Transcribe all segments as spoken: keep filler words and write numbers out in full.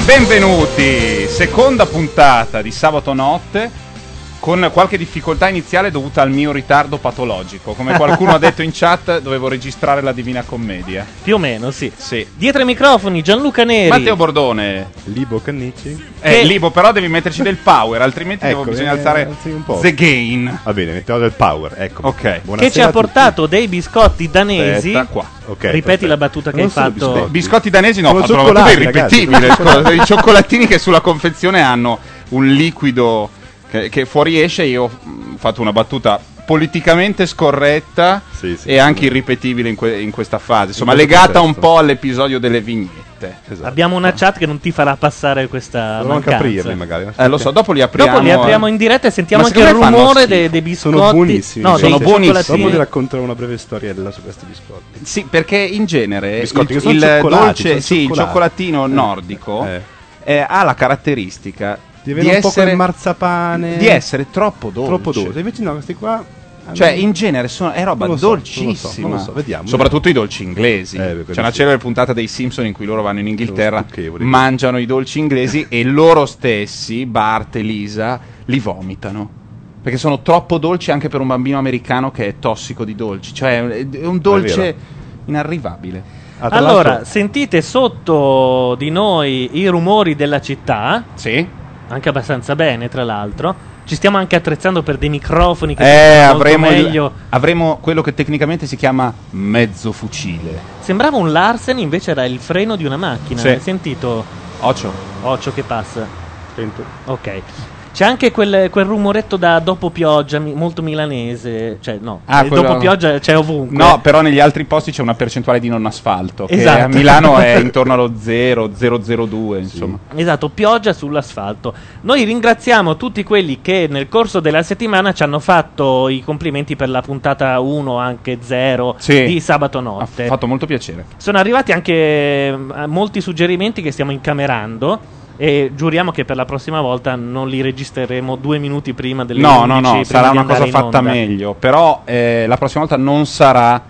e benvenuti! Seconda puntata di sabato notte, con qualche difficoltà iniziale dovuta al mio ritardo patologico. Come qualcuno ha detto in chat, dovevo registrare la Divina Commedia. Più o meno, sì. sì. Dietro ai microfoni Gianluca Neri, Matteo Bordone, Libo Cannici. Eh, che... Libo, però devi metterci del power, altrimenti ecco, devo, bisogna eh, alzare un po'. The Gain. Va bene, mettiamo del power, ecco. Okay. Che ci ha portato dei biscotti danesi. Aspetta, qua. Okay, Ripeti perfetto. La battuta che non hai fatto. Biscotti. biscotti danesi no, sono fatto è irripetibile. I cioccolatini che sulla confezione hanno un liquido... Che, che fuoriesce. Io ho fatto una battuta politicamente scorretta sì, sì, e sì, anche sì. irripetibile in, que- in questa fase, insomma in legata contesto. Un po' all'episodio delle vignette. Esatto. Abbiamo una chat che non ti farà passare questa Dovevo mancanza. Dovremmo anche aprirli magari. Eh, lo so, dopo li apriamo. Dopo li apriamo in diretta e sentiamo anche il rumore dei, dei biscotti. Sono buonissimi. No, sono buonissimi. Dopo vi racconterò una breve storiella su questi biscotti. Sì, perché in genere biscotti, il, il dolce, sì, il cioccolatino eh, nordico eh. Eh, ha la caratteristica di avere di un po' quel marzapane, di essere troppo dolce. Troppo dolce. Invece no, questi qua, cioè allora, in genere sono, è roba dolcissima. So, non lo so, vediamo. Soprattutto eh. i dolci inglesi. Eh, C'è una celebre puntata dei Simpson in cui loro vanno in Inghilterra, mangiano i dolci inglesi e loro stessi, Bart e Lisa, li vomitano. Perché sono troppo dolci anche per un bambino americano che è tossico di dolci. Cioè è un dolce è inarrivabile. Allora, sentite sotto di noi i rumori della città. Sì. Anche abbastanza bene, tra l'altro. Ci stiamo anche attrezzando per dei microfoni che eh, sono avremo molto meglio. Il, avremo quello che tecnicamente si chiama mezzo fucile. Sembrava un Larsen, invece era il freno di una macchina. Sì. Hai sentito? Occio. Occio che passa. Sento. Ok. C'è anche quel, quel rumoretto da dopo pioggia, mi, molto milanese. Cioè, no, ah, quello... dopo pioggia c'è ovunque. No, però negli altri posti c'è una percentuale di non asfalto. Esatto. Che a Milano è intorno allo zero, zero virgola zero due, insomma. Sì. Esatto, pioggia sull'asfalto. Noi ringraziamo tutti quelli che nel corso della settimana ci hanno fatto i complimenti per la puntata uno, anche zero, sì, di sabato notte. Ha fatto molto piacere. Sono arrivati anche molti suggerimenti che stiamo incamerando. E giuriamo che per la prossima volta non li registreremo due minuti prima delle no, undici. No, no, no, sarà una cosa fatta meglio. Però eh, la prossima volta non sarà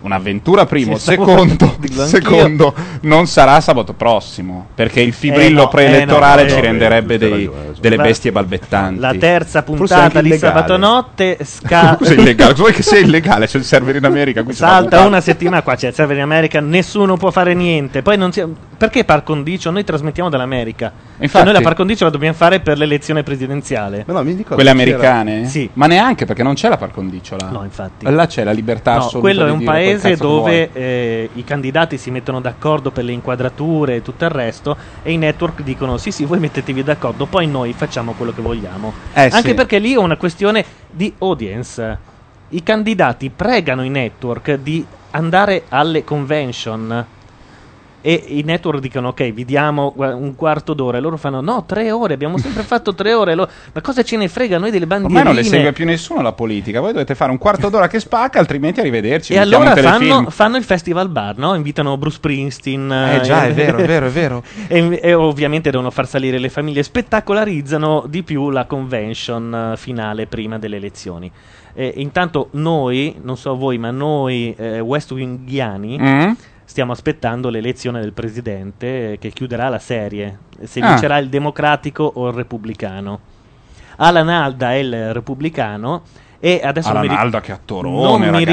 un'avventura, primo. Sì, secondo, secondo non sarà sabato prossimo, perché il fibrillo eh no, preelettorale eh no, ci renderebbe dei, ragione, delle bestie balbettanti. La terza puntata di sabato notte sca- Cos'è illegale? Vuoi che sia illegale? C'è cioè, il server in America. Salta una settimana qua, c'è cioè, il server in America, nessuno può fare niente. Poi non si... Perché par condicio? Noi trasmettiamo dall'America. Infatti, cioè, noi la par condicio la dobbiamo fare per l'elezione presidenziale. Ma no, mi dico quelle americane? C'era. Sì. Ma neanche, perché non c'è la par condicio là. No, infatti. Là c'è la libertà no, assoluta. Quello è un paese dove eh, i candidati si mettono d'accordo per le inquadrature e tutto il resto, e i network dicono sì sì, voi mettetevi d'accordo, poi noi facciamo quello che vogliamo, eh, anche sì. perché lì è una questione di audience. I candidati pregano i network di andare alle convention e i network dicono ok, vi diamo un quarto d'ora, e loro fanno no, tre ore, abbiamo sempre fatto tre ore, lo... ma cosa ce ne frega noi delle bandierine? Ormai non le segue più nessuno la politica, voi dovete fare un quarto d'ora che spacca, altrimenti arrivederci. E allora fanno, fanno il festival bar, no? Invitano Bruce Springsteen, eh già eh, è vero, è vero, è vero. E, e ovviamente devono far salire le famiglie, spettacolarizzano di più la convention finale prima delle elezioni. E, intanto noi, non so voi, ma noi eh, westwingiani mm. stiamo aspettando l'elezione del presidente che chiuderà la serie, se ah. vincerà il democratico o il repubblicano. Alan Alda è il repubblicano e adesso Alan mi ric- Alda che attorone, non ragazzi,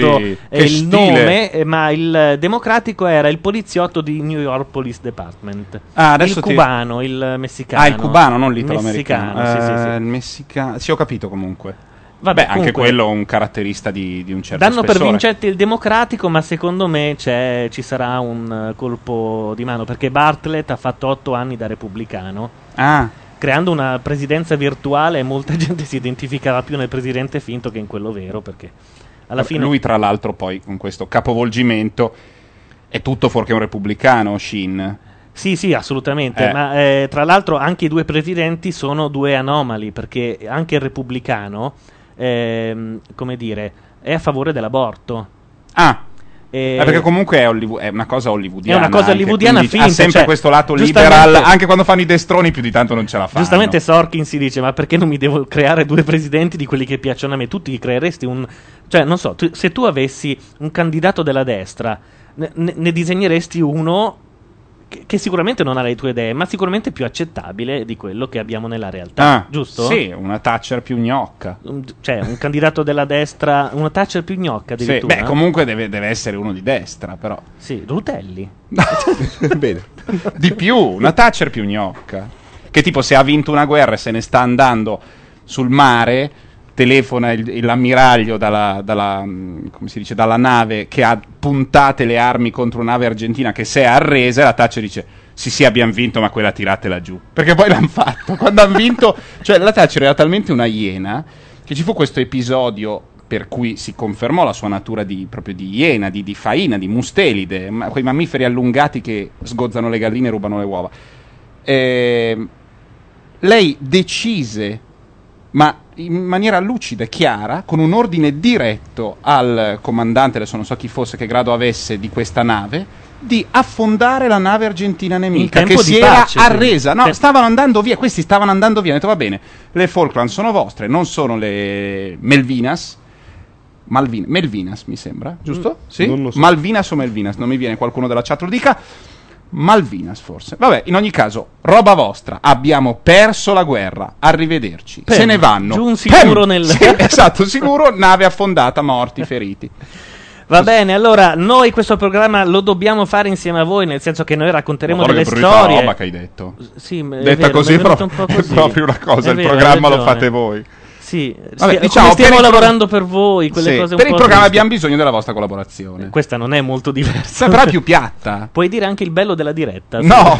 mi ricordo eh, il nome, eh, ma il democratico era il poliziotto di New York Police Department. Ah, adesso il ti... cubano, il messicano. Ah, il cubano, non l'italo-americano. Messicano, eh, sì, sì, sì. Il messica- sì, ho capito comunque. Vabbè, Beh, comunque, anche quello è un caratterista di, di un certo danno spessore. Per vincente il democratico, ma secondo me c'è, ci sarà un uh, colpo di mano, perché Bartlett ha fatto otto anni da repubblicano, ah. creando una presidenza virtuale, e molta gente si identificava più nel presidente finto che in quello vero, perché alla fine... Lui, tra l'altro, poi, con questo capovolgimento, è tutto fuorché un repubblicano, Shin... Sì, sì, assolutamente, eh. ma eh, tra l'altro anche i due presidenti sono due anomali, perché anche il repubblicano... Eh, come dire, è a favore dell'aborto. Ah, eh, perché comunque è, Hollywood, è una cosa hollywoodiana. È una cosa anche, hollywoodiana finta. Ha sempre cioè, questo lato liberal, anche quando fanno i destroni più di tanto non ce la fanno. Giustamente Sorkin si dice, ma perché non mi devo creare due presidenti di quelli che piacciono a me? Tu ti creeresti un... Cioè, non so, tu, se tu avessi un candidato della destra, ne, ne disegneresti uno... che, che sicuramente non ha le tue idee, ma sicuramente più accettabile di quello che abbiamo nella realtà, ah, giusto? Sì, una Thatcher più gnocca, un, cioè un candidato della destra, una Thatcher più gnocca addirittura. Sì, beh, comunque deve, deve essere uno di destra, però. Sì, Rutelli. No. Bene. Di più, una Thatcher più gnocca, che tipo se ha vinto una guerra e se ne sta andando sul mare, telefona il, l'ammiraglio dalla, dalla, come si dice, dalla nave che ha puntate le armi contro una nave argentina che si è arresa, e la Thatcher dice sì sì abbiamo vinto ma quella tiratela giù, perché poi l'hanno fatto quando hanno vinto, cioè la Thatcher era talmente una iena che ci fu questo episodio per cui si confermò la sua natura di, proprio di iena, di, di faina, di mustelide, ma, quei mammiferi allungati che sgozzano le galline e rubano le uova. Eh, lei decise, ma in maniera lucida e chiara, con un ordine diretto al comandante, adesso non so chi fosse, che grado avesse, di questa nave, di affondare la nave argentina nemica che si era arresa. No, stavano andando via, questi stavano andando via, hanno detto va bene, le Falkland sono vostre, non sono le Malvinas. Malvin- Malvinas mi sembra, giusto? Mm, sì? Non lo so. Malvinas o Malvinas, non mi viene, qualcuno della chat lo dica. Malvinas forse. Vabbè, in ogni caso, roba vostra. Abbiamo perso la guerra. Arrivederci. Pem, se ne vanno. Giù un sicuro Pem, nel sì, esatto, sicuro, nave affondata, morti, feriti. Va bene, allora noi questo programma lo dobbiamo fare insieme a voi, nel senso che noi racconteremo delle storie. Ma roba che hai detto. Sì, detta così, però è proprio una cosa, il programma lo fate voi. Sì, Vabbè, stia, diciamo, stiamo lavorando pro... per voi quelle sì, cose un per po' il programma triste. Abbiamo bisogno della vostra collaborazione. Questa non è molto diversa, però è più piatta. Puoi dire anche il bello della diretta. No,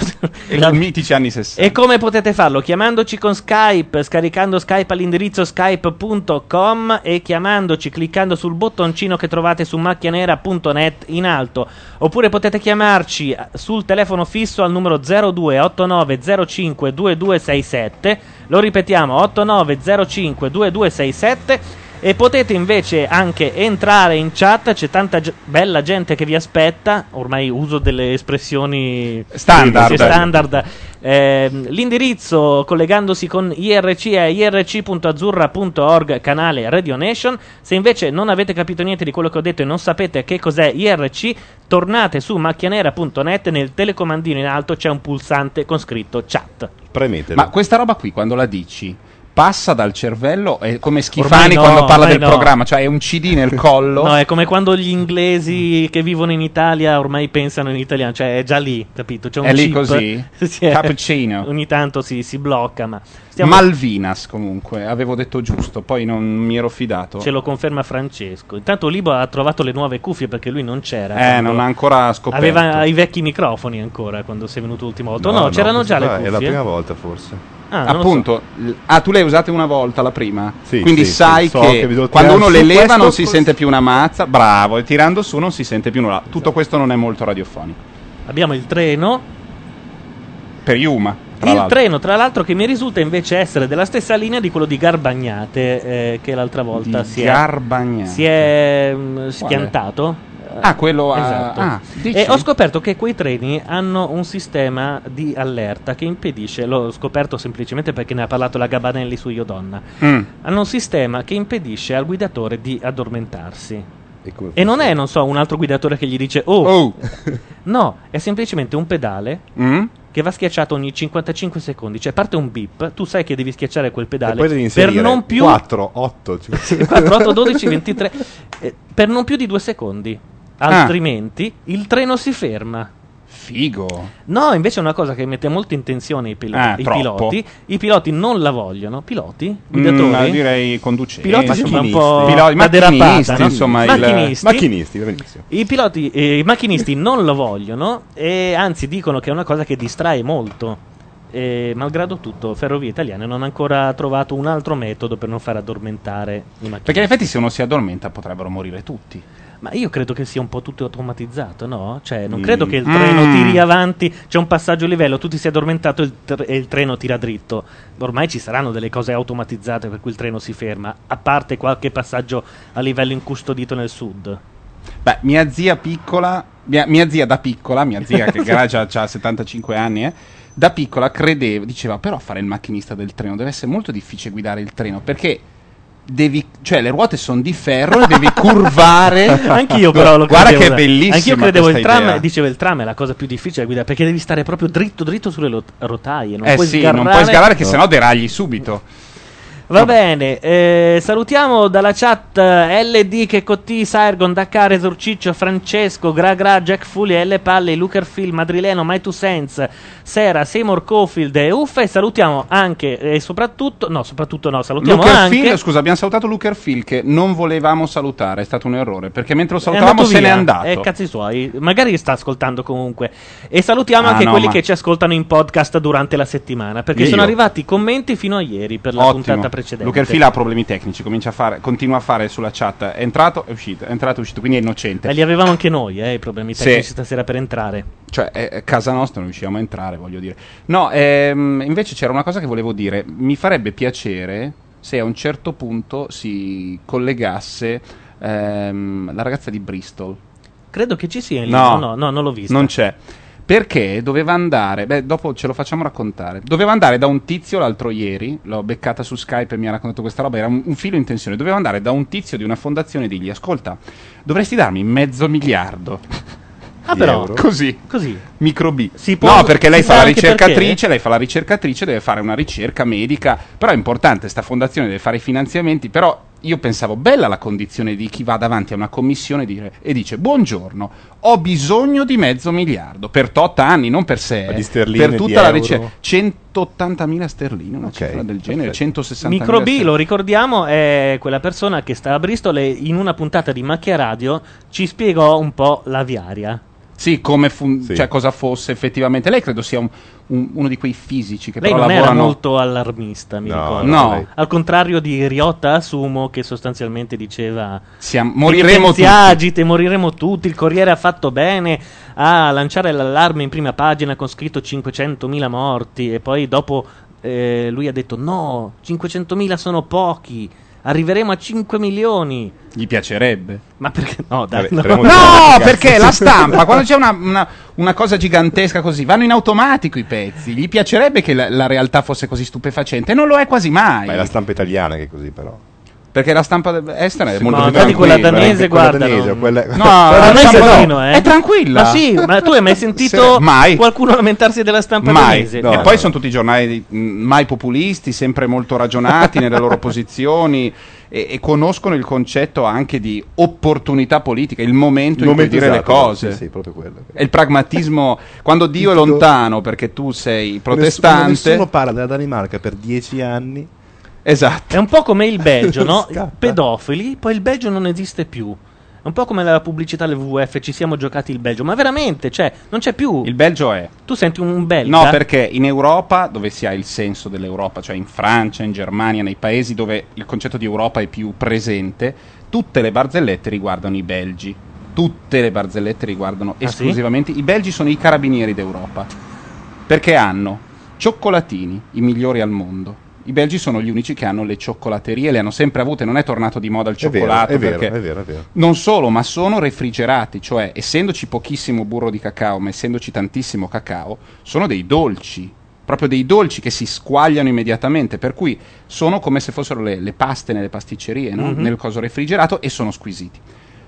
i La... mitici anni sessanta. E come potete farlo? Chiamandoci con Skype, scaricando Skype all'indirizzo skype punto com e chiamandoci cliccando sul bottoncino che trovate su macchianera punto net in alto. Oppure potete chiamarci sul telefono fisso al numero zero due otto nove zero cinque due due sei sette. Lo ripetiamo, otto nove zero cinque due due sei sette, e potete invece anche entrare in chat, c'è tanta ge- bella gente che vi aspetta, ormai uso delle espressioni standard, standard. Eh, l'indirizzo collegandosi con I R C è irc.azzurra punto org canale Radio Nation. Se invece non avete capito niente di quello che ho detto e non sapete che cos'è I R C, tornate su macchianera punto net, nel telecomandino in alto c'è un pulsante con scritto chat, premetelo. Ma questa roba qui quando la dici passa dal cervello, è come Schifani no, quando parla del no. programma, cioè è un C D nel collo. No, è come quando gli inglesi che vivono in Italia ormai pensano in italiano, cioè è già lì, capito? C'è un è chip, lì così? Sì, cappuccino. È, ogni tanto si, si blocca, ma... Stiamo... Malvinas comunque, avevo detto giusto, poi non mi ero fidato. Ce lo conferma Francesco. Intanto Libo ha trovato le nuove cuffie perché lui non c'era. Eh, non ha ancora scoperto. Aveva i vecchi microfoni ancora quando sei venuto l'ultima volta. No, no, no c'erano no, già le cuffie. È la prima volta forse. Ah, appunto, so. Ah, tu le usate una volta la prima, sì, quindi sì, sai sì, so che, che quando uno le leva non si sente più una mazza, bravo, e tirando su non si sente più nulla. Esatto. Tutto questo non è molto radiofonico. Abbiamo il treno per Yuma. Il l'altro. treno, tra l'altro, che mi risulta invece essere della stessa linea di quello di Garbagnate, eh, che l'altra volta di si Garbagnate. è si è mh, schiantato. Ah, quello a... esatto. ah, dici? E ho scoperto che quei treni hanno un sistema di allerta che impedisce, l'ho scoperto semplicemente perché ne ha parlato la Gabanelli su Io Donna. Mm. Hanno un sistema che impedisce al guidatore di addormentarsi. E, e non è, non so, un altro guidatore che gli dice oh, oh. No, è semplicemente un pedale mm? che va schiacciato ogni cinquantacinque secondi, cioè parte un beep, tu sai che devi schiacciare quel pedale per non più quattro, otto, quattro, otto, dodici, ventitré eh, per non più di due secondi. Altrimenti ah. il treno si ferma. Figo. No, invece è una cosa che mette molto in tensione i, pil- ah, i piloti. I piloti non la vogliono. Piloti? Guidatori? Mm, direi conducenti. Piloti sono un po' Pilo- macchinisti, no? Insomma, macchinisti. Il... macchinisti benissimo. I piloti, eh, i macchinisti non lo vogliono e anzi dicono che è una cosa che distrae molto. E, malgrado tutto, Ferrovie Italiane non ha ancora trovato un altro metodo per non far addormentare i macchinisti. Perché in effetti se uno si addormenta potrebbero morire tutti. Ma io credo che sia un po' tutto automatizzato, no? Cioè, non mm. credo che il treno mm. tiri avanti, c'è un passaggio a livello, tu ti sei addormentato e il, tre- e il treno tira dritto. Ormai ci saranno delle cose automatizzate per cui il treno si ferma, a parte qualche passaggio a livello incustodito nel sud. Beh, mia zia piccola, mia, mia zia da piccola, mia zia che ha settantacinque anni, eh, da piccola credeva, diceva, però fare il macchinista del treno deve essere molto difficile guidare il treno, perché... devi, cioè le ruote sono di ferro e devi curvare. Anch'io però lo guarda credevo, che è bellissimo. Anch'io credevo il tram, idea. Dicevo il tram è la cosa più difficile da guidare perché devi stare proprio dritto dritto sulle lot- rotaie, non eh puoi sì, sgarrare. Non puoi sgarrare che sennò deragli subito. Va bene, eh, salutiamo dalla chat L D, Checotti, Saergon, Dakar, Esorciccio, Francesco, Gra Gra, Jack Fuli, L Palle, Lukerfil, Madrileno, My Two Cents, Sera, Seymour Cofield e Uffa. E salutiamo anche e soprattutto, no, soprattutto no, salutiamo Lukerfil, anche. Scusa, abbiamo salutato Lukerfil che non volevamo salutare, è stato un errore perché mentre lo salutavamo se n'è andato. Eh, cazzi suoi, magari sta ascoltando comunque. E salutiamo ah, anche no, quelli ma... che ci ascoltano in podcast durante la settimana perché Io. sono arrivati commenti fino a ieri per la Ottimo. puntata precedente. Lukerfil ha problemi tecnici, comincia a fare, continua a fare sulla chat, è entrato, è uscito, è entrato, è uscito, quindi è innocente. E li avevamo anche noi, eh, i problemi tecnici sì. stasera per entrare. Cioè, è casa nostra, non riusciamo a entrare, voglio dire. No, ehm, invece c'era una cosa che volevo dire, mi farebbe piacere se a un certo punto si collegasse ehm, la ragazza di Bristol. Credo che ci sia, lì. No, no, no, non l'ho vista. Non c'è. Perché doveva andare, beh dopo ce lo facciamo raccontare, doveva andare da un tizio l'altro ieri, l'ho beccata su Skype e mi ha raccontato questa roba, era un, un filo in tensione, doveva andare da un tizio di una fondazione e dirgli, ascolta, dovresti darmi mezzo miliardo. Ah però, euro. Così, così. Micro B. Si può, no, perché lei fa la ricercatrice, perché? lei fa la ricercatrice, deve fare una ricerca medica, però è importante, sta fondazione deve fare i finanziamenti, però io pensavo bella la condizione di chi va davanti a una commissione e, dire, e dice buongiorno, ho bisogno di mezzo miliardo, per tot anni, non per sé, di sterline, per tutta la ricerca, centottantamila sterline, una okay, cifra del genere, centosessantamila. Micro B, lo ricordiamo, è quella persona che sta a Bristol e in una puntata di Macchia Radio ci spiegò un po' la viaria. Sì, come fun- sì. Cioè cosa fosse effettivamente. Lei credo sia un, un, uno di quei fisici che lei però lavorano... Lei non era molto allarmista, mi no, ricordo. No. Al contrario di Riotta, assumo, che sostanzialmente diceva... Siamo, moriremo tutti. Agite, moriremo tutti, il Corriere ha fatto bene a lanciare l'allarme in prima pagina con scritto cinquecentomila morti e poi dopo eh, lui ha detto no, cinquecentomila sono pochi. Arriveremo a cinque milioni. Gli piacerebbe. Ma perché? No, dai, Vabbè, no. no perché la stampa, quando c'è una, una, una cosa gigantesca così, vanno in automatico i pezzi. Gli piacerebbe che la, la realtà fosse così stupefacente. E non lo è quasi mai. Ma è la stampa italiana che è così, però. Perché la stampa estera è sì, molto no, più tranquilla. Ma quella danese, guarda. Danese, no, quella... no la danese no, eh. è tranquilla. Ma sì, ma tu hai mai sentito sì, mai. qualcuno lamentarsi della stampa mai. danese? No, e no. Poi sono tutti giornali mai populisti, sempre molto ragionati nelle loro posizioni e, e conoscono il concetto anche di opportunità politica, il momento il in momento cui dire esatto, le cose. Sì, sì, proprio quello. È il pragmatismo, quando Dio è lontano perché tu sei protestante. Nessuno, nessuno parla della Danimarca per dieci anni. Esatto. È un po' come il Belgio, no? Pedofili, poi il Belgio non esiste più. È un po' come la pubblicità del W W F, ci siamo giocati il Belgio, ma veramente, cioè, non c'è più. Il Belgio è. Tu senti un belga? No, perché in Europa, dove si ha il senso dell'Europa, cioè in Francia, in Germania, nei paesi dove il concetto di Europa è più presente, tutte le barzellette riguardano i belgi. Tutte le barzellette riguardano ah, esclusivamente sì? I belgi sono i carabinieri d'Europa. Perché hanno cioccolatini, i migliori al mondo. I belgi sono gli unici che hanno le cioccolaterie, le hanno sempre avute, non è tornato di moda il cioccolato. È vero, è vero, è vero, è vero. Non solo, ma sono refrigerati, cioè essendoci pochissimo burro di cacao, ma essendoci tantissimo cacao, sono dei dolci, proprio dei dolci che si squagliano immediatamente, per cui sono come se fossero le, le paste nelle pasticcerie, no? Mm-hmm. Nel coso refrigerato, e sono squisiti.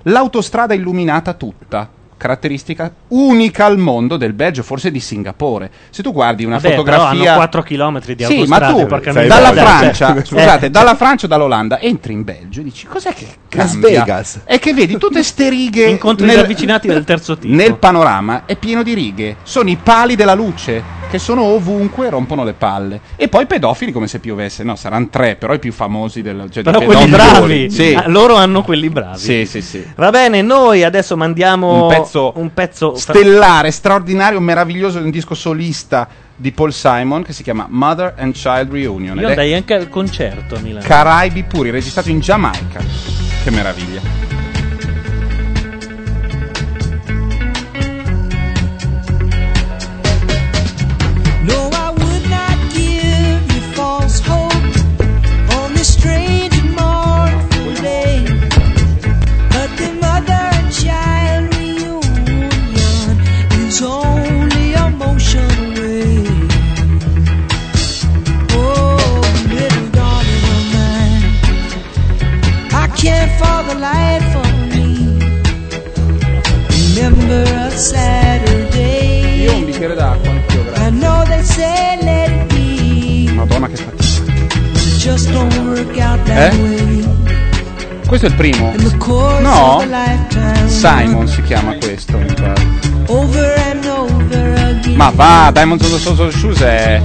L'autostrada illuminata tutta. Caratteristica unica al mondo del Belgio, forse di Singapore. Se tu guardi una Vabbè, fotografia hanno quattro chilometri di sì, autostrade, ma tu dalla Francia, cioè, scusate, eh, dalla Francia o dall'Olanda entri in Belgio e dici cos'è che cambia? Las Vegas. E che vedi tutte ste righe incontri nel, ravvicinati del terzo tipo. Nel panorama è pieno di righe, sono i pali della luce che sono ovunque, rompono le palle. E poi pedofili come se piovesse, no, saranno tre, però i più famosi del cioè Però quelli bravi. Sì. Ah, loro hanno quelli bravi. Sì, sì, sì. Va bene, noi adesso mandiamo un pezzo un pezzo stellare, straordinario, meraviglioso, di un disco solista di Paul Simon che si chiama Mother and Child Reunion. Io andai anche al concerto a Milano. Caraibi puri, registrato in Giamaica. Che meraviglia. Eh? Questo è il primo? No? Simon si chiama questo, mi pare. Ma va, Diamonds on the Social Shoes è...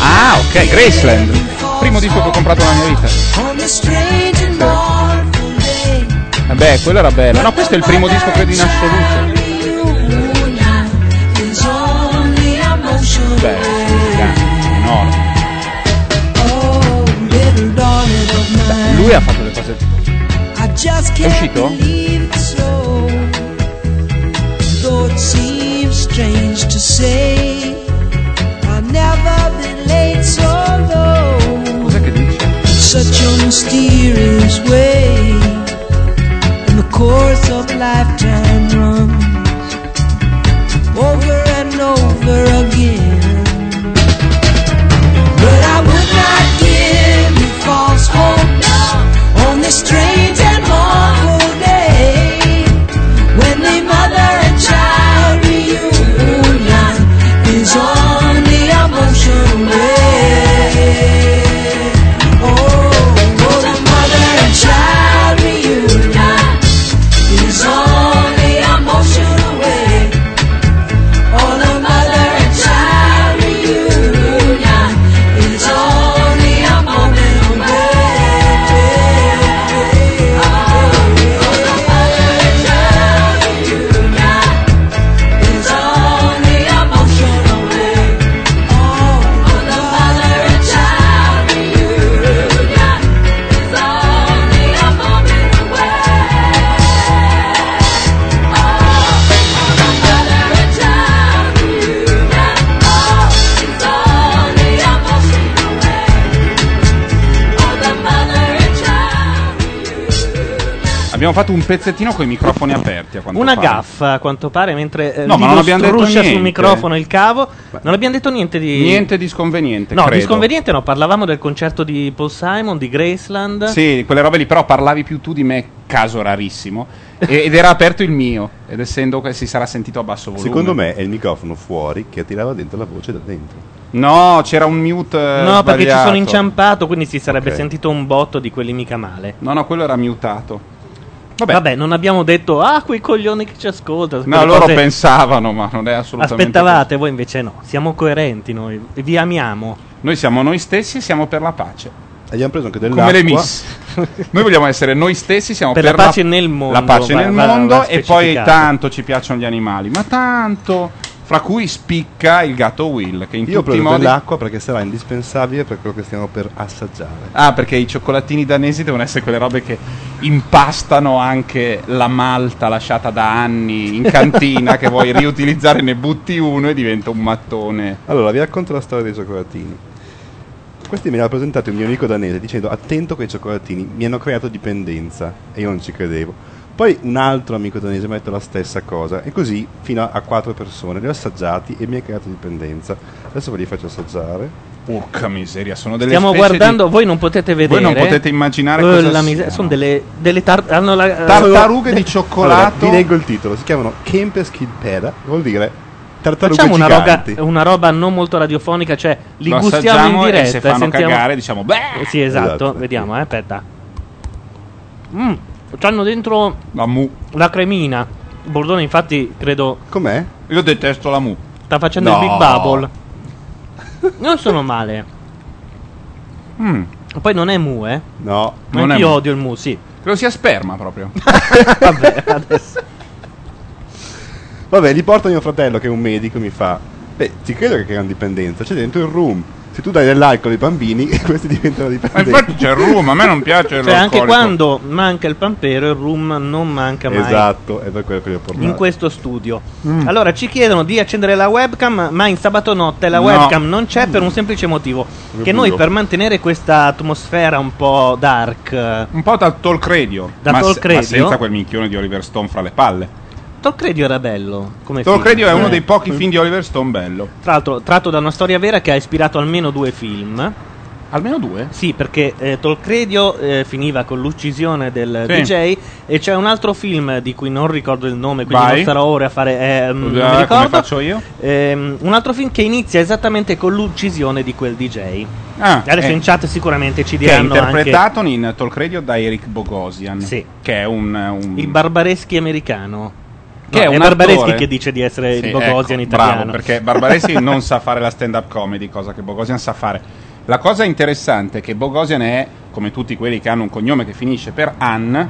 Ah, ok, Graceland. Primo disco che ho comprato nella mia vita. Sì. Vabbè, quello era bello. No, questo è il primo disco, credo, in assoluto. Beh, enorme. Beh, lui ha fatto delle cose. È uscito? Cos'è che dice? Such a mysterious way in the course of lifetime runs over and over again. But I would not give you false hope on this strange and awful day when the mother and child reunion is on the emotional way. Oh, oh, the mother and child reunion is on the emotional way. Oh, the mother and child reunion is on the emotional way. Oh, oh, the mother and child reunion is on the emotional way. Oh, oh, the mother and child reunion is on the emotional way. Abbiamo fatto un pezzettino con i microfoni aperti. A quanto Una pare. Gaffa, a quanto pare, mentre eh, No, ma non Dino abbiamo detto struscia sul niente. microfono il cavo. Non abbiamo detto niente di... Niente di sconveniente, No, credo. di sconveniente no, parlavamo del concerto di Paul Simon, di Graceland. Sì, quelle robe lì, però parlavi più tu di me, caso rarissimo. E- Ed era aperto il mio, ed essendo che si sarà sentito a basso volume. Secondo me è il microfono fuori che attirava dentro la voce da dentro. No, c'era un mute eh, No, perché ci sbagliato. sono inciampato, quindi si sarebbe Ok. sentito un botto di quelli mica male. No, no, quello era mutato. Vabbè. non abbiamo detto, ah, quei coglioni che ci ascoltano. No, quelle loro cose pensavano, ma non è assolutamente... Aspettavate, voi invece no. Siamo coerenti noi, vi amiamo. Noi siamo noi stessi e siamo per la pace. Abbiamo preso anche dell'acqua. Come le Miss. Noi vogliamo essere noi stessi, siamo per, Per la pace nel mondo. La pace va- nel va- va mondo e poi specificato. tanto ci piacciono gli animali, ma tanto, fra cui spicca il gatto Will, che in Io tutti i prendo modi... dell'acqua perché sarà indispensabile per quello che stiamo per assaggiare. Ah, perché i cioccolatini danesi devono essere quelle robe che impastano anche la malta lasciata da anni in cantina che vuoi riutilizzare, ne butti uno e diventa un mattone. Allora, vi racconto la storia dei cioccolatini. Questi me li ha presentati un mio amico danese dicendo attento con i cioccolatini, mi hanno creato dipendenza, e io non ci credevo. Poi un altro amico danese mi ha detto la stessa cosa e così fino a, a quattro persone. Li ho assaggiati e mi ha creato dipendenza. Adesso ve li faccio assaggiare. Porca miseria, sono delle Stiamo specie guardando, di- voi non potete vedere. Voi non potete immaginare Eh, cosa la miser- siano. Sono delle, delle tar- hanno la- Tartarughe di Allora, cioccolato. vi leggo il titolo, si chiamano Kempes Kidpeda, vuol dire tartarughe Facciamo una roba, giganti. una roba non molto radiofonica, cioè li Lo gustiamo in assaggiamo diretta. e se fanno sentiamo- cagare diciamo beh. Sì, esatto, Esatto. vediamo, eh, aspetta. Mm, c'hanno dentro la mu. La cremina. Bordone, infatti, credo Com'è? Io detesto la mu. sta facendo No. il Big Bubble. Non sono male. Poi non è mu, eh. No, Ma non è io mu. odio il mu, sì. Credo sia sperma proprio. Vabbè, adesso. Vabbè, li porta mio fratello che è un medico e mi fa beh, ti credo che creano dipendenza, c'è dentro il rum. Se tu dai dell'alcol ai bambini, questi diventano Ma dipendenti. infatti c'è il rum, a me non piace il Cioè, anche alcolico. quando manca il pampero, il rum non manca mai. Esatto, è per quello che li ho portati. In questo studio. Mm. Allora ci chiedono di accendere la webcam, ma in sabato notte la No. webcam non c'è per un semplice motivo: Che che noi buio. per mantenere questa atmosfera un po' dark, un po' da talk radio, da ma, se- talk ma senza radio, quel minchione di Oliver Stone fra le palle. talk radio era bello. Come Talk film. radio è uno Eh. dei pochi film di Oliver Stone bello. Tra l'altro, tratto da una storia vera che ha ispirato almeno due film. Almeno due? Sì, perché eh, Tolcredio eh, finiva con l'uccisione del sì. D J, e c'è un altro film di cui non ricordo il nome, quindi Vai. non starò ore a fare eh, non mi ricordo, come faccio io? Eh, un altro film che inizia esattamente con l'uccisione di quel D J. Ah, adesso eh. in chat sicuramente ci diranno, che è interpretato anche... in Tolcredio da Eric Bogosian, sì. che è un, un... il Barbareschi americano. No, che è, è Barbareschi attore. Che dice di essere sì, il Bogosian, ecco, italiano. Bravo, perché Barbareschi non sa fare la stand-up comedy, cosa che Bogosian sa fare. La cosa interessante è che Bogosian è, come tutti quelli che hanno un cognome che finisce per An,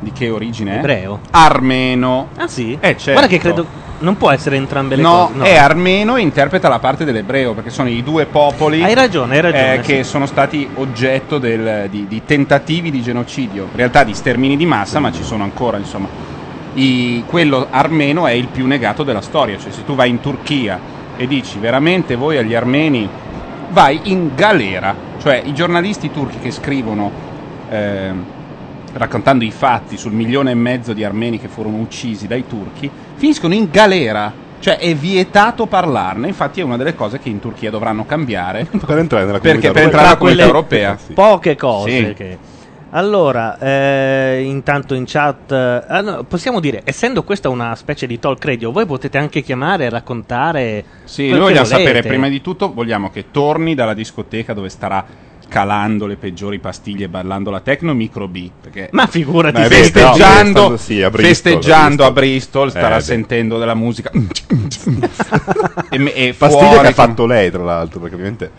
di che origine è? Ebreo. Armeno. Ah sì? Eh, certo. Guarda che credo... Non può essere entrambe le no, cose. No, è armeno e interpreta la parte dell'ebreo, perché sono i due popoli. Hai ragione, hai ragione. Eh, sì. Che sono stati oggetto del, di, di tentativi di genocidio, in realtà di stermini di massa, ma ci sono ancora, insomma. I, quello armeno è il più negato della storia, cioè se tu vai in Turchia e dici veramente voi agli armeni, vai in galera. Cioè i giornalisti turchi che scrivono eh, raccontando i fatti sul milione e mezzo di armeni che furono uccisi dai turchi finiscono in galera. Cioè è vietato parlarne, infatti è una delle cose che in Turchia dovranno cambiare per entrare nella comunità, per entrare nella comunità europea. Sì. Poche cose sì. che... Allora, eh, intanto in chat eh, no, possiamo dire, essendo questa una specie di talk radio, voi potete anche chiamare, raccontare. Sì, noi vogliamo sapere, prima di tutto vogliamo che torni dalla discoteca dove starà calando le peggiori pastiglie e ballando la techno Micro B, perché ma figurati, beh, festeggiando, no, sì, a Bristol, festeggiando a Bristol, starà eh, sentendo della musica e, e pastiglie che ha fatto lei, tra l'altro, perché ovviamente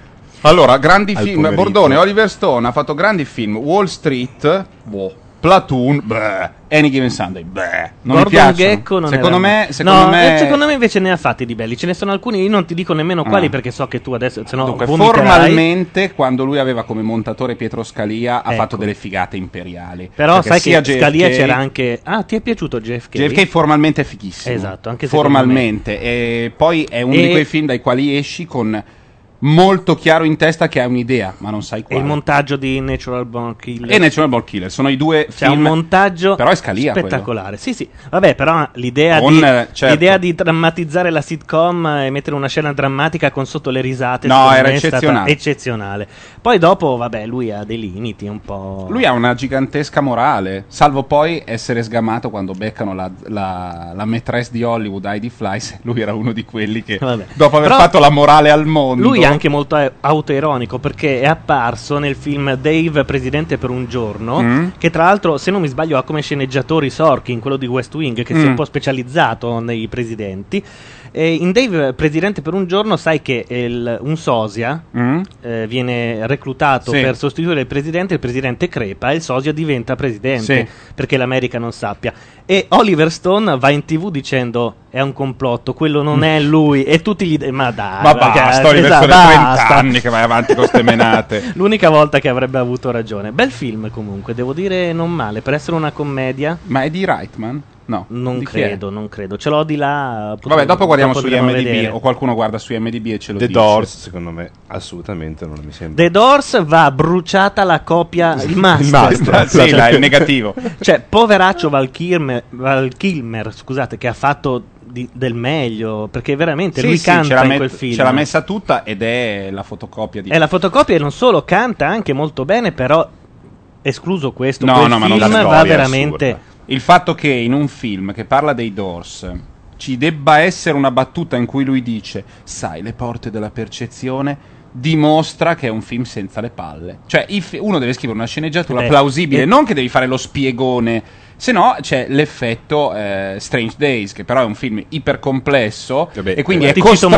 allora, grandi Al film, pomeriggio. Bordone, Oliver Stone ha fatto grandi film, Wall Street, wow. Platoon, bleh. Any Given Sunday, bleh. Non Gordon mi piacciono. Gekko non secondo me, secondo no, me secondo me invece ne ha fatti di belli, ce ne sono alcuni, io non ti dico nemmeno quali ah. perché so che tu adesso sennò Dunque, formalmente quando lui aveva come montatore Pietro Scalia ha ecco. fatto delle figate imperiali. Però sai che J F K, Scalia c'era anche Ah, ti è piaciuto J F K? J F K formalmente è fighissimo. Esatto, anche formalmente me. E poi è uno e... di quei film dai quali esci con molto chiaro in testa che hai un'idea, ma non sai quale. E il montaggio di Natural Born Killer. E Natural Born Killer, sono i due C'è film. C'è un montaggio però è Scalia spettacolare. Quello. Sì, sì. Vabbè, però l'idea, con, di, certo. l'idea di drammatizzare la sitcom e mettere una scena drammatica con sotto le risate. No, era eccezionale. eccezionale. Poi dopo, vabbè, lui ha dei limiti un po'. Lui ha una gigantesca morale, salvo poi essere sgamato quando beccano la, la, la maîtresse di Hollywood, Heidi Fleiss. Lui era uno di quelli che, vabbè. dopo aver però, fatto la morale al mondo... Lui anche molto autoironico, perché è apparso nel film Dave Presidente per un giorno, mm. che tra l'altro, se non mi sbaglio, ha come sceneggiatori Sorkin, quello di West Wing, che mm. si è un po' specializzato nei presidenti. E in Dave Presidente per un giorno sai che il, un sosia mm. eh, viene reclutato sì. per sostituire il presidente, il presidente crepa e il sosia diventa presidente, sì. perché l'America non sappia. E Oliver Stone va in TV dicendo è un complotto, quello non è lui, e tutti gli de- ma dai, ma basta, Oliver Stone, trenta anni che vai avanti con ste menate. L'unica volta che avrebbe avuto ragione. Bel film comunque, devo dire, non male per essere una commedia. Ma è di Reitman? No, non credo, non credo. Ce l'ho di là. Vabbè, dopo guardiamo su I M D B, o qualcuno guarda su I M D B e ce lo The dice. The Doors, secondo me, assolutamente non mi sembra. The Doors va bruciata la copia, il master. il master. Sì, là, è negativo. Cioè, poveraccio Val Kilmer, Val Kilmer, scusate, che ha fatto di, del meglio, perché veramente sì, lui sì, canta in met- quel film. Ce l'ha messa tutta ed è la fotocopia di... È la fotocopia e non solo, canta anche molto bene, però escluso questo, no, quel no, film ma non va veramente... Assurda. Il fatto che in un film che parla dei Doors ci debba essere una battuta in cui lui dice sai le porte della percezione dimostra che è un film senza le palle. Cioè if uno deve scrivere una sceneggiatura Beh, plausibile, eh. non che devi fare lo spiegone, se no c'è l'effetto eh, Strange Days, che però è un film ipercomplesso Vabbè, e quindi è costretto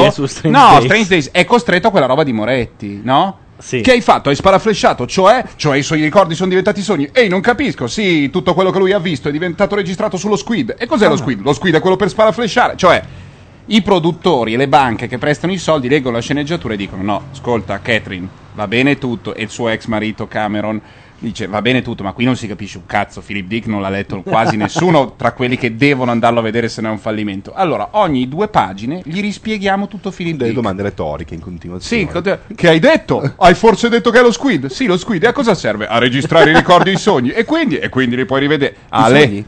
Moretti, eh, Strange No, Days. Strange Days è costretto a quella roba di Moretti, no? Sì. Che hai fatto? Hai sparaflesciato, cioè, cioè i suoi ricordi sono diventati sogni. Ehi, non capisco, sì, tutto quello che lui ha visto è diventato registrato sullo squid. E cos'è ah, lo squid? Lo squid è quello per sparaflesciare. Cioè, i produttori e le banche che prestano i soldi leggono la sceneggiatura e dicono no, ascolta, Catherine, va bene tutto. E il suo ex marito Cameron dice va bene tutto, ma qui non si capisce un cazzo. Philip Dick non l'ha letto quasi nessuno tra quelli che devono andarlo a vedere, se no è un fallimento. Allora ogni due pagine gli rispieghiamo tutto Philip Dick, delle domande retoriche in continuazione. Sì, che hai detto? Hai forse detto che è lo squid? Sì, lo squid. E a cosa serve? A registrare i ricordi e i sogni. E quindi? E quindi li puoi rivedere. Ale,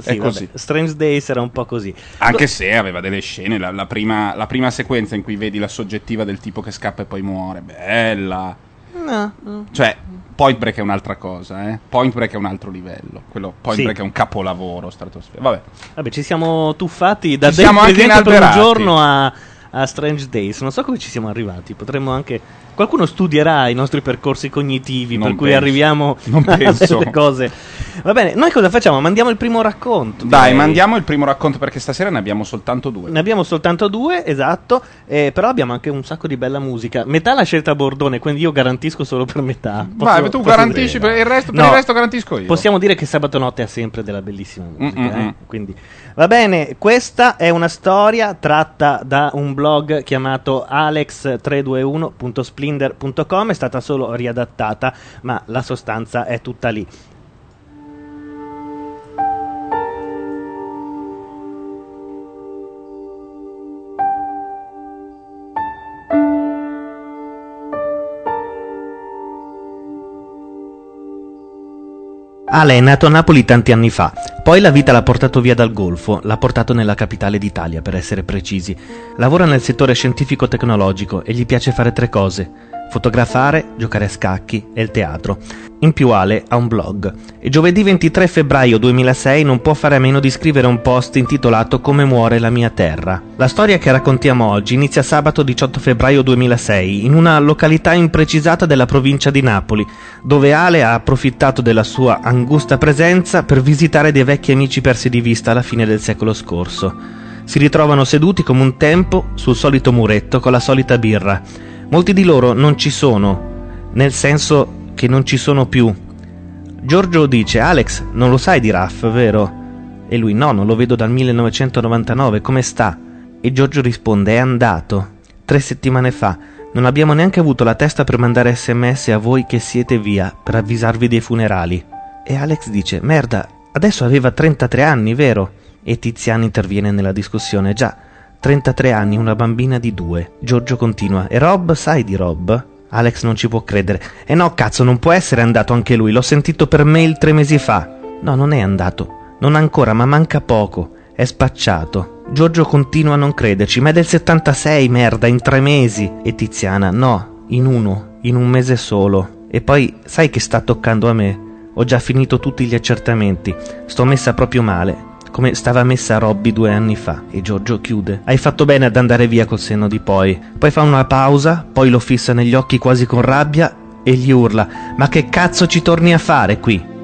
Sì, vabbè, Strange Days era un po' così. Anche Lo... se aveva delle scene, la, la, prima, la prima sequenza in cui vedi la soggettiva del tipo che scappa e poi muore, bella. No, no. Cioè, Point Break è un'altra cosa, eh? Point Break è un altro livello. Quello Point sì. Break è un capolavoro stratosferico. Vabbè. Vabbè, ci siamo tuffati da del presente per un giorno a, a Strange Days. Non so come ci siamo arrivati. Potremmo anche. Qualcuno studierà i nostri percorsi cognitivi, non per cui penso. arriviamo non a penso. delle cose. Va bene, noi cosa facciamo? Mandiamo il primo racconto. Dai, direi. mandiamo il primo racconto, perché stasera ne abbiamo soltanto due. Ne abbiamo soltanto due, esatto, eh, però abbiamo anche un sacco di bella musica. Metà l'ha scelta Bordone, quindi io garantisco solo per metà. Posso, Vai, tu garantisci, per il resto, per no, il resto garantisco io. Possiamo dire che Sabato Notte ha sempre della bellissima musica, eh? Quindi va bene, questa è una storia tratta da un blog chiamato alex tre due uno punto split. È stata solo riadattata, ma la sostanza è tutta lì. Ale è nato a Napoli tanti anni fa, poi la vita l'ha portato via dal Golfo, l'ha portato nella capitale d'Italia, per essere precisi. Lavora nel settore scientifico-tecnologico e gli piace fare tre cose: fotografare, giocare a scacchi e il teatro. In più Ale ha un blog e giovedì ventitré febbraio duemilasei non può fare a meno di scrivere un post intitolato Come muore la mia terra. La storia che raccontiamo oggi inizia sabato diciotto febbraio duemilasei in una località imprecisata della provincia di Napoli, dove Ale ha approfittato della sua angusta presenza per visitare dei vecchi amici persi di vista alla fine del secolo scorso. Si ritrovano seduti come un tempo sul solito muretto con la solita birra. Molti di loro non ci sono, nel senso che non ci sono più. Giorgio dice: Alex, non lo sai di Raff, vero? E lui: no, non lo vedo dal millenovecentonovantanove, come sta? E Giorgio risponde: è andato tre settimane fa, non abbiamo neanche avuto la testa per mandare sms a voi che siete via per avvisarvi dei funerali. E Alex dice: merda, adesso aveva trentatré anni, vero? E Tiziano interviene nella discussione: già, trentatré anni, una bambina di due. Giorgio continua: e Rob, sai di Rob? Alex non ci può credere: e no cazzo, non può essere andato anche lui, l'ho sentito per mail tre mesi fa. No, non è andato, non ancora, ma manca poco, è spacciato. Giorgio continua a non crederci: ma è del settantasei, merda, in tre mesi. E Tiziana: no, in uno, in un mese solo. E poi: sai che sta toccando a me? Ho già finito tutti gli accertamenti, sto messa proprio male, come stava messa Robby due anni fa. E Giorgio chiude: hai fatto bene ad andare via col senno di poi. Poi fa una pausa, poi lo fissa negli occhi quasi con rabbia e gli urla: ma che cazzo ci torni a fare qui?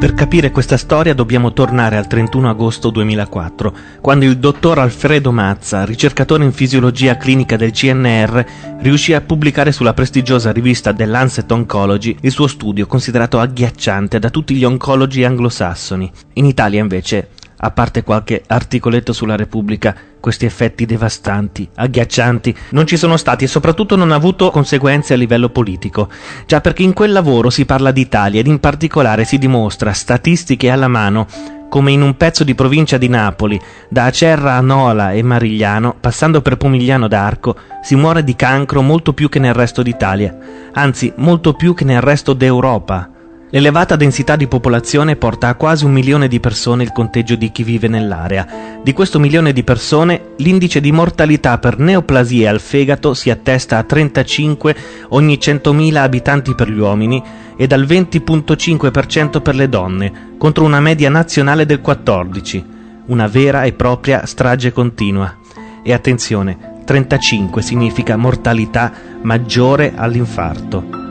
Per capire questa storia dobbiamo tornare al trentuno agosto duemilaquattro, quando il dottor Alfredo Mazza, ricercatore in fisiologia clinica del C N R, riuscì a pubblicare sulla prestigiosa rivista The Lancet Oncology il suo studio, considerato agghiacciante da tutti gli oncologi anglosassoni. In Italia, invece, a parte qualche articoletto sulla Repubblica, questi effetti devastanti, agghiaccianti, non ci sono stati e soprattutto non ha avuto conseguenze a livello politico. Già, perché in quel lavoro si parla d'Italia ed in particolare si dimostra, statistiche alla mano, come in un pezzo di provincia di Napoli, da Acerra a Nola e Marigliano, passando per Pomigliano d'Arco, si muore di cancro molto più che nel resto d'Italia, anzi molto più che nel resto d'Europa. L'elevata densità di popolazione porta a quasi un milione di persone il conteggio di chi vive nell'area. Di questo milione di persone, l'indice di mortalità per neoplasie al fegato si attesta a trentacinque ogni centomila abitanti per gli uomini e al venti virgola cinque per cento per le donne, contro una media nazionale del quattordici. Una vera e propria strage continua. E attenzione, trentacinque significa mortalità maggiore all'infarto.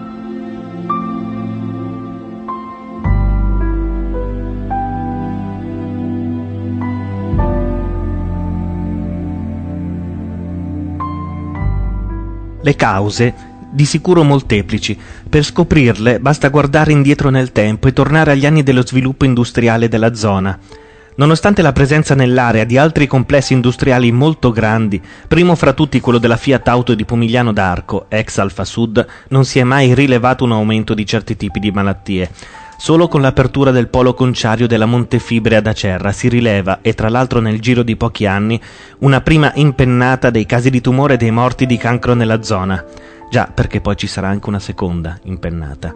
Le cause, di sicuro molteplici. Per scoprirle basta guardare indietro nel tempo e tornare agli anni dello sviluppo industriale della zona. Nonostante la presenza nell'area di altri complessi industriali molto grandi, primo fra tutti quello della Fiat Auto di Pomigliano d'Arco, ex Alfa Sud, non si è mai rilevato un aumento di certi tipi di malattie. Solo con l'apertura del polo conciario della Montefibre ad Acerra si rileva, e tra l'altro nel giro di pochi anni, una prima impennata dei casi di tumore e dei morti di cancro nella zona. Già, perché poi ci sarà anche una seconda impennata.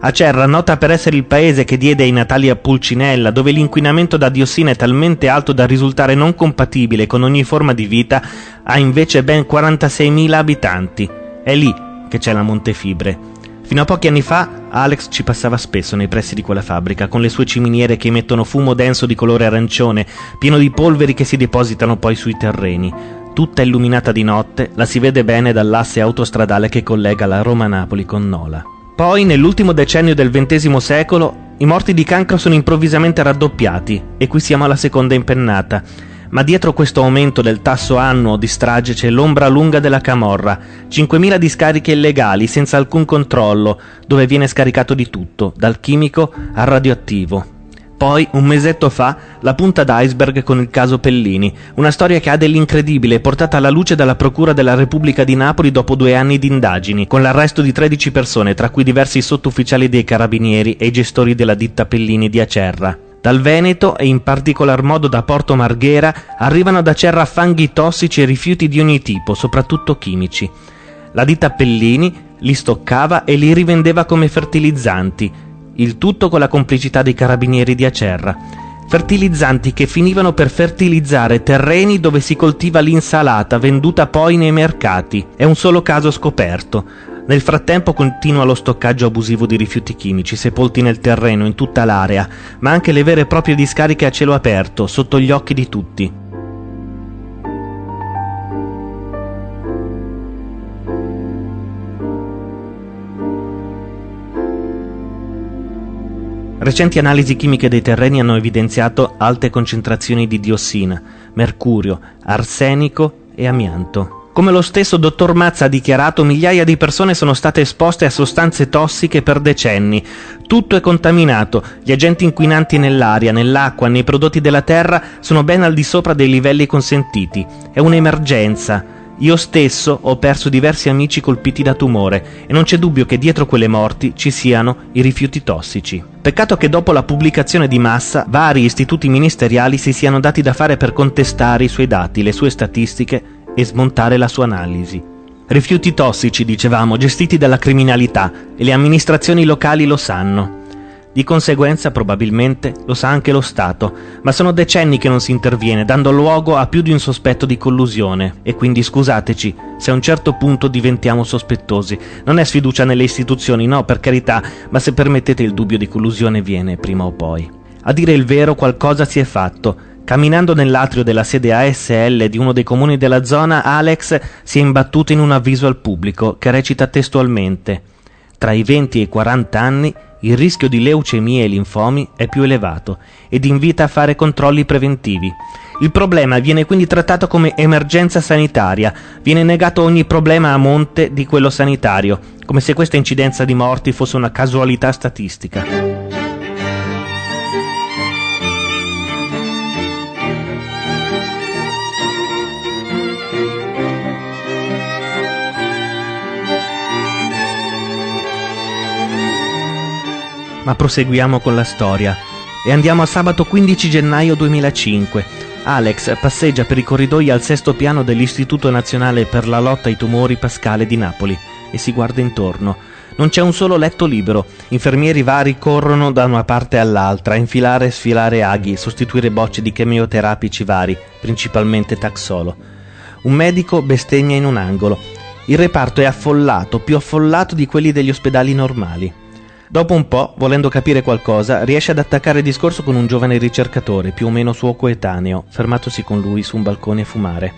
Acerra, nota per essere il paese che diede i natali a Pulcinella, dove l'inquinamento da diossina è talmente alto da risultare non compatibile con ogni forma di vita, ha invece ben quarantaseimila abitanti. È lì che c'è la Montefibre. Fino a pochi anni fa Alex ci passava spesso nei pressi di quella fabbrica, con le sue ciminiere che emettono fumo denso di colore arancione, pieno di polveri che si depositano poi sui terreni. Tutta illuminata di notte, la si vede bene dall'asse autostradale che collega la Roma-Napoli con Nola. Poi, nell'ultimo decennio del ventesimo secolo, i morti di cancro sono improvvisamente raddoppiati, e qui siamo alla seconda impennata. Ma dietro questo aumento del tasso annuo di strage c'è l'ombra lunga della camorra, cinquemila discariche illegali, senza alcun controllo, dove viene scaricato di tutto, dal chimico al radioattivo. Poi, un mesetto fa, la punta d'iceberg con il caso Pellini, una storia che ha dell'incredibile, portata alla luce dalla Procura della Repubblica di Napoli dopo due anni di indagini, con l'arresto di tredici persone, tra cui diversi sottufficiali dei carabinieri e i gestori della ditta Pellini di Acerra. Dal Veneto, e in particolar modo da Porto Marghera, arrivano ad Acerra fanghi tossici e rifiuti di ogni tipo, soprattutto chimici. La ditta Pellini li stoccava e li rivendeva come fertilizzanti, il tutto con la complicità dei carabinieri di Acerra. Fertilizzanti che finivano per fertilizzare terreni dove si coltiva l'insalata, venduta poi nei mercati. È un solo caso scoperto. Nel frattempo continua lo stoccaggio abusivo di rifiuti chimici, sepolti nel terreno, in tutta l'area, ma anche le vere e proprie discariche a cielo aperto, sotto gli occhi di tutti. Recenti analisi chimiche dei terreni hanno evidenziato alte concentrazioni di diossina, mercurio, arsenico e amianto. Come lo stesso dottor Mazza ha dichiarato, migliaia di persone sono state esposte a sostanze tossiche per decenni. Tutto è contaminato, gli agenti inquinanti nell'aria, nell'acqua, nei prodotti della terra sono ben al di sopra dei livelli consentiti. È un'emergenza. Io stesso ho perso diversi amici colpiti da tumore, e non c'è dubbio che dietro quelle morti ci siano i rifiuti tossici. Peccato che dopo la pubblicazione di Massa vari istituti ministeriali si siano dati da fare per contestare i suoi dati, le sue statistiche e smontare la sua analisi. Rifiuti tossici, dicevamo, gestiti dalla criminalità, e le amministrazioni locali lo sanno. Di conseguenza, probabilmente, lo sa anche lo Stato, ma sono decenni che non si interviene, dando luogo a più di un sospetto di collusione. E quindi scusateci se a un certo punto diventiamo sospettosi. Non è sfiducia nelle istituzioni, no, per carità, ma se permettete, il dubbio di collusione viene prima o poi. A dire il vero, qualcosa si è fatto. Camminando nell'atrio della sede A S L di uno dei comuni della zona, Alex si è imbattuto in un avviso al pubblico che recita testualmente: tra i venti e i quaranta anni il rischio di leucemie e linfomi è più elevato, ed invita a fare controlli preventivi. Il problema viene quindi trattato come emergenza sanitaria, viene negato ogni problema a monte di quello sanitario, come se questa incidenza di morti fosse una casualità statistica. Ma proseguiamo con la storia e andiamo a sabato quindici gennaio duemilacinque. Alex passeggia per i corridoi al sesto piano dell'Istituto Nazionale per la Lotta ai Tumori Pascale di Napoli e si guarda intorno. Non c'è un solo letto libero. Infermieri vari corrono da una parte all'altra a infilare e sfilare aghi, sostituire bocce di chemioterapici vari, principalmente Taxolo. Un medico bestemmia in un angolo. Il reparto è affollato, più affollato di quelli degli ospedali normali. Dopo un po', volendo capire qualcosa, riesce ad attaccare il discorso con un giovane ricercatore, più o meno suo coetaneo, fermatosi con lui su un balcone a fumare.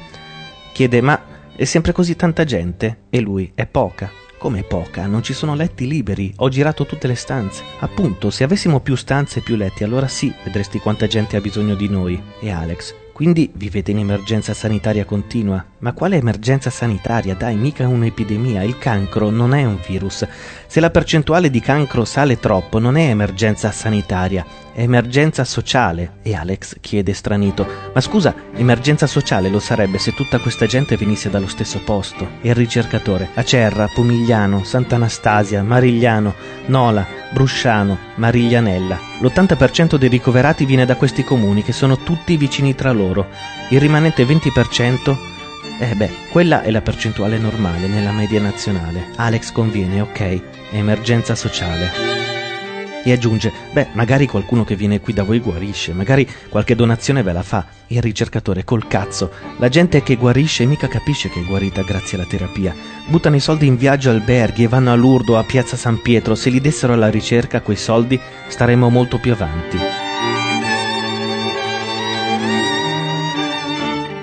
Chiede: ma è sempre così tanta gente? E lui: è poca. Come poca? Non ci sono letti liberi, ho girato tutte le stanze. Appunto, se avessimo più stanze e più letti, allora sì, vedresti quanta gente ha bisogno di noi. E Alex: quindi vivete in emergenza sanitaria continua? Ma quale emergenza sanitaria? Dai, mica un'epidemia. Il cancro non è un virus. Se la percentuale di cancro sale troppo, non è emergenza sanitaria, è emergenza sociale. E Alex chiede stranito: ma scusa, emergenza sociale lo sarebbe se tutta questa gente venisse dallo stesso posto? E il ricercatore: Acerra, Pomigliano, Sant'Anastasia, Marigliano, Nola, Brusciano, Mariglianella. L'ottanta per cento dei ricoverati viene da questi comuni, che sono tutti vicini tra loro. Il rimanente venti per cento... Eh beh, quella è la percentuale normale nella media nazionale. Alex conviene, ok, emergenza sociale. E aggiunge: beh, magari qualcuno che viene qui da voi guarisce, magari qualche donazione ve la fa. Il ricercatore: col cazzo, la gente che guarisce mica capisce che è guarita grazie alla terapia. Buttano i soldi in viaggio, alberghi, e vanno a Lurdo, a Piazza San Pietro. Se li dessero alla ricerca quei soldi, staremmo molto più avanti.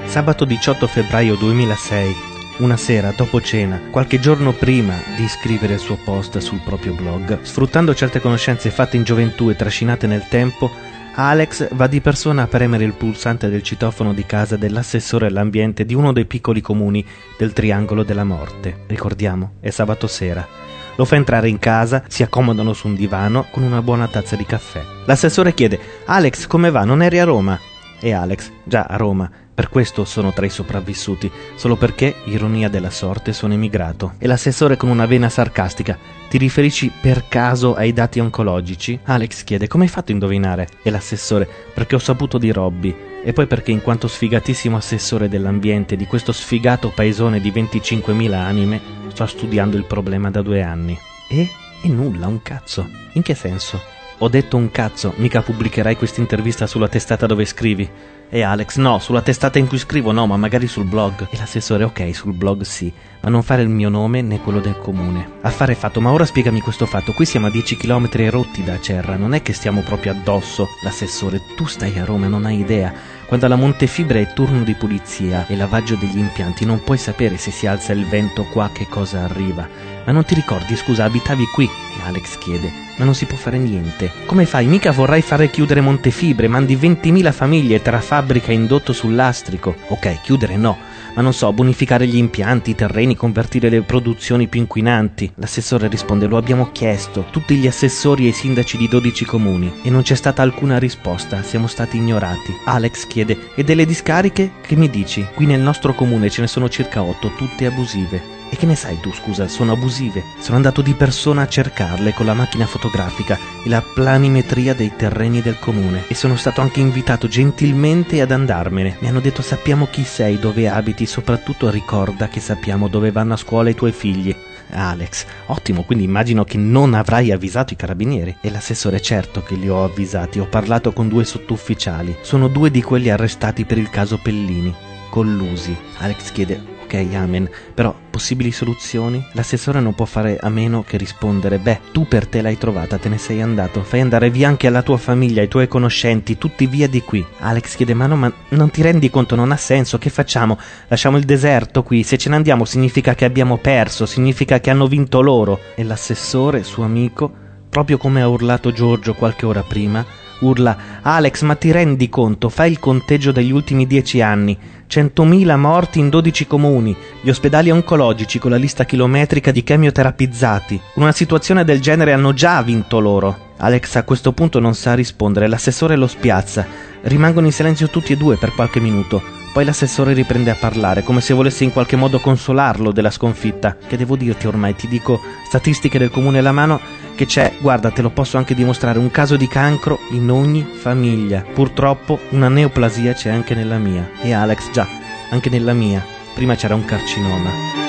Sabato diciotto febbraio duemilasei, una sera dopo cena, qualche giorno prima di scrivere il suo post sul proprio blog, sfruttando certe conoscenze fatte in gioventù e trascinate nel tempo, Alex va di persona a premere il pulsante del citofono di casa dell'assessore all'ambiente di uno dei piccoli comuni del Triangolo della Morte. Ricordiamo, è sabato sera. Lo fa entrare in casa, si accomodano su un divano con una buona tazza di caffè. L'assessore chiede: Alex, come va? Non eri a Roma? E Alex: già a Roma. Per questo sono tra i sopravvissuti, solo perché, ironia della sorte, sono emigrato. E l'assessore, con una vena sarcastica: ti riferisci per caso ai dati oncologici? Alex chiede: come hai fatto a indovinare? E l'assessore: perché ho saputo di Robby, e poi perché in quanto sfigatissimo assessore dell'ambiente di questo sfigato paesone di venticinquemila anime sto studiando il problema da due anni. E? E nulla, un cazzo. In che senso? Ho detto un cazzo, mica pubblicherai quest'intervista sulla testata dove scrivi. E Alex: no, sulla testata in cui scrivo no, ma magari sul blog. E l'assessore: ok, sul blog sì, ma non fare il mio nome né quello del comune. Affare fatto, ma ora spiegami questo fatto. Qui siamo a dieci chilometri e rotti da Acerra, non è che stiamo proprio addosso. L'assessore: tu stai a Roma, non hai idea. Quando alla Montefibra è turno di pulizia e lavaggio degli impianti, non puoi sapere se si alza il vento qua che cosa arriva. Ma non ti ricordi, scusa, abitavi qui? E Alex chiede: ma non si può fare niente. Come fai? Mica vorrai fare chiudere Montefibre, mandi ventimila famiglie tra fabbrica e indotto sul lastrico. Ok, chiudere no, ma non so, bonificare gli impianti, i terreni, convertire le produzioni più inquinanti. L'assessore risponde: lo abbiamo chiesto, tutti gli assessori e i sindaci di dodici comuni, e non c'è stata alcuna risposta, siamo stati ignorati. Alex chiede: e delle discariche? Che mi dici? Qui nel nostro comune ce ne sono circa otto, tutte abusive. E che ne sai tu, scusa, sono abusive? Sono andato di persona a cercarle con la macchina fotografica e la planimetria dei terreni del comune, e sono stato anche invitato gentilmente ad andarmene. Mi hanno detto: sappiamo chi sei, dove abiti, soprattutto ricorda che sappiamo dove vanno a scuola i tuoi figli. Alex: ottimo, quindi immagino che non avrai avvisato i carabinieri. E l'assessore: certo che li ho avvisati, ho parlato con due sottufficiali, sono due di quelli arrestati per il caso Pellini, collusi. Alex chiede: ok, amen, però possibili soluzioni? L'assessore non può fare a meno che rispondere: beh, tu per te l'hai trovata, te ne sei andato, fai andare via anche alla tua famiglia, ai tuoi conoscenti, tutti via di qui. Alex chiede: ma no, ma non ti rendi conto, non ha senso, che facciamo? Lasciamo il deserto qui, se ce ne andiamo significa che abbiamo perso, significa che hanno vinto loro. E l'assessore, suo amico, proprio come ha urlato Giorgio qualche ora prima, urla: Alex, ma ti rendi conto? Fai il conteggio degli ultimi dieci anni. centomila morti in dodici comuni, gli ospedali oncologici con la lista chilometrica di chemioterapizzati. Con una situazione del genere hanno già vinto loro. Alex a questo punto non sa rispondere, l'assessore lo spiazza. Rimangono in silenzio tutti e due per qualche minuto. Poi l'assessore riprende a parlare, come se volesse in qualche modo consolarlo della sconfitta. Che devo dirti ormai? Ti dico statistiche del comune alla mano che c'è, guarda, te lo posso anche dimostrare, un caso di cancro in ogni famiglia. Purtroppo una neoplasia c'è anche nella mia. E Alex: già, anche nella mia. Prima c'era un carcinoma.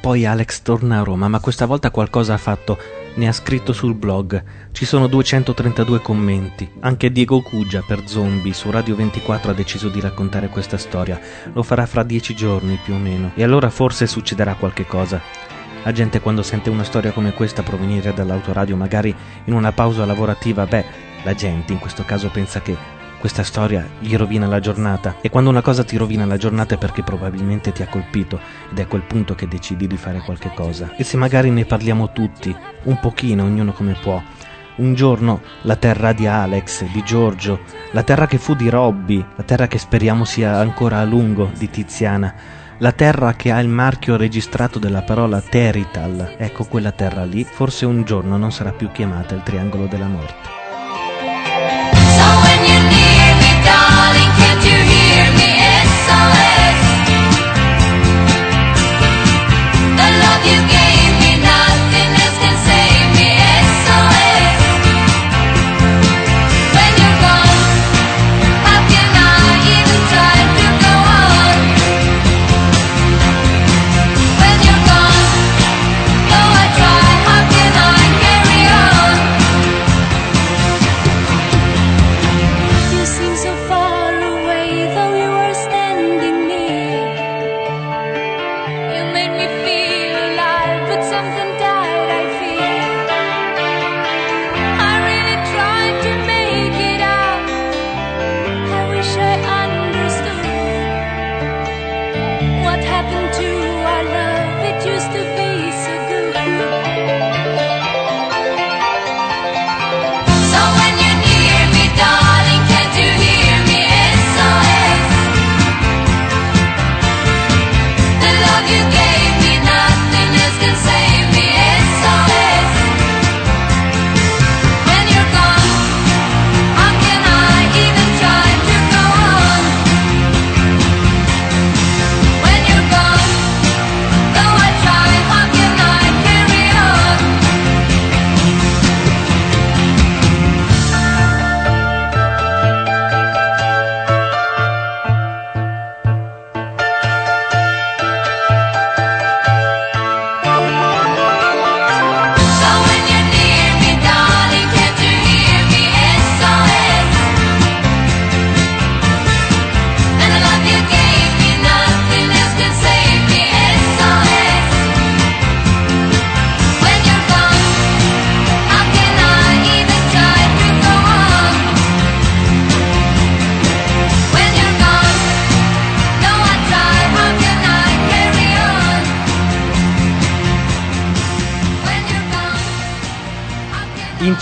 Poi Alex torna a Roma, ma questa volta qualcosa ha fatto, ne ha scritto sul blog. Ci sono duecentotrentadue commenti. Anche Diego Cugia per Zombie su Radio ventiquattro ha deciso di raccontare questa storia. Lo farà fra dieci giorni più o meno, e allora forse succederà qualche cosa. La gente, quando sente una storia come questa provenire dall'autoradio, magari in una pausa lavorativa, beh, la gente in questo caso pensa che questa storia gli rovina la giornata, e quando una cosa ti rovina la giornata è perché probabilmente ti ha colpito ed è a quel punto che decidi di fare qualche cosa. E se magari ne parliamo tutti, un pochino, ognuno come può. Un giorno la terra di Alex, di Giorgio, la terra che fu di Robby, la terra che speriamo sia ancora a lungo di Tiziana, la terra che ha il marchio registrato della parola Terital, ecco quella terra lì, forse un giorno non sarà più chiamata il triangolo della morte.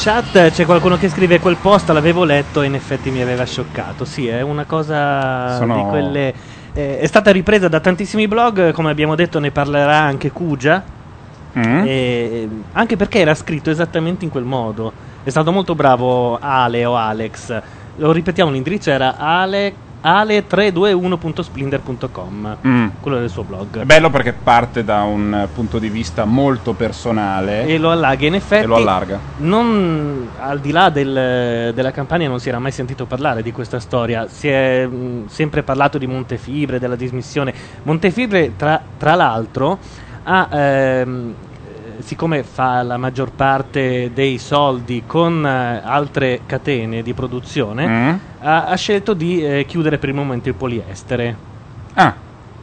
Chat, c'è qualcuno che scrive: quel post l'avevo letto e in effetti mi aveva scioccato. Sì, è una cosa Sono... di quelle. Eh, è stata ripresa da tantissimi blog, come abbiamo detto ne parlerà anche Cugia, mm. e, anche perché era scritto esattamente in quel modo. È stato molto bravo Ale o Alex. Lo ripetiamo, l'indirizzo era Ale. ale tre due uno punto splinder punto com, mm. quello del suo blog. È bello perché parte da un punto di vista molto personale e lo allarga, in effetti, e lo allarga. Non, al di là del, della Campania non si era mai sentito parlare di questa storia. Si è mh, sempre parlato di Montefibre, della dismissione. Montefibre tra, tra l'altro ha, ehm, siccome fa la maggior parte dei soldi con eh, altre catene di produzione, mm. ha, ha scelto di eh, chiudere per il momento il poliestere, ah.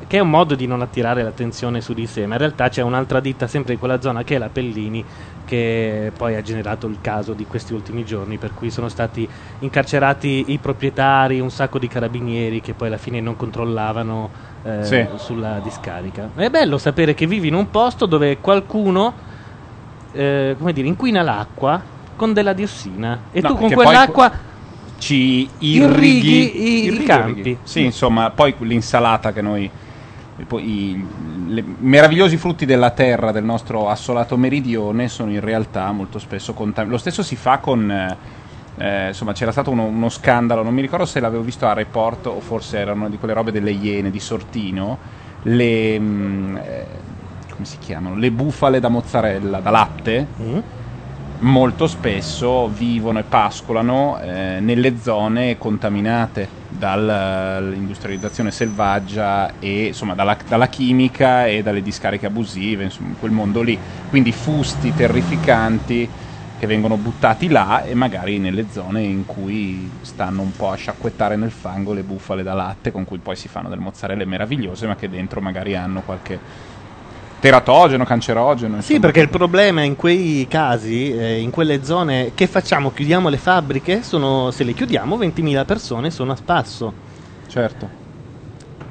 che è un modo di non attirare l'attenzione su di sé, ma in realtà c'è un'altra ditta sempre in quella zona che è la Pellini, che poi ha generato il caso di questi ultimi giorni, per cui sono stati incarcerati i proprietari, un sacco di carabinieri che poi alla fine non controllavano eh, sì. sulla discarica. È bello sapere che vivi in un posto dove qualcuno eh, come dire, inquina l'acqua con della diossina e no, tu con quell'acqua co- ci irrighi, irrighi i, irrighi, i campi irrighi. Sì, mm. insomma, poi l'insalata che noi E poi i le, meravigliosi frutti della terra del nostro assolato meridione sono in realtà molto spesso contaminati. Lo stesso si fa con eh, insomma, c'era stato uno, uno scandalo, non mi ricordo se l'avevo visto a Report o forse erano di quelle robe delle Iene di Sortino, le mh, eh, come si chiamano, le bufale da mozzarella, da latte, mm. molto spesso vivono e pascolano eh, nelle zone contaminate dall'industrializzazione selvaggia e insomma dalla, dalla chimica e dalle discariche abusive, insomma quel mondo lì, quindi fusti terrificanti che vengono buttati là e magari nelle zone in cui stanno un po' a sciacquettare nel fango le bufale da latte con cui poi si fanno delle mozzarelle meravigliose ma che dentro magari hanno qualche teratogeno, cancerogeno. Sì, perché il problema in quei casi, eh, in quelle zone, che facciamo? Chiudiamo le fabbriche? Sono, se le chiudiamo, ventimila persone sono a spasso. Certo.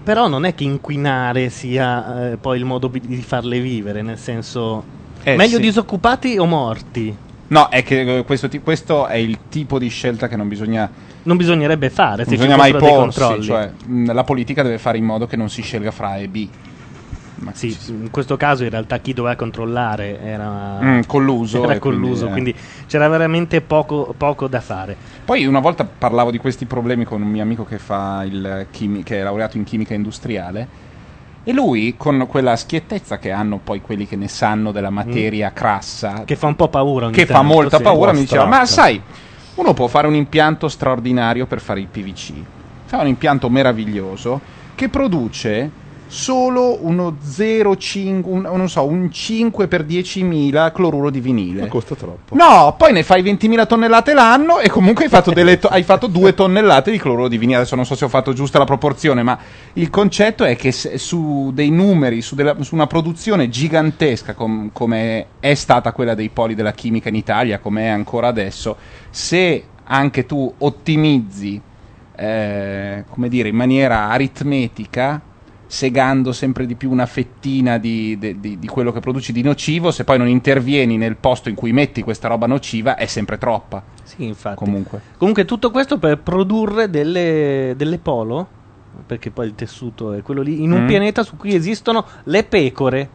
Però non è che inquinare sia eh, poi il modo di farle vivere, nel senso, eh, meglio sì. disoccupati o morti? No, è che questo, ti- questo è il tipo di scelta che non bisogna... Non bisognerebbe fare, non se bisogna mai porsi, cioè, mh, la politica deve fare in modo che non si scelga fra A e B. Ma sì, ci... in questo caso in realtà chi doveva controllare era mm, colluso, era colluso quindi, eh. quindi c'era veramente poco, poco da fare. Poi una volta parlavo di questi problemi con un mio amico che fa il chimi- che è laureato in chimica industriale, e lui, con quella schiettezza che hanno poi quelli che ne sanno della materia mm. crassa, che fa un po' paura ogni che tanto, fa molta sì, paura, mi diceva, ma sai, uno può fare un impianto straordinario per fare il P V C, fa un impianto meraviglioso che produce solo uno zero virgola cinque, non so, un cinque per diecimila cloruro di vinile. Ma costa troppo. No, poi ne fai ventimila tonnellate l'anno e comunque hai fatto, delle to- hai fatto due tonnellate di cloruro di vinile. Adesso non so se ho fatto giusta la proporzione, ma il concetto è che su dei numeri, su, della, su una produzione gigantesca com- come è stata quella dei poli della chimica in Italia, come è ancora adesso, se anche tu ottimizzi, eh, come dire, in maniera aritmetica, segando sempre di più una fettina di, de, di, di quello che produci di nocivo, se poi non intervieni nel posto in cui metti questa roba nociva, è sempre troppa. Sì, infatti. Comunque, Comunque tutto questo per produrre delle, delle polo, perché poi il tessuto è quello lì, in un mm. pianeta su cui esistono le pecore.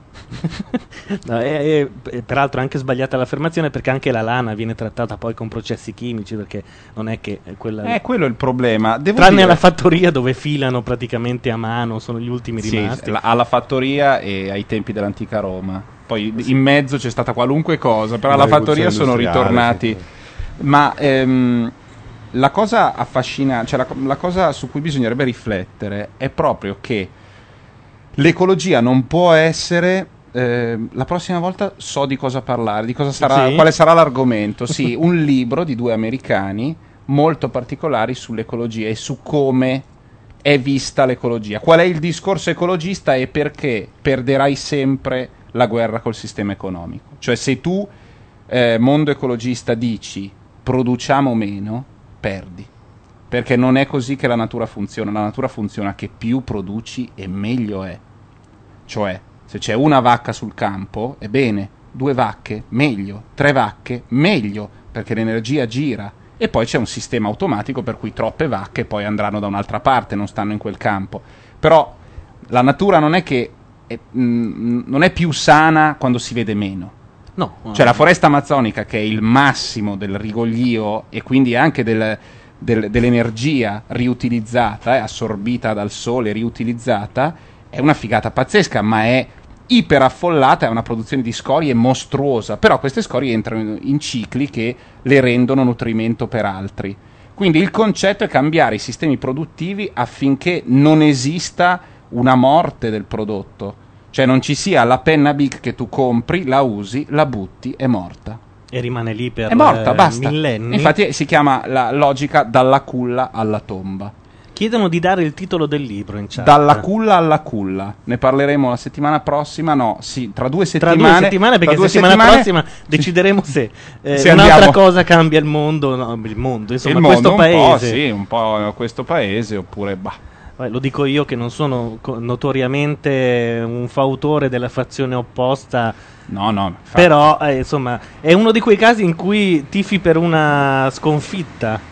No, è, è, è peraltro anche sbagliata l'affermazione, perché anche la lana viene trattata poi con processi chimici, perché non è che quella è eh, quello è il problema. Devo tranne dire... alla fattoria, dove filano praticamente a mano, sono gli ultimi rimasti. Sì, la, alla fattoria e ai tempi dell'antica Roma. Poi sì. in mezzo c'è stata qualunque cosa, però alla fattoria sono ritornati. Sì. Ma ehm, la cosa affascinante, cioè la, la cosa su cui bisognerebbe riflettere è proprio che l'ecologia non può essere... Eh, la prossima volta so di cosa parlare, di cosa sarà, sì? quale sarà l'argomento. Sì, un libro di due americani molto particolari sull'ecologia e su come è vista l'ecologia. Qual è il discorso ecologista e perché perderai sempre la guerra col sistema economico. Cioè, se tu, eh, mondo ecologista, dici produciamo meno, perdi. Perché non è così che la natura funziona. La natura funziona che più produci e meglio è. Cioè, se c'è una vacca sul campo, è bene, due vacche, meglio, tre vacche, meglio, perché l'energia gira. E poi c'è un sistema automatico per cui troppe vacche poi andranno da un'altra parte, non stanno in quel campo. Però la natura non è che è, mh, non è più sana quando si vede meno. No. Cioè, la foresta amazzonica, che è il massimo del rigoglio e quindi anche del... Del, dell'energia riutilizzata, eh, assorbita dal sole, riutilizzata, è una figata pazzesca, ma è iperaffollata, è una produzione di scorie mostruosa, però queste scorie entrano in cicli che le rendono nutrimento per altri. Quindi il concetto è cambiare i sistemi produttivi affinché non esista una morte del prodotto, cioè non ci sia la penna Bic che tu compri, la usi, la butti, è morta. E rimane lì per è morta, eh, basta. Millenni. Infatti si chiama la logica dalla culla alla tomba. Chiedono di dare il titolo del libro in chat. Dalla culla alla culla. Ne parleremo la settimana prossima, no, sì, tra due settimane. Tra due settimane, perché la settimana settimane, prossima decideremo se, eh, se un'altra andiamo. cosa cambia il mondo, no, il mondo, insomma, il mondo, questo un paese. Po', sì, un po' questo paese, oppure bah. Lo dico io che non sono notoriamente un fautore della fazione opposta. No, no. Infatti. Però, eh, insomma, è uno di quei casi in cui tifi per una sconfitta.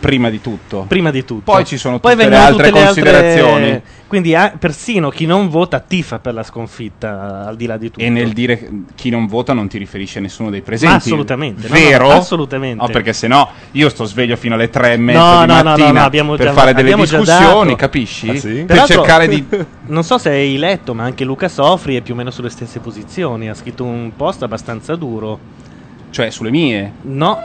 Prima di tutto. Prima di tutto. Poi ci sono Poi tutte le altre tutte le considerazioni. Altre... Quindi ah, persino chi non vota tifa per la sconfitta, al di là di tutto. E nel dire chi non vota non ti riferisci a nessuno dei presenti. Ma assolutamente. Vero? No, no, assolutamente. No, perché sennò io sto sveglio fino alle tre e mezza no, di no, mattina no, no, no, per già, fare delle discussioni, capisci? Ah, sì? Per cercare di... Non so se hai letto, ma anche Luca Sofri è più o meno sulle stesse posizioni. Ha scritto un post abbastanza duro. Cioè, sulle mie? No,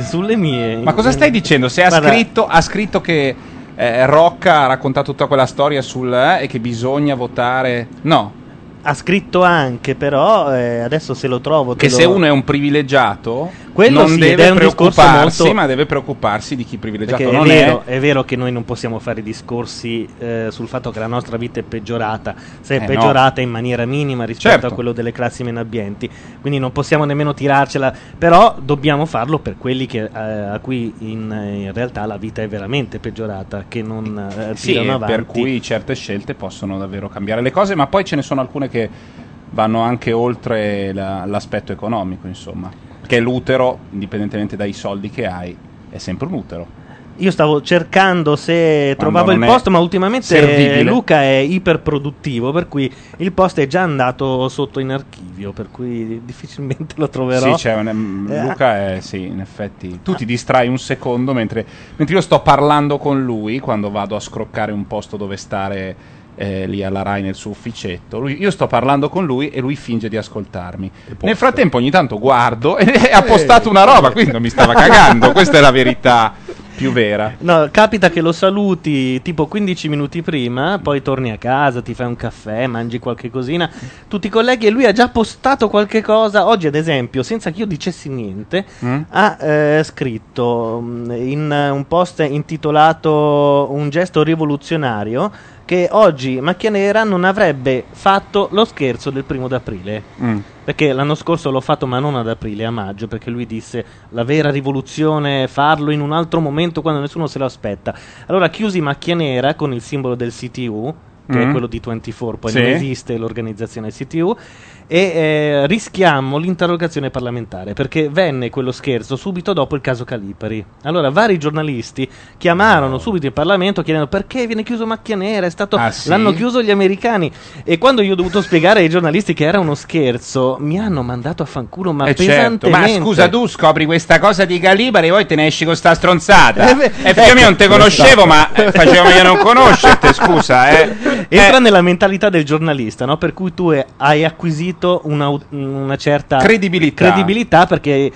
sulle mie. Ma cosa stai dicendo? Se ha scritto, ha scritto che eh, Rocca ha raccontato tutta quella storia sul eh, e che bisogna votare. No. Ha scritto anche, però, eh, adesso se lo trovo. Che lo... se uno è un privilegiato, quello non sì, deve è un preoccuparsi, molto... ma deve preoccuparsi di chi privilegiato perché non è vero, è. È vero che noi non possiamo fare discorsi eh, sul fatto che la nostra vita è peggiorata, se è eh peggiorata no. in maniera minima rispetto certo. a quello delle classi meno abbienti, quindi non possiamo nemmeno tirarcela, però dobbiamo farlo per quelli che, eh, a cui in, in realtà la vita è veramente peggiorata, che non eh, sì, tirano avanti. Per cui certe scelte possono davvero cambiare le cose, ma poi ce ne sono alcune che vanno anche oltre la, l'aspetto economico, insomma. Perché l'utero, indipendentemente dai soldi che hai, è sempre un utero. Io stavo cercando se Quando trovavo il post, ma ultimamente servibile. Luca è iperproduttivo, per cui il post è già andato sotto in archivio, per cui difficilmente lo troverò. Sì, cioè, Luca è, sì, in effetti, tu ti distrai un secondo mentre, mentre io sto parlando con lui, quando vado a scroccare un posto dove stare eh, lì alla Rai nel suo ufficetto. Lui, io sto parlando con lui e lui finge di ascoltarmi. Nel frattempo ogni tanto guardo e ha postato una roba, quindi non mi stava cagando, questa è la verità più vera. No, capita che lo saluti tipo quindici minuti prima, poi torni a casa, ti fai un caffè, mangi qualche cosina, tutti i colleghi, e lui ha già postato qualche cosa. Oggi ad esempio, senza che io dicessi niente, mm? ha eh, scritto in un post intitolato "Un gesto rivoluzionario" che oggi Macchia Nera non avrebbe fatto lo scherzo del primo d'aprile. Mm. Perché l'anno scorso l'ho fatto, ma non ad aprile, a maggio, perché lui disse la vera rivoluzione è farlo in un altro momento quando nessuno se lo aspetta. Allora chiusi Macchia Nera con il simbolo del C T U, che mm. è quello di ventiquattro, poi sì. non esiste l'organizzazione C T U, e eh, rischiammo l'interrogazione parlamentare, perché venne quello scherzo subito dopo il caso Calipari. Allora vari giornalisti chiamarono oh. subito il Parlamento chiedendo perché viene chiuso Macchia Nera, è stato, ah, sì? l'hanno chiuso gli americani, e quando io ho dovuto spiegare ai giornalisti che era uno scherzo mi hanno mandato a fanculo, ma eh pesantemente. Certo. Ma scusa, tu scopri questa cosa di Calipari e poi te ne esci con sta stronzata, eh beh, eh, ecco, io non te conoscevo, ma eh, facevo meglio non conoscerti, scusa eh. entra eh. nella mentalità del giornalista, no? Per cui tu hai acquisito Una, una certa credibilità. credibilità perché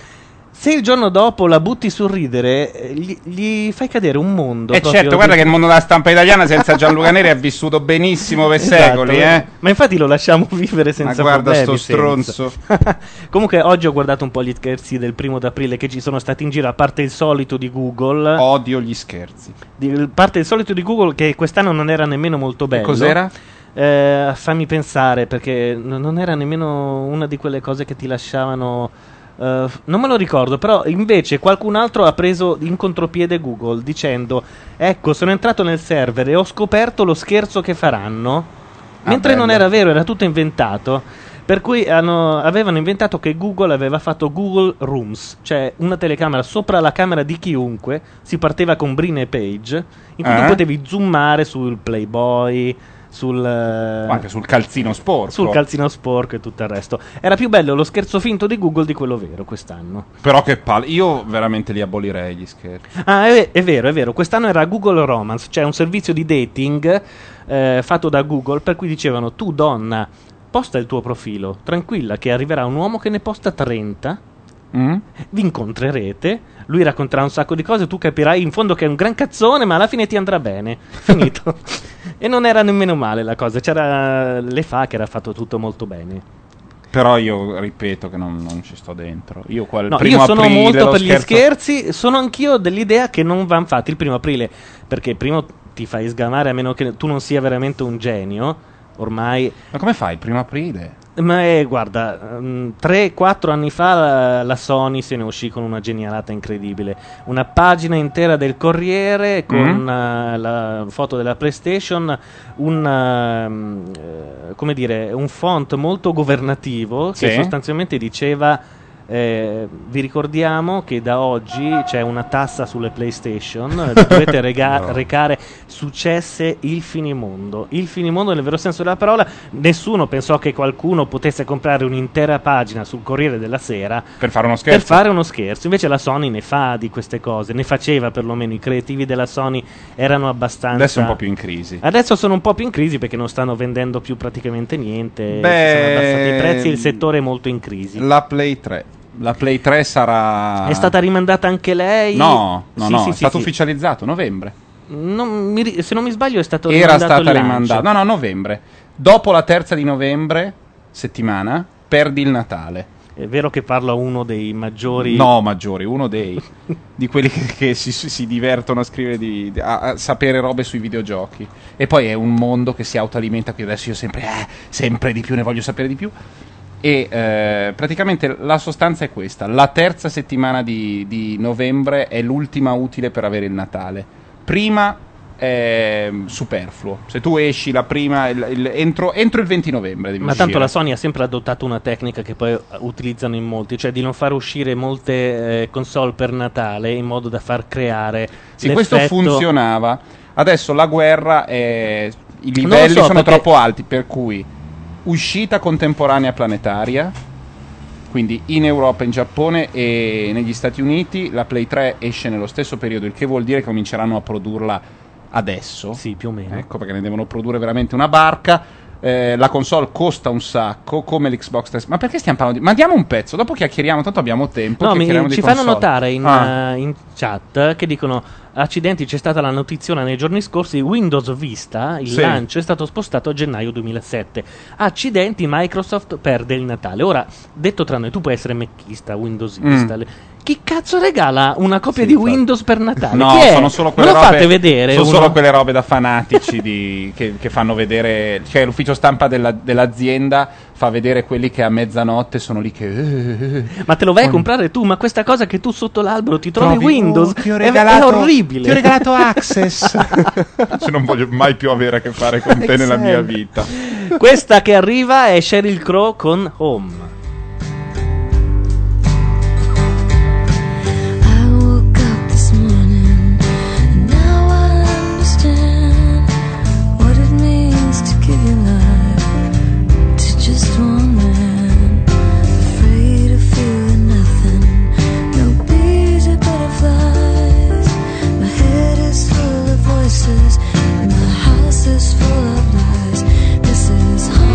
se il giorno dopo la butti sul ridere gli, gli fai cadere un mondo. E eh certo, guarda che il mondo della stampa italiana senza Gianluca Neri è vissuto benissimo per esatto, secoli eh. Ma infatti lo lasciamo vivere senza problemi. Ma guarda problemi, sto stronzo. Comunque oggi ho guardato un po' gli scherzi del primo d'aprile che ci sono stati in giro, a parte il solito di Google. Odio gli scherzi. A parte il solito di Google che quest'anno non era nemmeno molto bello. E cos'era? Eh, fammi pensare, perché non era nemmeno una di quelle cose che ti lasciavano eh, non me lo ricordo, però invece qualcun altro ha preso in contropiede Google dicendo "Ecco, sono entrato nel server e ho scoperto lo scherzo che faranno", ah, mentre bello. Non era vero, era tutto inventato. Per cui hanno, avevano inventato che Google aveva fatto Google Rooms, cioè una telecamera sopra la camera di chiunque, si parteva con Brin e Page, in cui eh? tu potevi zoomare sul Playboy, sul anche sul calzino sporco sul calzino sporco e tutto il resto. Era più bello lo scherzo finto di Google di quello vero quest'anno, però che palle, io veramente li abolirei gli scherzi. Ah, è, è vero, è vero, quest'anno era Google Romance, cioè un servizio di dating eh, fatto da Google, per cui dicevano "Tu donna posta il tuo profilo, tranquilla che arriverà un uomo che ne posta trenta, Mm? vi incontrerete, lui racconterà un sacco di cose, tu capirai in fondo che è un gran cazzone, ma alla fine ti andrà bene", finito. E non era nemmeno male la cosa, c'era le fa che era fatto tutto molto bene. Però io ripeto che non, non ci sto dentro. Io, qua, il no, primo io sono aprile, molto per scherzo... gli scherzi, sono anch'io dell'idea che non van fatti il primo aprile, perché primo ti fai sgamare, a meno che tu non sia veramente un genio ormai. Ma come fai il primo aprile? Ma eh, guarda, tre quattro anni fa la, la Sony se ne uscì con una genialata incredibile. Una pagina intera del Corriere con mm. uh, la foto della PlayStation, un, uh, come dire, un font molto governativo sì. che sostanzialmente diceva eh, "Vi ricordiamo che da oggi c'è una tassa sulle PlayStation, dovete rega- no. recare successe il finimondo". Il finimondo nel vero senso della parola. Nessuno pensò che qualcuno potesse comprare un'intera pagina sul Corriere della Sera per fare uno scherzo. Per fare uno scherzo. Invece la Sony ne fa di queste cose, ne faceva perlomeno, i creativi della Sony erano abbastanza. Adesso è un po' più in crisi. Adesso sono un po' più in crisi perché non stanno vendendo più praticamente niente. Beh, sono abbassati i prezzi, il settore è molto in crisi. La Play tre. La Play tre sarà... È stata rimandata anche lei? No, no, sì, no, sì, è sì, stato sì. ufficializzato novembre. Non, mi, se non mi sbaglio è stato Era rimandato Era stata rimandata, no, no, novembre. Dopo la terza di novembre, settimana, perdi il Natale. È vero che parlo a uno dei maggiori... No, maggiori, uno dei... di quelli che si, si divertono a scrivere, di, a, a sapere robe sui videogiochi. E poi è un mondo che si autoalimenta, che adesso io sempre, eh, sempre di più, ne voglio sapere di più. E eh, praticamente la sostanza è questa. La terza settimana di, di novembre è l'ultima utile per avere il Natale. Prima... superfluo. Se tu esci la prima il, il, entro, entro il venti novembre devi Ma uscire. Tanto la Sony ha sempre adottato una tecnica che poi utilizzano in molti, cioè di non far uscire molte eh, console per Natale in modo da far creare sì, l'effetto... questo funzionava. Adesso la guerra è... i livelli so, sono perché... troppo alti, per cui uscita contemporanea planetaria, quindi in Europa, in Giappone e negli Stati Uniti la Play tre esce nello stesso periodo, il che vuol dire che cominceranno a produrla adesso, sì, più o meno, ecco perché ne devono produrre veramente una barca. Eh, la console costa un sacco, come l'Xbox tre. Ma perché stiamo parlando di... ma diamo un pezzo, dopo chiacchieriamo, tanto abbiamo tempo. No, mi, ci console. Fanno notare in, ah. uh, in chat che dicono: accidenti, c'è stata la notizia nei giorni scorsi, Windows Vista, il sì. lancio, è stato spostato a gennaio duemilasette. Accidenti, Microsoft perde il Natale. Ora, detto tra noi, tu puoi essere mecchista, Windows Vista, mm. le... chi cazzo regala una copia sì, di Windows per Natale? No, sono solo quelle robe, fate vedere, sono uno? solo quelle robe da fanatici di, che, che fanno vedere, cioè l'ufficio stampa della, dell'azienda fa vedere quelli che a mezzanotte sono lì che uh, ma te lo vai un... a comprare tu, ma questa cosa che tu sotto l'albero ti trovi, trovi Windows, oh, ti ho regalato, è orribile, ti ho regalato Access. Cioè non voglio mai più avere a che fare con te nella mia vita. Questa che arriva è Sheryl Crow con Home. This is full of lies. This is home.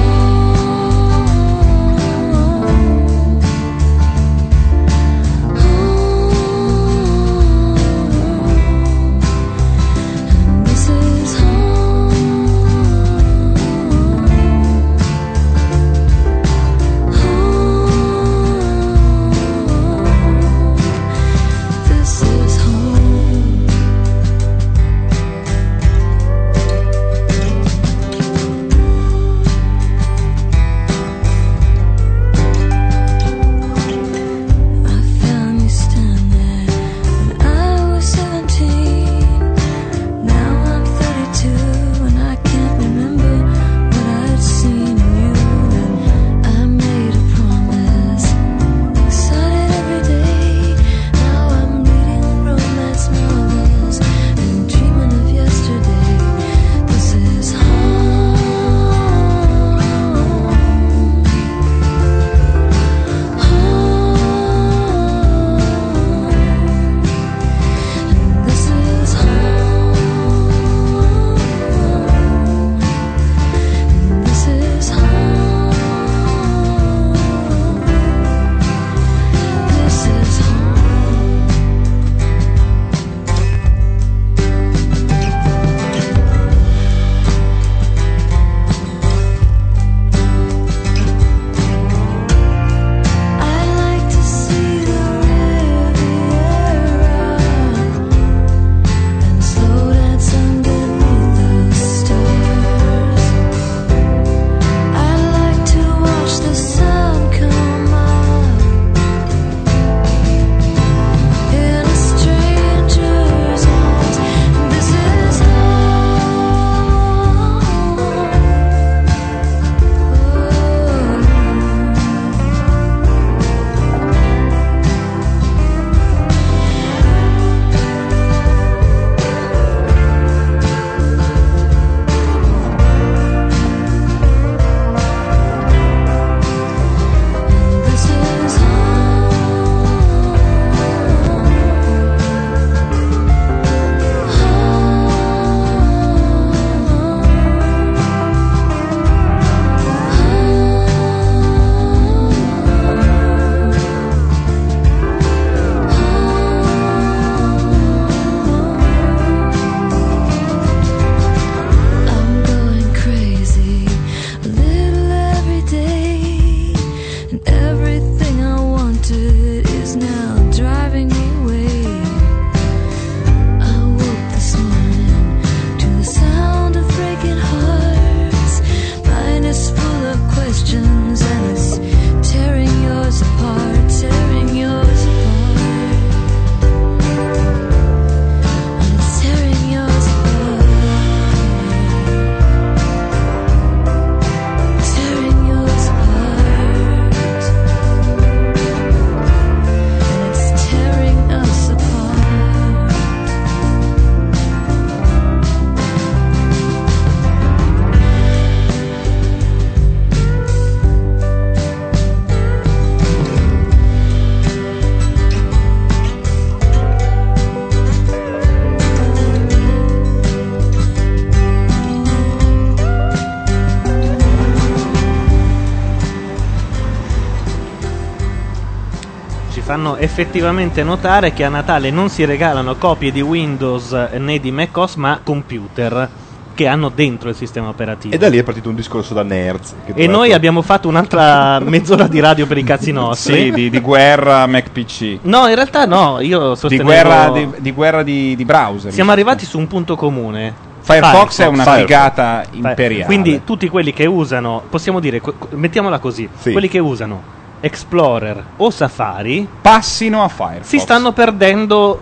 fanno effettivamente notare che a Natale non si regalano copie di Windows né di macOS, ma computer che hanno dentro il sistema operativo. E da lì è partito un discorso da nerds. Che e noi abbiamo fatto un'altra mezz'ora di radio per i cazzi nostri. Sì, di, di guerra Mac P C. No, in realtà no, io sostenevo... Di guerra di, di, guerra di, di browser. Siamo arrivati su un punto comune. Firefox, Firefox è una Firefox. figata imperiale. Quindi tutti quelli che usano, possiamo dire, mettiamola così, sì. quelli che usano Explorer o Safari... Passino a Firefox. Si stanno perdendo...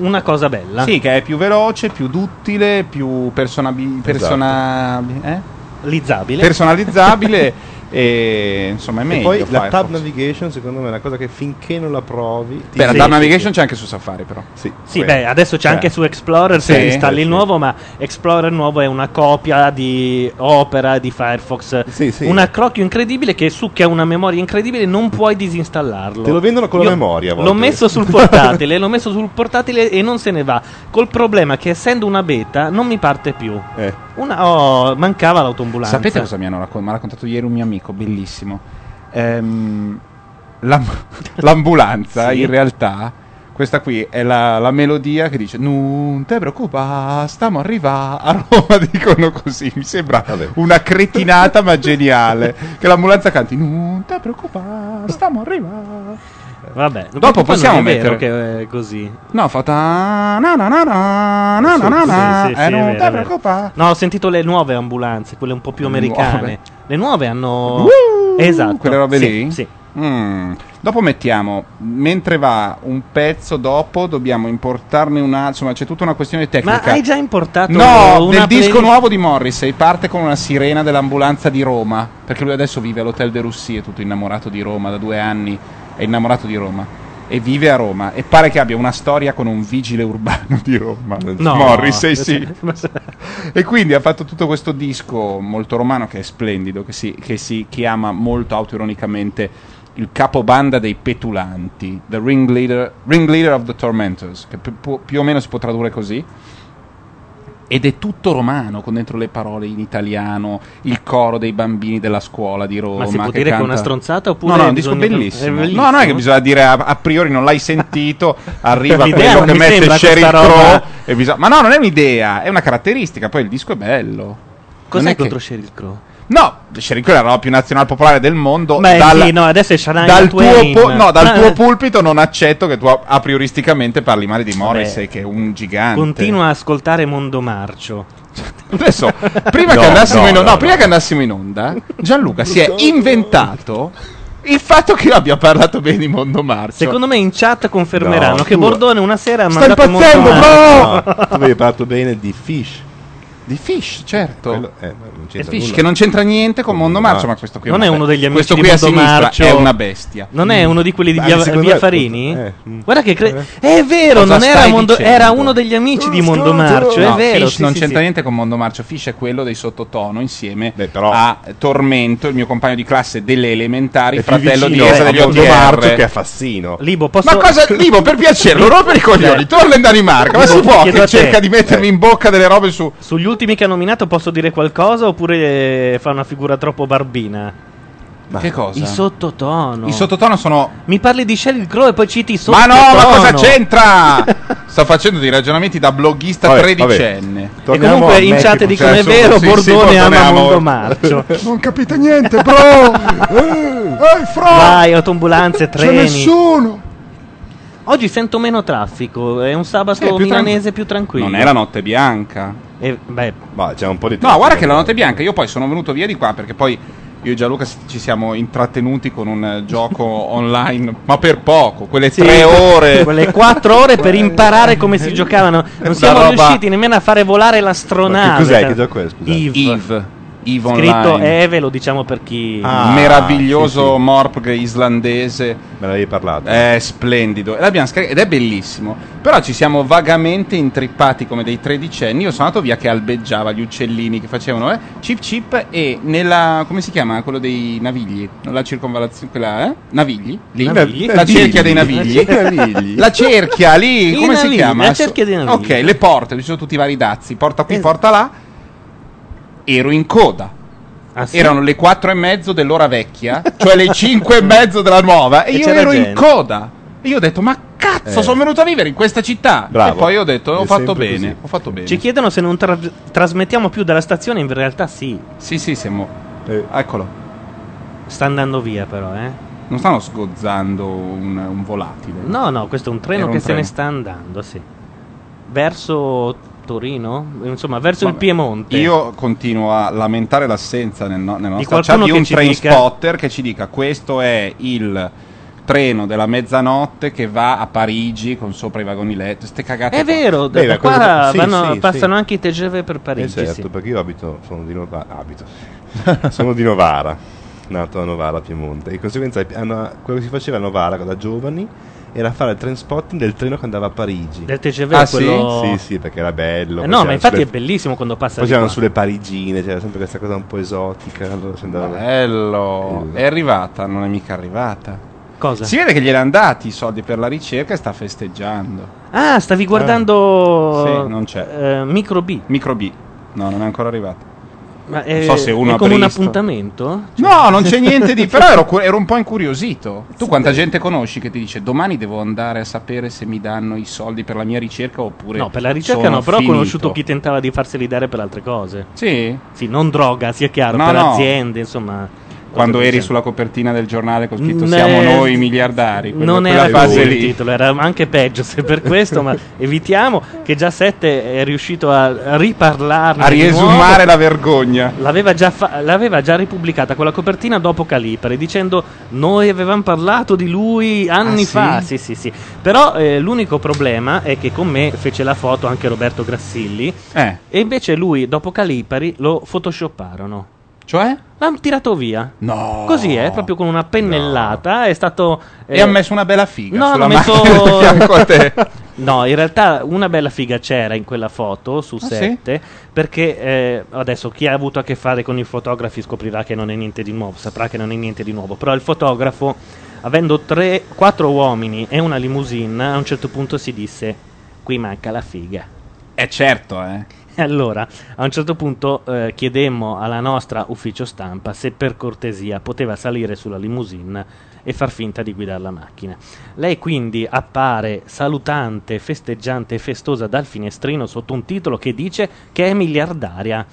una cosa bella. Sì, che è più veloce, più duttile, più personabi- personabi- eh? Lizzabile. personalizzabile e insomma è meglio. E poi Firefox. La Tab Navigation secondo me è una cosa che finché non la provi... Beh, la Tab Navigation c'è anche su Safari però. Sì, sì beh, adesso c'è eh. anche su Explorer se sì, installi eh, il nuovo, sì. ma Explorer nuovo è una copia di Opera, di Firefox. Sì, sì. Un accrocchio incredibile che succhia una memoria incredibile, non puoi disinstallarlo. Te lo vendono con Io la memoria. L'ho messo sul portatile, l'ho messo sul portatile e non se ne va. Col problema che essendo una beta non mi parte più. Eh. Una, oh, mancava l'autoambulanza. Sapete cosa mi hanno raccontato? Mi ha raccontato ieri un mio amico, bellissimo. Ehm, la, l'ambulanza, sì. in realtà, questa qui è la, la melodia che dice: non te preoccupa, stiamo arrivando a Roma. Dicono così. Mi sembra Vabbè. una cretinata ma geniale. Che l'ambulanza canti: non te preoccupa, stiamo arrivando. Vabbè, dopo possiamo mettere che è così. No, fa ta na na na na na na na. Sì, sì, eh, sì, non ti preoccupare. No, ho sentito le nuove ambulanze, quelle un po' più americane. Nuove. Le nuove hanno uh, esatto, quelle robe sì, lì. Sì. Mm. Dopo mettiamo, mentre va un pezzo dopo, dobbiamo importarne una, insomma c'è tutta una questione tecnica. Ma hai già importato No, una nel play... disco nuovo di Morrissey parte con una sirena dell'ambulanza di Roma, perché lui adesso vive all'Hotel de Russie, tutto innamorato di Roma da due anni. È innamorato di Roma e vive a Roma e pare che abbia una storia con un vigile urbano di Roma. No, Morrissey, sì. E quindi ha fatto tutto questo disco molto romano che è splendido, che si, che si chiama molto autoironicamente il capobanda dei petulanti, the ringleader, ringleader of the tormentors, che più, più o meno si può tradurre così. Ed è tutto romano, con dentro le parole in italiano, il coro dei bambini della scuola di Roma. Ma si può che dire canta... che è una stronzata oppure... No, no, è un disco bellissimo. È bellissimo. No, non è che bisogna dire a, a priori non l'hai sentito, arriva quello che mette Sheryl Crow e bisogna... Ma no, non è un'idea, è una caratteristica, poi il disco è bello. Cos'è contro che... Sheryl Crow? No, Sheryl Crow è la roba più nazional popolare del mondo. Beh, dal, sì, no, adesso è Shania dal Twain. Tuo po- no, dal ah, tuo pulpito non accetto che tu a, a prioristicamente parli male di Morrissey, beh, che è un gigante. Continua a ascoltare Mondomarcio. Adesso, prima, no, che, andassimo no, in on- no, no, prima no. che andassimo in onda, Gianluca si è inventato il fatto che io abbia parlato bene di Mondomarcio. Secondo me in chat confermeranno no, che tu... Bordone una sera ha mandato Mondomarcio. No, tu avevi parlato bene di Fish. Di Fish, certo. Quello, eh, non Fish, che non c'entra niente con Mondomarcio, ma questo qui non è uno degli amici di Mondomarcio, è una bestia. Non è uno di quelli di Via, via Farini? Eh. Guarda che cre- è vero, Cosa non era Mondo- era uno degli amici di Mondomarcio, no, è vero. Fish sì, non sì, c'entra sì. niente con Mondomarcio, Fish è quello dei Sottotono insieme Beh, però, a Tormento, il mio compagno di classe delle elementari, fratello di Esa degli Mondomarcio che è Fassino. Libo, posso... Ma cosa Libo, per piacere, lo rompe i coglioni, torna in Danimarca, ma si può che cerca di mettermi in bocca delle robe su sugli ultimi che ha nominato, posso dire qualcosa oppure fa una figura troppo barbina? Ma che cosa? I Sottotono. I Sottotono sono... Mi parli di Sheryl Crow e poi citi i Sottotono. Ma no, ma cosa c'entra? Sta facendo dei ragionamenti da bloghista vabbè, tredicenne. Vabbè. E comunque in chat dicono è vero, sì, Bordone, sì, Bordone ama Mondomarcio. Non capite niente, bro. Ehi, fra. Vai, autoambulanze, treni. C'è nessuno. Oggi sento meno traffico, è un sabato sì, più milanese tranqu- più tranquillo. Non è la notte bianca. Eh, beh. Bah, c'è un po' di no, guarda che la notte bianca, io poi sono venuto via di qua perché poi io e Gianluca ci siamo intrattenuti con un gioco online, ma per poco, quelle sì, tre ore, quelle quattro ore per imparare come si giocavano. Non siamo roba... riusciti nemmeno a fare volare l'astronave. Ma che cos'è che gioco è? Scusate. Eve. Eve. Eve scritto Eve, lo diciamo per chi ah, meraviglioso sì, sì. morp islandese, me l'avevi parlato, è splendido e l'abbiamo scaricato ed è bellissimo, però ci siamo vagamente intrippati come dei tredicenni. Io sono andato via che albeggiava gli uccellini che facevano eh, cip cip e nella come si chiama quello dei navigli, la circonvallazione quella eh? navigli, lì? navigli? La, la cerchia dei navigli, navigli. la cerchia lì come I si navigli, chiama la cerchia dei navigli, ok, le porte, ci sono tutti i vari dazi, porta qui esatto. porta là. Ero in coda. Ah, sì? Erano le quattro e mezzo dell'ora vecchia, cioè le cinque e mezzo della nuova, e, e io ero gente. in coda. Io ho detto, ma cazzo, eh. sono venuto a vivere in questa città. Bravo. E poi ho detto, ho fatto bene, ho fatto bene. Ci chiedono se non tra- trasmettiamo più dalla stazione, in realtà sì. Sì, sì, siamo... Eh. Eccolo. Sta andando via però, eh. Non stanno sgozzando un, un volatile. No, no, questo è un treno Era che un se treno. ne sta andando, sì. Verso Torino? Insomma, verso Vabbè, il Piemonte. Io continuo a lamentare l'assenza nel, nel nostro di qualcuno chat, di un train dica... spotter che ci dica questo è il treno della mezzanotte che va a Parigi con sopra i vagoni letto. Ste cagate. È qua. vero, Beh, da qua cosa... vanno, sì, sì, passano sì. anche i T G V per Parigi. Eh certo, sì. perché io abito, sono di Novara. Abito. sono di Novara. Nato a Novara, Piemonte, e in conseguenza una, quello che si faceva a Novara da giovani era fare il train spotting del treno che andava a Parigi, del T G V. Ah, quello... sì? Sì, sì, perché era bello. Eh no, ma infatti sulle... è bellissimo quando passa. Poi c'erano sulle parigine, c'era sempre questa cosa un po' esotica. Allora andava... bello. bello, è arrivata, non è mica arrivata. Cosa? Si vede che gliel'ha andati i soldi per la ricerca e sta festeggiando. Ah, stavi guardando. Ah. Sì, non c'è. Eh, micro B. Micro B, no, non è ancora arrivata. Ma è, non so se uno è come un appuntamento? Cioè. No, non c'è niente di... Però ero, ero un po' incuriosito. Tu quanta gente conosci che ti dice domani devo andare a sapere se mi danno i soldi per la mia ricerca oppure... No, per la ricerca no, però ho conosciuto chi tentava di farseli dare per altre cose. Sì? Sì, non droga, sia chiaro, no, per no. aziende, insomma... Quando eri sulla copertina del giornale con scritto ne... siamo noi miliardari. Quello, non era fase lì. Il titolo, era anche peggio se per questo, ma evitiamo, che già Sette è riuscito a riparlarne, a riesumare la vergogna. L'aveva già, fa- l'aveva già ripubblicata quella copertina dopo Calipari, dicendo noi avevamo parlato di lui anni ah, fa. Sì? Sì, sì, sì. Però eh, l'unico problema è che con me fece la foto anche Roberto Grassilli eh. e invece lui dopo Calipari lo photoshopparono. Cioè? L'hanno tirato via. No. Così è, eh, proprio con una pennellata. No. È stato. Eh... E ha messo una bella figa. No, sulla hanno messo. Di fianco a te. No, in realtà una bella figa c'era in quella foto su ah, sette. Sì? Perché eh, adesso chi ha avuto a che fare con i fotografi scoprirà che non è niente di nuovo. Saprà che non è niente di nuovo. Però il fotografo, avendo tre, quattro uomini e una limousine, a un certo punto si disse: qui manca la figa. Eh, certo, eh. Allora, a un certo punto eh, chiedemmo alla nostra ufficio stampa se per cortesia poteva salire sulla limousine e far finta di guidare la macchina. Lei quindi appare salutante, festeggiante e festosa dal finestrino sotto un titolo che dice che è miliardaria.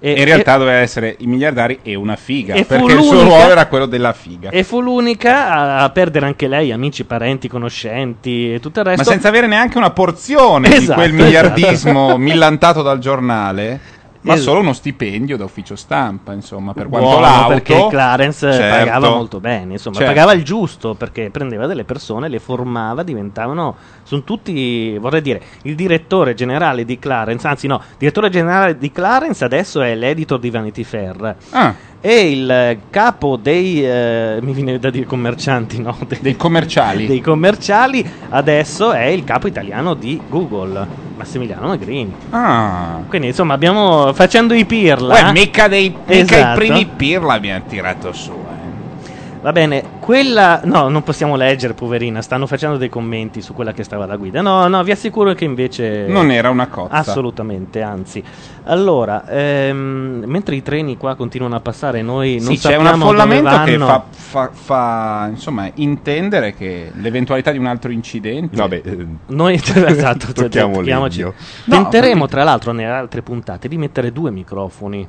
E, in realtà e, doveva essere i miliardari e una figa, e perché il suo ruolo era quello della figa. E fu l'unica a, a perdere anche lei amici, parenti, conoscenti e tutto il resto. Ma senza avere neanche una porzione esatto, di quel miliardismo esatto. millantato dal giornale, ma esatto. solo uno stipendio da ufficio stampa, insomma, per quanto Buono, l'auto... perché Clarence certo. pagava molto bene, insomma, certo. pagava il giusto, perché prendeva delle persone, le formava, diventavano... Sono tutti, vorrei dire, il direttore generale di Clarence, anzi no, il direttore generale di Clarence adesso è l'editor di Vanity Fair. Ah. E il capo dei, eh, mi viene da dire commercianti, no? Dei, dei commerciali. Dei commerciali adesso è il capo italiano di Google, Massimiliano Magrini. Ah. Quindi insomma abbiamo, facendo i pirla. Uè, mica, dei, mica esatto. i primi pirla abbiamo tirato su, eh. Va bene, quella... No, non possiamo leggere, poverina. Stanno facendo dei commenti su quella che stava alla guida. No, no, vi assicuro che invece... Non era una cozza. Assolutamente, anzi. Allora, ehm, mentre i treni qua continuano a passare, noi non sì, sappiamo dove vanno. Sì, c'è un affollamento che fa, fa, fa, insomma, intendere che l'eventualità di un altro incidente... Vabbè, eh, noi, esatto, tocchiamoci. No, tenteremo, tra l'altro, nelle altre puntate, di mettere due microfoni.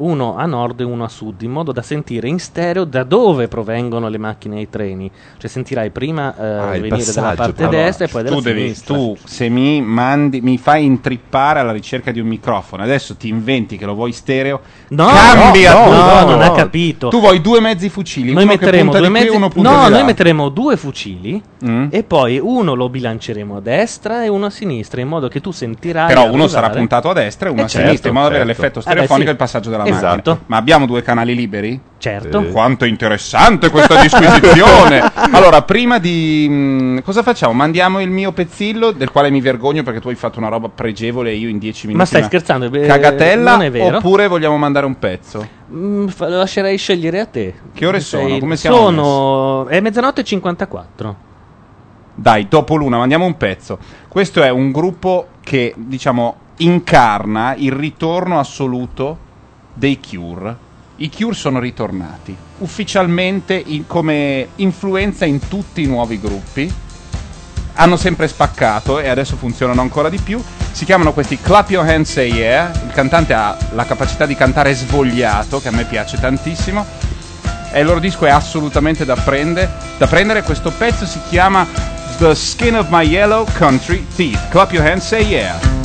Uno a nord e uno a sud, in modo da sentire in stereo da dove provengono le macchine e i treni. Cioè sentirai prima eh, ah, venire dalla parte allora, destra e poi dalla tu sinistra. Devi, tu se mi mandi, mi fai intrippare alla ricerca di un microfono, adesso ti inventi che lo vuoi stereo, no, cambia no, no, no, no, non ha capito. Tu vuoi due mezzi fucili, noi uno metteremo che punta due mezzi, qui, uno punta no, noi là. metteremo due fucili mm. e poi uno lo bilanceremo a destra e uno a sinistra, in modo che tu sentirai. Però uno arrivare. sarà puntato a destra e uno eh a certo, sinistra, in modo da certo. avere l'effetto stereofonico eh sì. e il passaggio della esatto. Ma abbiamo due canali liberi? Certo. Eh. Quanto è interessante questa disquisizione. Allora, prima di mh, cosa facciamo? Mandiamo il mio pezzillo, del quale mi vergogno perché tu hai fatto una roba pregevole e io in dieci minuti. Ma stai scherzando? Cagatella? Non è vero. Oppure vogliamo mandare un pezzo? Mm, fa- lascerei scegliere a te. Che ore sei... sono? Come siamo sono messi? È mezzanotte e cinquantaquattro. Dai, dopo l'una mandiamo un pezzo. Questo è un gruppo che, diciamo, incarna il ritorno assoluto dei Cure. I Cure sono ritornati ufficialmente in, come influenza in tutti i nuovi gruppi, hanno sempre spaccato e adesso funzionano ancora di più. Si chiamano questi Clap Your Hands Say Yeah. Il cantante ha la capacità di cantare svogliato, che a me piace tantissimo, e il loro disco è assolutamente da prendere, da prendere. Questo pezzo si chiama The Skin of My Yellow Country Teeth. Clap Your Hands Say Yeah.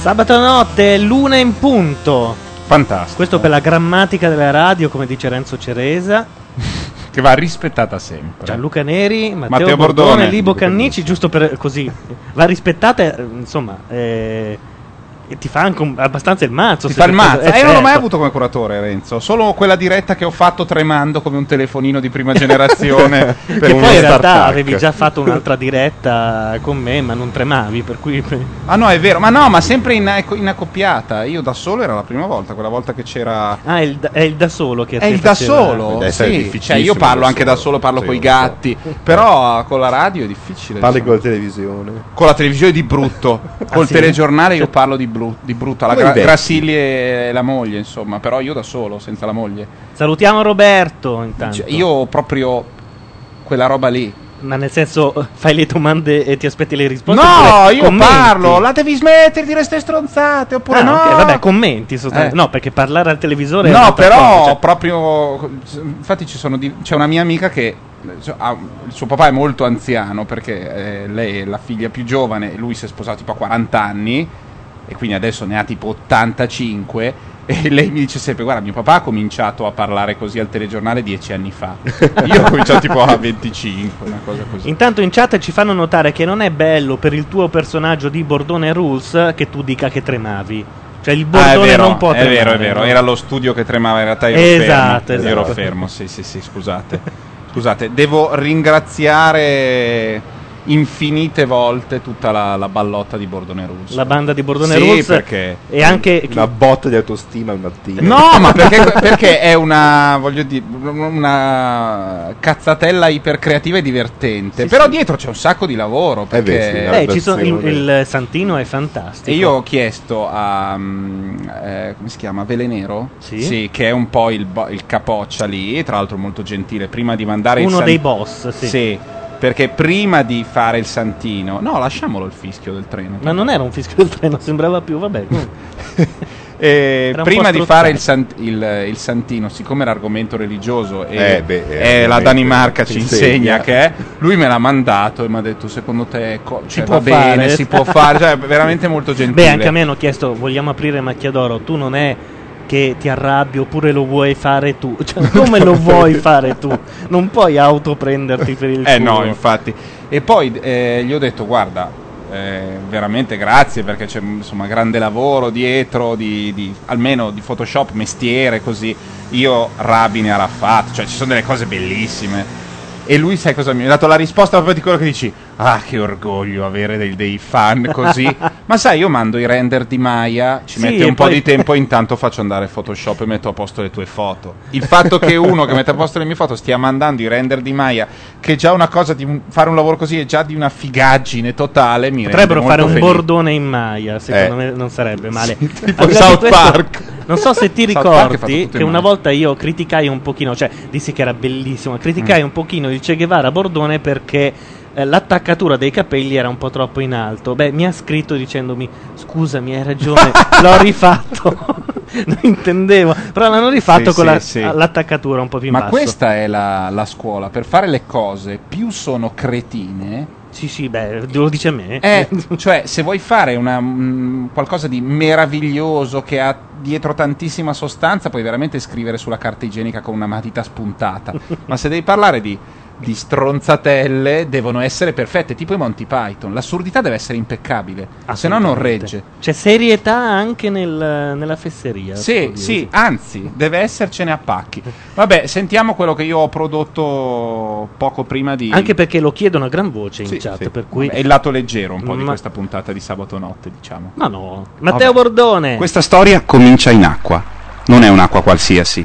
Sabato notte, l'una in punto. Fantastico. Questo per la grammatica della radio, come dice Renzo Ceresa. Che va rispettata sempre. Gianluca Neri, Matteo, Matteo Bordone, Bordone Libo Cannici, giusto per così. Va rispettata, insomma... Eh, e ti fa anche un, abbastanza il mazzo. Ti fa il mazzo. Eh, certo. Io non l'ho mai avuto come curatore, Renzo. Solo quella diretta che ho fatto tremando come un telefonino di prima generazione. Per che poi in realtà avevi già fatto un'altra diretta con me, ma non tremavi, per cui... Ah no, è vero. Ma no, ma sempre in, in accoppiata. Io da solo era la prima volta, quella volta che c'era... Ah, è il, è il da solo che a te È il faceva... da solo? Eh, sì. Cioè, io parlo da anche da solo, parlo sì, coi gatti. So. Però con la radio è difficile. Parli con la televisione. Con la televisione di brutto. Ah, col sì? telegiornale cioè... io parlo di brutto. Di brutta la gra- Grassilli e la moglie, insomma, però io da solo, senza la moglie. Salutiamo Roberto intanto. Cioè, io proprio quella roba lì. Ma nel senso, fai le domande e ti aspetti le risposte? No, io commenti. parlo, la devi smettere di restare stronzate, oppure ah, no. Okay, vabbè, commenti sostanzialmente. Eh. No, perché parlare al televisore... No, però cosa, cioè... proprio... Infatti ci sono di... c'è una mia amica che... Ha... Il suo papà è molto anziano, perché eh, lei è la figlia più giovane, lui si è sposato tipo a quaranta anni... E quindi adesso ne ha tipo ottantacinque. E lei mi dice sempre: guarda, mio papà ha cominciato a parlare così al telegiornale dieci anni fa. Io ho cominciato tipo a venticinque, una cosa così. Intanto in chat ci fanno notare che non è bello per il tuo personaggio di Bordone Rules che tu dica che tremavi. Cioè il Bordone ah, è vero, non può tremare. È vero, è vero, era lo studio che tremava, in realtà ero esatto, fermo. Esatto. Ero fermo, sì, sì, sì, scusate. Scusate, devo ringraziare... infinite volte tutta la, la ballotta di Bordone Rules, la banda di Bordone sì, Rules, perché e anche una botta di autostima al mattino. No, ma perché, perché è una, voglio dire, una cazzatella ipercreativa e divertente, sì, però sì. dietro c'è un sacco di lavoro, perché eh beh, sì, eh, ci sono, il, il Santino è fantastico. E io ho chiesto a um, eh, come si chiama, Velenero, sì. Sì, che è un po' il, bo- il capoccia lì, tra l'altro molto gentile, prima di mandare uno il San... dei boss, sì, sì. Perché prima di fare il santino... No, lasciamolo il fischio del treno. Ma non era un fischio del treno, sembrava più, vabbè. eh, prima di fare il, sant- il, il santino, siccome era argomento religioso e eh, beh, eh, la Danimarca ci insegna, insegna che è, lui me l'ha mandato e mi ha detto, secondo te co- cioè, va bene, fare. si può fare, cioè, veramente molto gentile. Beh, anche a me hanno chiesto, vogliamo aprire Macchiadoro, tu non è... che ti arrabbi oppure lo vuoi fare tu, cioè, come lo vuoi fare tu, non puoi autoprenderti per il eh culo. No, infatti. E poi eh, gli ho detto, guarda, eh, veramente grazie, perché c'è insomma grande lavoro dietro di, di almeno di Photoshop, mestiere, così. Io Rabine Arafat, cioè ci sono delle cose bellissime. E lui, sai cosa mi ha dato? La risposta proprio di quello che dici: ah, che orgoglio avere dei, dei fan così. Ma sai, io mando i render di Maya, ci sì, mette un po' di tempo, intanto faccio andare Photoshop e metto a posto le tue foto. Il fatto che uno che mette a posto le mie foto stia mandando i render di Maya, che è già una cosa di un, fare un lavoro così è già di una figaggine totale, mi potrebbero fare un felice. Bordone in Maya, secondo eh. me non sarebbe male. Sì, tipo allora, South Park. Questo, non so se ti ricordi che una volta io criticai un pochino, cioè dissi che era bellissimo, criticai mm. un pochino il Che Guevara Bordone perché eh, l'attaccatura dei capelli era un po' troppo in alto. Beh, mi ha scritto dicendomi: scusami, hai ragione, l'ho rifatto. Non intendevo, però l'hanno rifatto sì, con sì, la, sì. l'attaccatura un po' più in Ma basso. Ma questa è la, la scuola, per fare le cose più sono cretine. Sì, sì, beh, lo dice a me. Eh, cioè, se vuoi fare una, mh, qualcosa di meraviglioso che ha dietro tantissima sostanza, puoi veramente scrivere sulla carta igienica con una matita spuntata. Ma se devi parlare di... di stronzatelle, devono essere perfette, tipo i Monty Python, l'assurdità deve essere impeccabile, se no non regge. C'è serietà anche nel, nella fesseria. Sì, sì, anzi, deve essercene a pacchi. Vabbè, sentiamo quello che io ho prodotto poco prima di... Anche perché lo chiedono a gran voce in sì, chat, sì. per cui... Vabbè, è il lato leggero un po' Ma... di questa puntata di sabato notte, diciamo. Ma no, Matteo Vabbè. Bordone! Questa storia comincia in acqua, non è un'acqua qualsiasi.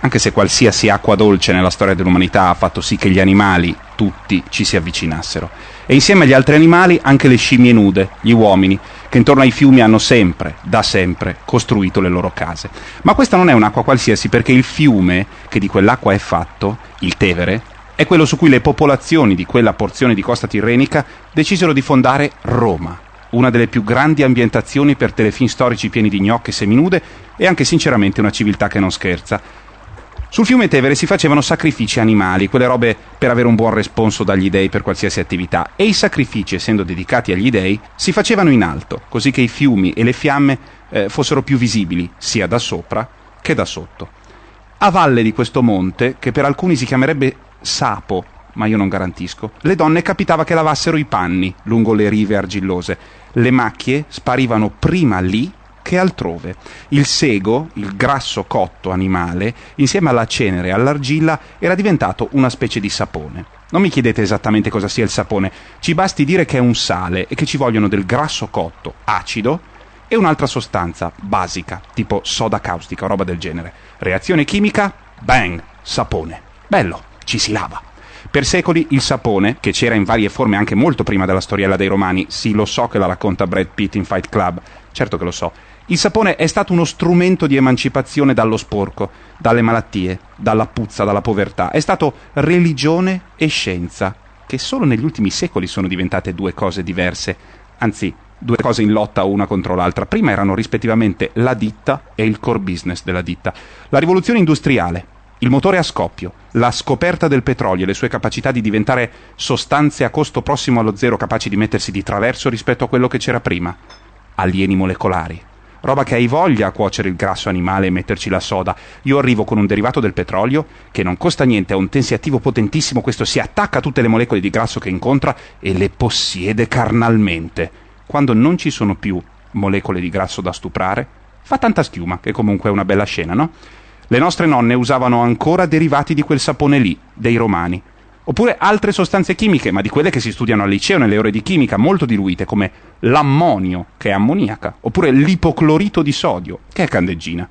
Anche se qualsiasi acqua dolce nella storia dell'umanità ha fatto sì che gli animali, tutti, ci si avvicinassero. E insieme agli altri animali anche le scimmie nude, gli uomini, che intorno ai fiumi hanno sempre, da sempre, costruito le loro case. Ma questa non è un'acqua qualsiasi, perché il fiume che di quell'acqua è fatto, il Tevere, è quello su cui le popolazioni di quella porzione di costa tirrenica decisero di fondare Roma, una delle più grandi ambientazioni per telefilm storici pieni di gnocche seminude e anche sinceramente una civiltà che non scherza. Sul fiume Tevere si facevano sacrifici animali, quelle robe per avere un buon responso dagli dei per qualsiasi attività, e i sacrifici, essendo dedicati agli dei, si facevano in alto, così che i fiumi e le fiamme eh, fossero più visibili, sia da sopra che da sotto. A valle di questo monte, che per alcuni si chiamerebbe Sapo, ma io non garantisco, le donne capitava che lavassero i panni lungo le rive argillose. Le macchie sparivano prima lì che altrove. Il sego, il grasso cotto animale, insieme alla cenere e all'argilla, era diventato una specie di sapone. Non mi chiedete esattamente cosa sia il sapone, ci basti dire che è un sale e che ci vogliono del grasso cotto acido e un'altra sostanza basica, tipo soda caustica o roba del genere. Reazione chimica, bang, sapone. Bello, ci si lava. Per secoli il sapone, che c'era in varie forme anche molto prima della storiella dei Romani, sì, lo so che la racconta Brad Pitt in Fight Club, certo che lo so, il sapone è stato uno strumento di emancipazione dallo sporco, dalle malattie, dalla puzza, dalla povertà. È stato religione e scienza, che solo negli ultimi secoli sono diventate due cose diverse, anzi, due cose in lotta una contro l'altra. Prima erano rispettivamente la ditta e il core business della ditta. La rivoluzione industriale, il motore a scoppio, la scoperta del petrolio e le sue capacità di diventare sostanze a costo prossimo allo zero, capaci di mettersi di traverso rispetto a quello che c'era prima. Alieni molecolari. Roba che hai voglia a cuocere il grasso animale e metterci la soda. Io arrivo con un derivato del petrolio che non costa niente, è un tensiattivo potentissimo, questo si attacca a tutte le molecole di grasso che incontra e le possiede carnalmente. Quando non ci sono più molecole di grasso da stuprare, fa tanta schiuma, che comunque è una bella scena, no? Le nostre nonne usavano ancora derivati di quel sapone lì, dei Romani. Oppure altre sostanze chimiche, ma di quelle che si studiano al liceo nelle ore di chimica, molto diluite, come l'ammonio, che è ammoniaca, oppure l'ipoclorito di sodio, che è candeggina.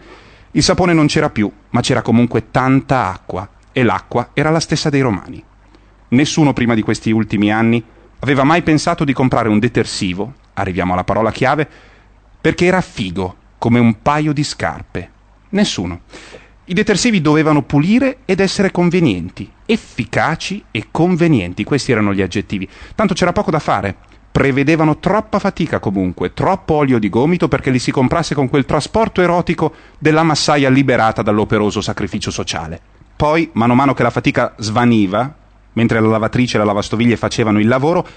Il sapone non c'era più, ma c'era comunque tanta acqua, e l'acqua era la stessa dei Romani. Nessuno prima di questi ultimi anni aveva mai pensato di comprare un detersivo, arriviamo alla parola chiave, perché era figo, come un paio di scarpe. Nessuno. I detersivi dovevano pulire ed essere convenienti, efficaci e convenienti, questi erano gli aggettivi. Tanto c'era poco da fare, prevedevano troppa fatica comunque, troppo olio di gomito perché li si comprasse con quel trasporto erotico della massaia liberata dall'operoso sacrificio sociale. Poi, mano mano che la fatica svaniva, mentre la lavatrice e la lavastoviglie facevano il lavoro,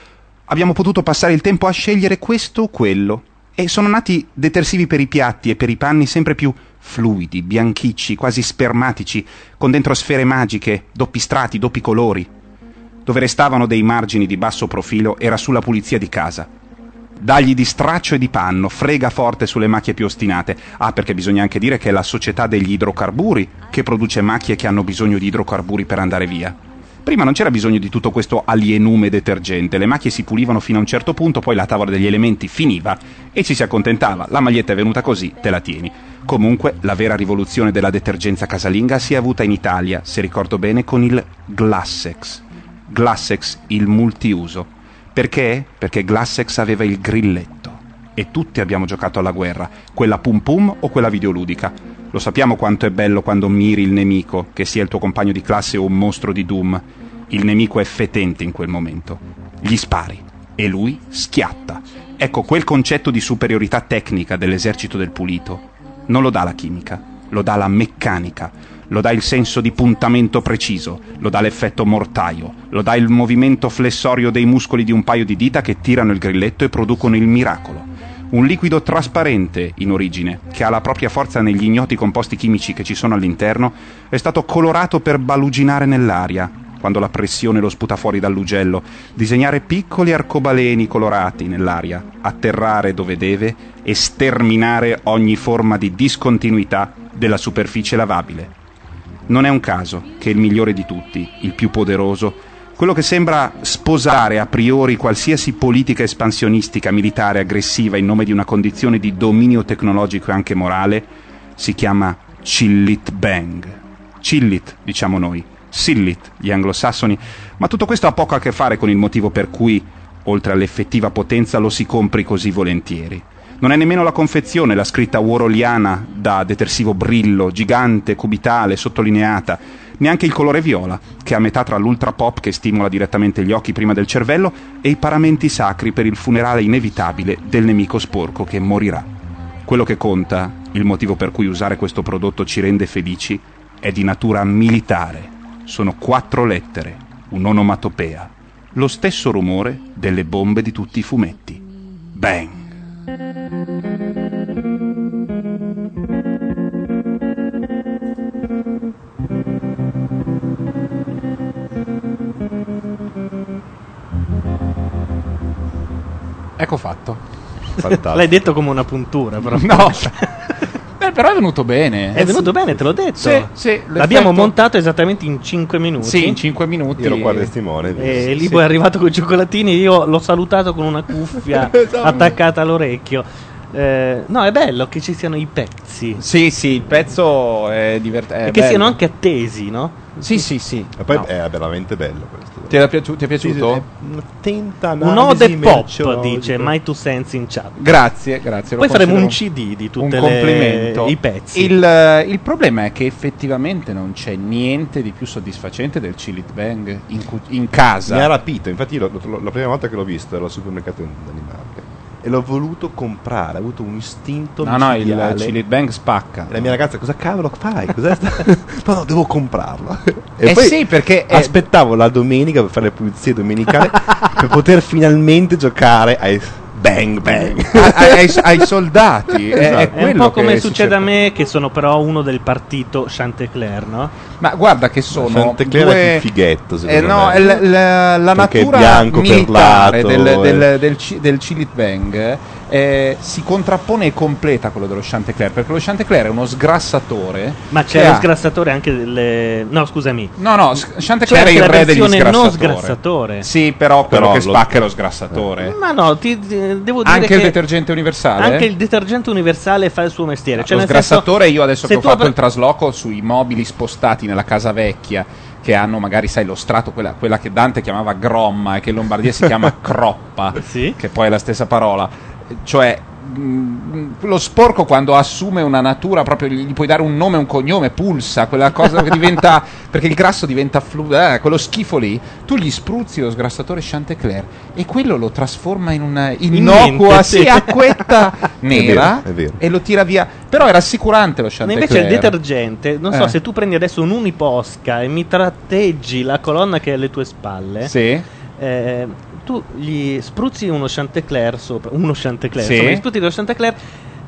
abbiamo potuto passare il tempo a scegliere questo o quello. E sono nati detersivi per i piatti e per i panni sempre più fluidi, bianchicci, quasi spermatici, con dentro sfere magiche, doppi strati, doppi colori. Dove restavano dei margini di basso profilo era sulla pulizia di casa. Dagli di straccio e di panno, frega forte sulle macchie più ostinate. Ah, perché bisogna anche dire che è la società degli idrocarburi che produce macchie che hanno bisogno di idrocarburi per andare via. Prima non c'era bisogno di tutto questo alienume detergente, le macchie si pulivano fino a un certo punto, poi la tavola degli elementi finiva e ci si accontentava, la maglietta è venuta così, te la tieni. Comunque la vera rivoluzione della detergenza casalinga si è avuta in Italia, se ricordo bene, con il Glassex. Glassex il multiuso. Perché? Perché Glassex aveva il grilletto. E tutti abbiamo giocato alla guerra, quella pum pum o quella videoludica. Lo sappiamo quanto è bello quando miri il nemico, che sia il tuo compagno di classe o un mostro di Doom. Il nemico è fetente in quel momento. Gli spari e lui schiatta. Ecco, quel concetto di superiorità tecnica dell'esercito del pulito non lo dà la chimica, lo dà la meccanica, lo dà il senso di puntamento preciso, lo dà l'effetto mortaio, lo dà il movimento flessorio dei muscoli di un paio di dita che tirano il grilletto e producono il miracolo. Un liquido trasparente in origine, che ha la propria forza negli ignoti composti chimici che ci sono all'interno, è stato colorato per baluginare nell'aria, quando la pressione lo sputa fuori dall'ugello, disegnare piccoli arcobaleni colorati nell'aria, atterrare dove deve e sterminare ogni forma di discontinuità della superficie lavabile. Non è un caso che il migliore di tutti, il più poderoso, quello che sembra sposare a priori qualsiasi politica espansionistica, militare, aggressiva in nome di una condizione di dominio tecnologico e anche morale, si chiama Chillit Bang. Chillit, diciamo noi, Sillit, gli anglosassoni, ma tutto questo ha poco a che fare con il motivo per cui, oltre all'effettiva potenza, lo si compri così volentieri. Non è nemmeno la confezione, la scritta uoroliana da detersivo brillo, gigante, cubitale, sottolineata, neanche il colore viola, che è a metà tra l'ultra pop che stimola direttamente gli occhi prima del cervello e i paramenti sacri per il funerale inevitabile del nemico sporco che morirà. Quello che conta, il motivo per cui usare questo prodotto ci rende felici, È di natura militare, sono quattro lettere, un'onomatopea, lo stesso rumore delle bombe di tutti i fumetti. Bang! Ecco fatto. Fantastico. L'hai detto come una puntura, però. No. Beh, però è venuto bene. È venuto bene, te l'ho detto. Sì, sì, l'abbiamo montato esattamente in cinque minuti. Sì, in cinque minuti. Io ero qua testimone. E Libo sì. È arrivato con i cioccolatini. Io l'ho salutato con una cuffia attaccata all'orecchio. Eh, no, è bello che ci siano i pezzi. Sì, sì, il pezzo è divertente. E che bello. Siano anche attesi, no? Sì, sì, sì. E poi no. È veramente bello questo. Ti, era piaciu- ti è piaciuto? Attenta, sì, sì, un ode pop, dice My Two Cents in chat. Grazie, grazie. Poi faremo un C D di tutti i pezzi. Il, il problema è che effettivamente non c'è niente di più soddisfacente del Cilit Bang in, cu- in casa. Mi ha rapito, infatti lo, lo, la prima volta che l'ho visto era al supermercato in Danimarca. E l'ho voluto comprare, ho avuto un istinto no no il Cilit Bang spacca e la mia ragazza cosa cavolo fai cos'è sta... no, no devo comprarlo e eh poi sì, perché aspettavo eh... la domenica per fare le pulizie domenicali per poter finalmente giocare ai bang bang ai, ai, ai soldati esatto. è, è, è un po' come succede a me che sono però uno del partito Chantecler, no? Ma guarda che sono Chantecler due... è più fighetto secondo eh, no, me l- l- la natura bianco militare perlato, del, del, del, c- del Cilit Bang eh, si contrappone e completa quello dello Chantecler, perché lo Chantecler è uno sgrassatore, ma c'è lo ha... sgrassatore anche delle... no scusami no no Chantecler è il re degli sgrassatori, non sgrassatore sì però quello però che lo... spacca è lo sgrassatore eh. Ma no ti, ti devo dire anche che il detergente universale anche il detergente universale fa il suo mestiere, cioè lo sgrassatore senso, io adesso che ho fatto apre... il trasloco sui mobili spostati nella casa vecchia che hanno magari sai lo strato quella, quella che Dante chiamava gromma e che in Lombardia si chiama croppa sì? Che poi è la stessa parola, cioè mh, lo sporco quando assume una natura proprio gli puoi dare un nome e un cognome, pulsa quella cosa che diventa perché il grasso diventa flu- eh, quello schifo lì tu gli spruzzi lo sgrassatore Chantecler e quello lo trasforma in una innocua sì, acquetta nera è vero, è vero. E lo tira via, però è rassicurante lo Chantecler. Invece il detergente non so eh. se tu prendi adesso un Uniposca e mi tratteggi la colonna che è alle tue spalle sì eh, tu gli spruzzi uno Chantecler sopra, uno Chantecler, sì. Sopra, gli spruzzi lo Chantecler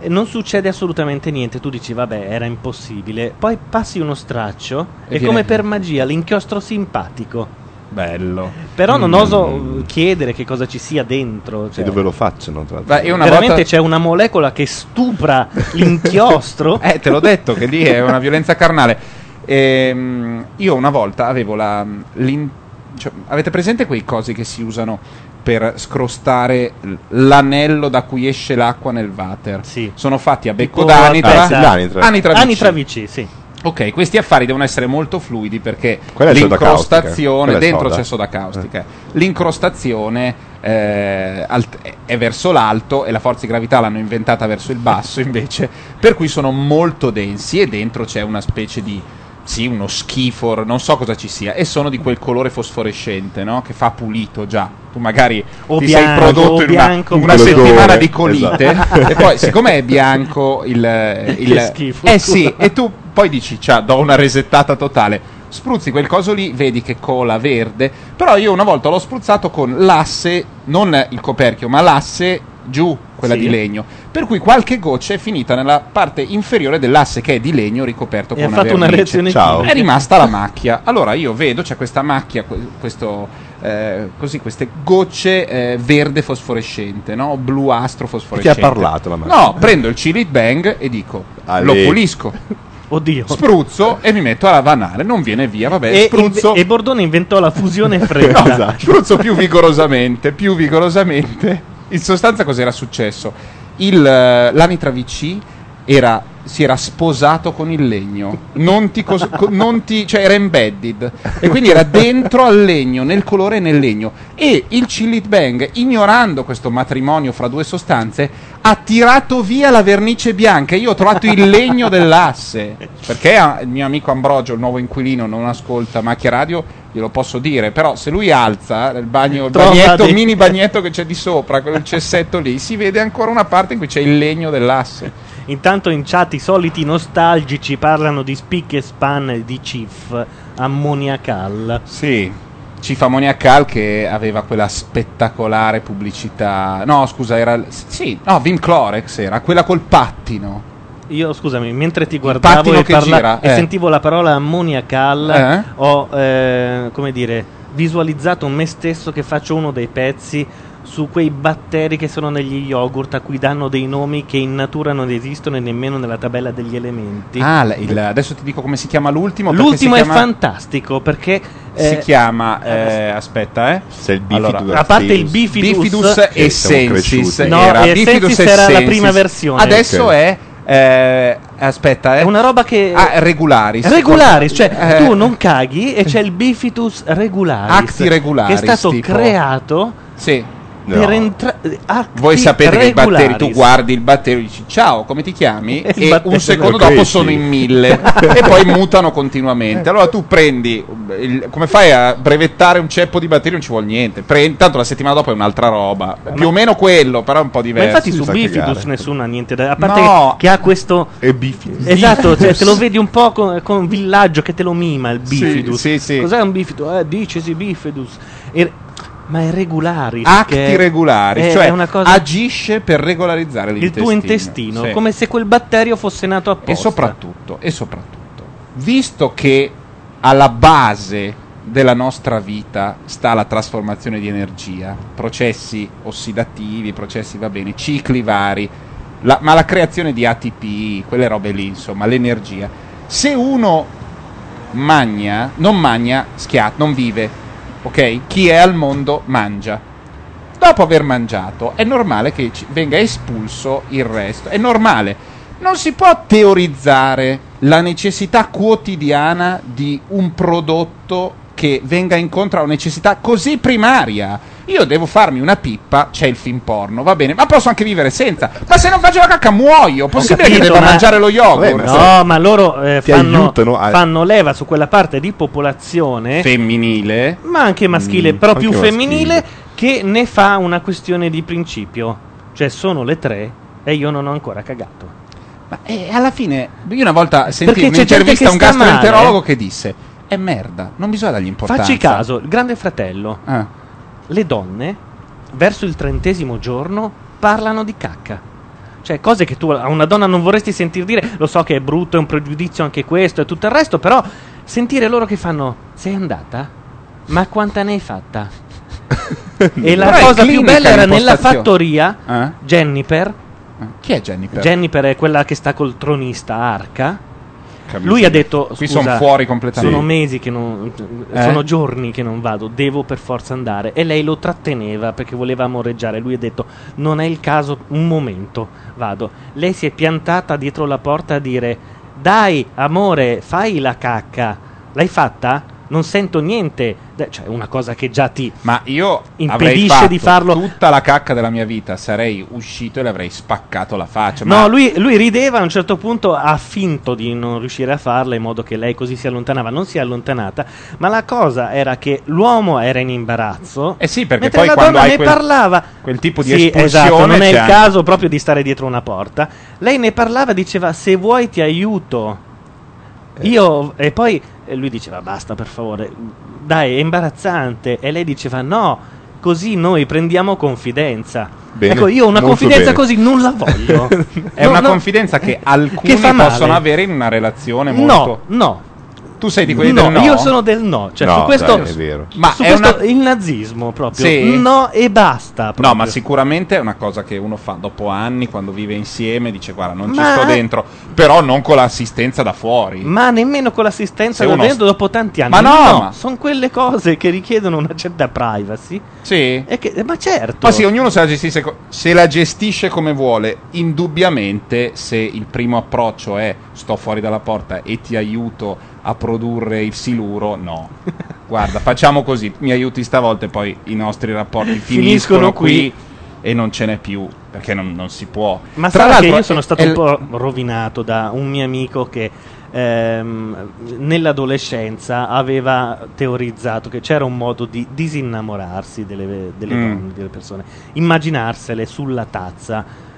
e non succede assolutamente niente, tu dici vabbè era impossibile, poi passi uno straccio e, e come per magia l'inchiostro simpatico. Bello. Però non mm. oso chiedere che cosa ci sia dentro. Cioè. E dove lo facciano? Tra l'altro. Beh, una veramente volta... c'è una molecola che stupra l'inchiostro. Eh, te l'ho detto che lì è una violenza carnale. Ehm, io una volta avevo la... l'in... Cioè, avete presente quei cosi che si usano per scrostare l'anello da cui esce l'acqua nel water? Sì. Sono fatti a becco tipo d'anitra. Anitra. Anitra, Anitra Vici, sì. Ok, questi affari devono essere molto fluidi perché l'incrostazione dentro c'è soda caustica. L'incrostazione eh, alt- è verso l'alto e la forza di gravità l'hanno inventata verso il basso invece, per cui sono molto densi e dentro c'è una specie di sì, uno schifo, non so cosa ci sia, e sono di quel colore fosforescente, no? Che fa pulito già. Tu magari o ti bianco, sei prodotto in una, bianco, una settimana di colite, esatto. E poi siccome è bianco il, il che schifo, eh scusa. Sì, e tu poi dici "Ciao, do una resettata totale". Spruzzi quel coso lì, vedi che cola verde, però io una volta l'ho spruzzato con l'asse, non il coperchio, ma l'asse giù, quella sì. Di legno, per cui qualche goccia è finita nella parte inferiore dell'asse che è di legno ricoperto e con una vernice. Ha fatto una reazione ciao. È rimasta la macchia. Allora io vedo c'è questa macchia, questo eh, così queste gocce eh, verde fosforescente, no? Bluastro fosforescente. Ti ha parlato la macchia? No, prendo il Cilit Bang e dico Ale. Lo pulisco. Oddio. Spruzzo e mi metto a ravanare, non viene via, vabbè, e, spruzzo. E Bordone inventò la fusione fredda. No, esatto. Spruzzo più vigorosamente, più vigorosamente. In sostanza cos'era successo? Il, l'anitra V C era, si era sposato con il legno, non ti cos- non ti, cioè era embedded, e quindi era dentro al legno, nel colore e nel legno, e il Cilitbang, ignorando questo matrimonio fra due sostanze, ha tirato via la vernice bianca. Io ho trovato il legno dell'asse, perché il mio amico Ambrogio, il nuovo inquilino, non ascolta Macchia Radio, glielo posso dire, però se lui alza il, bagno, il bagnetto, mini bagnetto che c'è di sopra, quel cessetto lì, si vede ancora una parte in cui c'è il legno dell'asse. Intanto in chat i soliti nostalgici parlano di Spic e Span e di Cif Ammoniacal. Sì, Cif Ammoniacal che aveva quella spettacolare pubblicità. No, scusa, era sì, no, Vim Clorex era quella col pattino. Io, scusami, mentre ti guardavo e, parla- gira, eh. e sentivo la parola Ammoniacal, eh? ho eh, come dire, visualizzato me stesso che faccio uno dei pezzi su quei batteri che sono negli yogurt a cui danno dei nomi che in natura non esistono e nemmeno nella tabella degli elementi. Ah, il, adesso ti dico come si chiama l'ultimo. L'ultimo è chiama... fantastico perché eh, si chiama eh, aspetta eh se il bifidus, allora, a parte il bifidus, bifidus e sensis no, era, e bifidus e era la prima versione. Adesso okay. è Eh, aspetta, eh. È una roba che. Ah, regularis. Regularis, cioè eh. tu non caghi e c'è il Bifidus regularis. Acti regularis. Che è stato tipo... creato. Sì. No. Per entra- Voi sapete regularis. Che i batteri, tu guardi il batterio e dici ciao, come ti chiami? E, e un secondo dopo cresci. Sono in mille e poi mutano continuamente. Allora tu prendi, il, come fai a brevettare un ceppo di batteri? Non ci vuol niente. Prendi, tanto la settimana dopo è un'altra roba, più o meno quello, però è un po' diverso. Ma infatti su Bifidus nessuno ha niente da, a parte no. che, che ha questo. È Bifidus. Esatto, cioè, te lo vedi un po' con, con un villaggio che te lo mima il Bifidus. Sì, sì, sì. Cos'è un Bifidus? Eh, dicesi Bifidus. E, ma è regolari. Acti regolari, è, cioè è una cosa... agisce per regolarizzare l'intestino. Il tuo intestino, sì. Come se quel batterio fosse nato apposta. E soprattutto, e soprattutto, visto che alla base della nostra vita sta la trasformazione di energia, processi ossidativi, processi, va bene, cicli vari, la, ma la creazione di A T P, quelle robe lì, insomma, l'energia. Se uno magna, non magna, schiatta, non vive. Ok, chi è al mondo mangia. Dopo aver mangiato è normale che ci venga espulso il resto. È normale. Non si può teorizzare la necessità quotidiana di un prodotto che venga incontro a una necessità così primaria. Io devo farmi una pippa, c'è il film porno, va bene, ma posso anche vivere senza. Ma se non faccio la cacca muoio, possibile capito, che debba ma... mangiare lo yogurt? Vabbè, ma no, se... ma loro eh, fanno, a... fanno leva su quella parte di popolazione femminile, ma anche maschile, mm, però anche più maschile. Femminile, che ne fa una questione di principio. Cioè sono le tre e io non ho ancora cagato. Ma eh, alla fine, io una volta sentii un'intervista a un gastroenterologo male. Che disse è merda, non bisogna dargli importanza. Facci caso, il Grande Fratello. Ah. Le donne, verso il trentesimo giorno, parlano di cacca. Cioè, cose che tu a una donna non vorresti sentir dire. Lo so che è brutto, è un pregiudizio anche questo e tutto il resto, però sentire loro che fanno sei andata? Ma quanta ne hai fatta? E la però cosa più bella era nella fattoria, eh? Jennifer. Eh? Chi è Jennifer? Jennifer è quella che sta col tronista Arca. Lui ha detto: qui scusa, sono fuori completamente. Sono mesi che non. Eh? Sono giorni che non vado, devo per forza andare. E lei lo tratteneva perché voleva amoreggiare. Lui ha detto: non è il caso, un momento, vado. Lei si è piantata dietro la porta a dire: dai, amore, fai la cacca. L'hai fatta? Non sento niente. Cioè, una cosa che già ti. Ma io impedisce di farlo. Tutta la cacca della mia vita sarei uscito e le avrei spaccato la faccia. No, ma... lui, lui rideva. A un certo punto ha finto di non riuscire a farla in modo che lei così si allontanava. Non si è allontanata. Ma la cosa era che l'uomo era in imbarazzo. Eh sì, perché poi la quando donna hai ne quel, parlava. Quel tipo di sì, espulsione. Esatto, non è c'è. Il caso proprio di stare dietro una porta. Lei ne parlava, diceva: se vuoi ti aiuto. Io e poi e lui diceva basta per favore, dai è imbarazzante e lei diceva no, così noi prendiamo confidenza. Bene, ecco io una confidenza bene. Così non la voglio. È no, una no. confidenza che alcuni che possono avere in una relazione molto... No, no. Tu sei di quelli no, del no? Io sono del no. Cioè, no, su questo, dai, è vero. Ma su è questo una... il nazismo proprio. Sì. No e basta. Proprio. No, ma sicuramente è una cosa che uno fa dopo anni, quando vive insieme, dice guarda non ma... ci sto dentro, però non con l'assistenza da fuori. Ma nemmeno con l'assistenza Se da uno... dentro dopo tanti anni. Ma no, no ma... sono quelle cose che richiedono una certa privacy. Sì. E che... Ma certo. Ma sì, ognuno se la gestisce co... se la gestisce come vuole. Indubbiamente se il primo approccio è sto fuori dalla porta e ti aiuto a produrre il siluro, no. Guarda, facciamo così, mi aiuti stavolta e poi i nostri rapporti finiscono, finiscono qui, qui e non ce n'è più, perché non, non si può. Ma tra l'altro che io sono stato è, un po' rovinato da un mio amico che ehm, nell'adolescenza aveva teorizzato che c'era un modo di disinnamorarsi delle, delle, mm. donne, delle persone, immaginarsele sulla tazza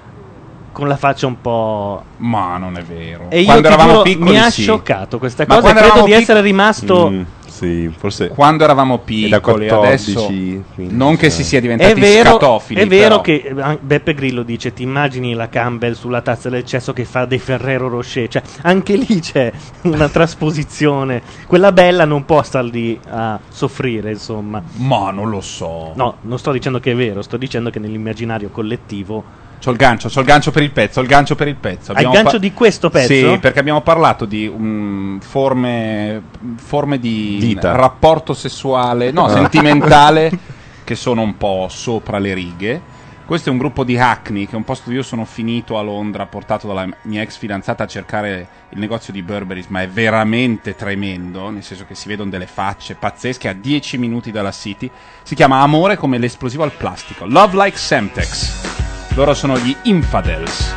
con la faccia un po'... Ma non è vero. E quando io eravamo piccoli, mi ha sì. scioccato questa Ma cosa. Credo piccoli... di essere rimasto... Mm, sì, forse... Quando eravamo piccoli, adesso... quindici, non che si sia diventati è vero, scatofili, È vero però. Che Beppe Grillo dice ti immagini la Campbell sulla tazza d'eccesso che fa dei Ferrero Rocher. Cioè, anche lì c'è una trasposizione. Quella bella non può star lì a soffrire, insomma. Ma non lo so. No, non sto dicendo che è vero. Sto dicendo che nell'immaginario collettivo... C'ho il gancio, c'ho il gancio per il pezzo, il gancio per il pezzo. Abbiamo il gancio par- di questo pezzo? Sì, perché abbiamo parlato di um, forme, forme di Dita. rapporto sessuale, no, sentimentale, che sono un po' sopra le righe. Questo è un gruppo di Hackney, che è un posto dove io sono finito a Londra, portato dalla mia ex fidanzata a cercare il negozio di Burberry, ma è veramente tremendo, nel senso che si vedono delle facce pazzesche a dieci minuti dalla City. Si chiama Amore come l'esplosivo al plastico, Love Like Semtex. Loro sono gli Infidels.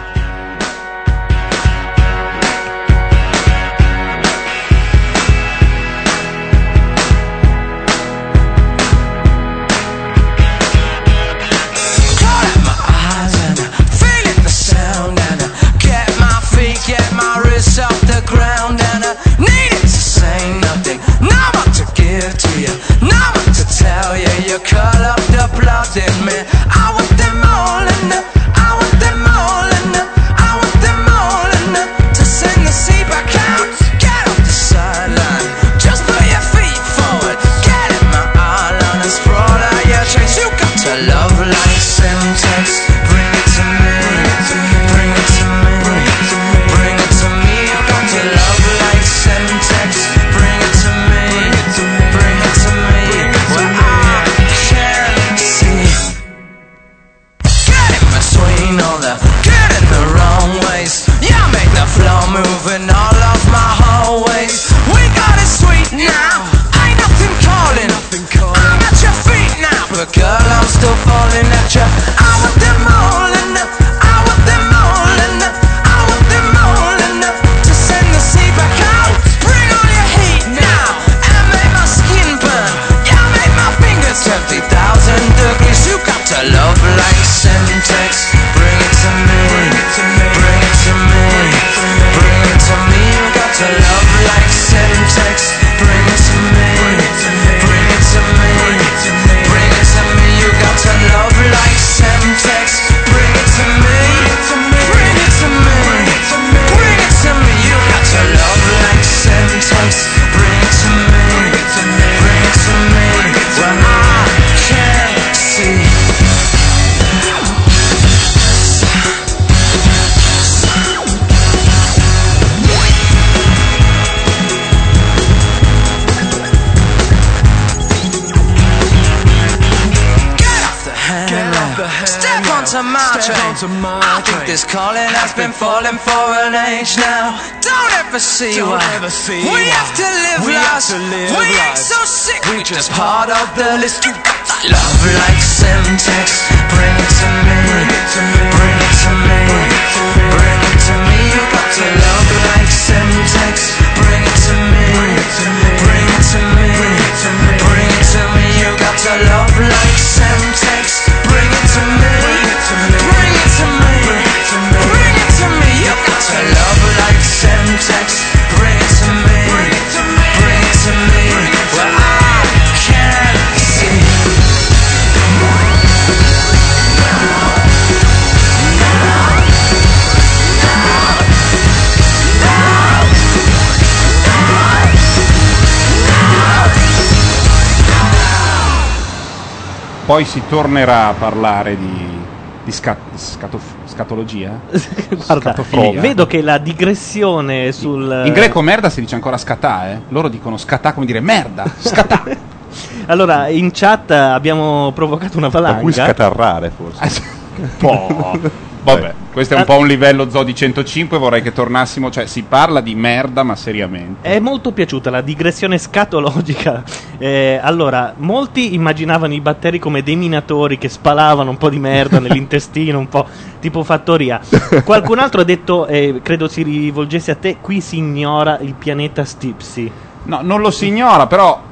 Calling has been falling for an age now. Don't ever see why we have to live lives. We ain't so sick, we just part of the list. You got that love like Semtex. Bring it to me, bring it to me, bring it to me, bring it to me. You got to love like Semtex. Bring it to me, bring it to me, bring it to me, bring it to me. You got to love like Semtex. Bring it to me, bring it to me, bring it to me. Bring it to me, you got to love like Semtex. Bring it to me, bring it to me, bring it to me, where I can't see. Poi si tornerà a parlare di Di scat- scato- scatologia? Guarda, vedo che la digressione sul... In greco merda si dice ancora scatà, eh? Loro dicono scatà come dire merda, scatà. Allora, in chat abbiamo provocato una valanga. Da cui scatarrare, forse. Oh, vabbè, questo è un po' un livello Zoo di centocinque, vorrei che tornassimo, cioè si parla di merda ma seriamente. È molto piaciuta la digressione scatologica. Eh, allora, molti immaginavano i batteri come dei minatori che spalavano un po' di merda nell'intestino, un po' tipo fattoria. Qualcun altro ha detto, eh, credo si rivolgesse a te, qui si ignora il pianeta Stipsi. No, non lo si ignora, però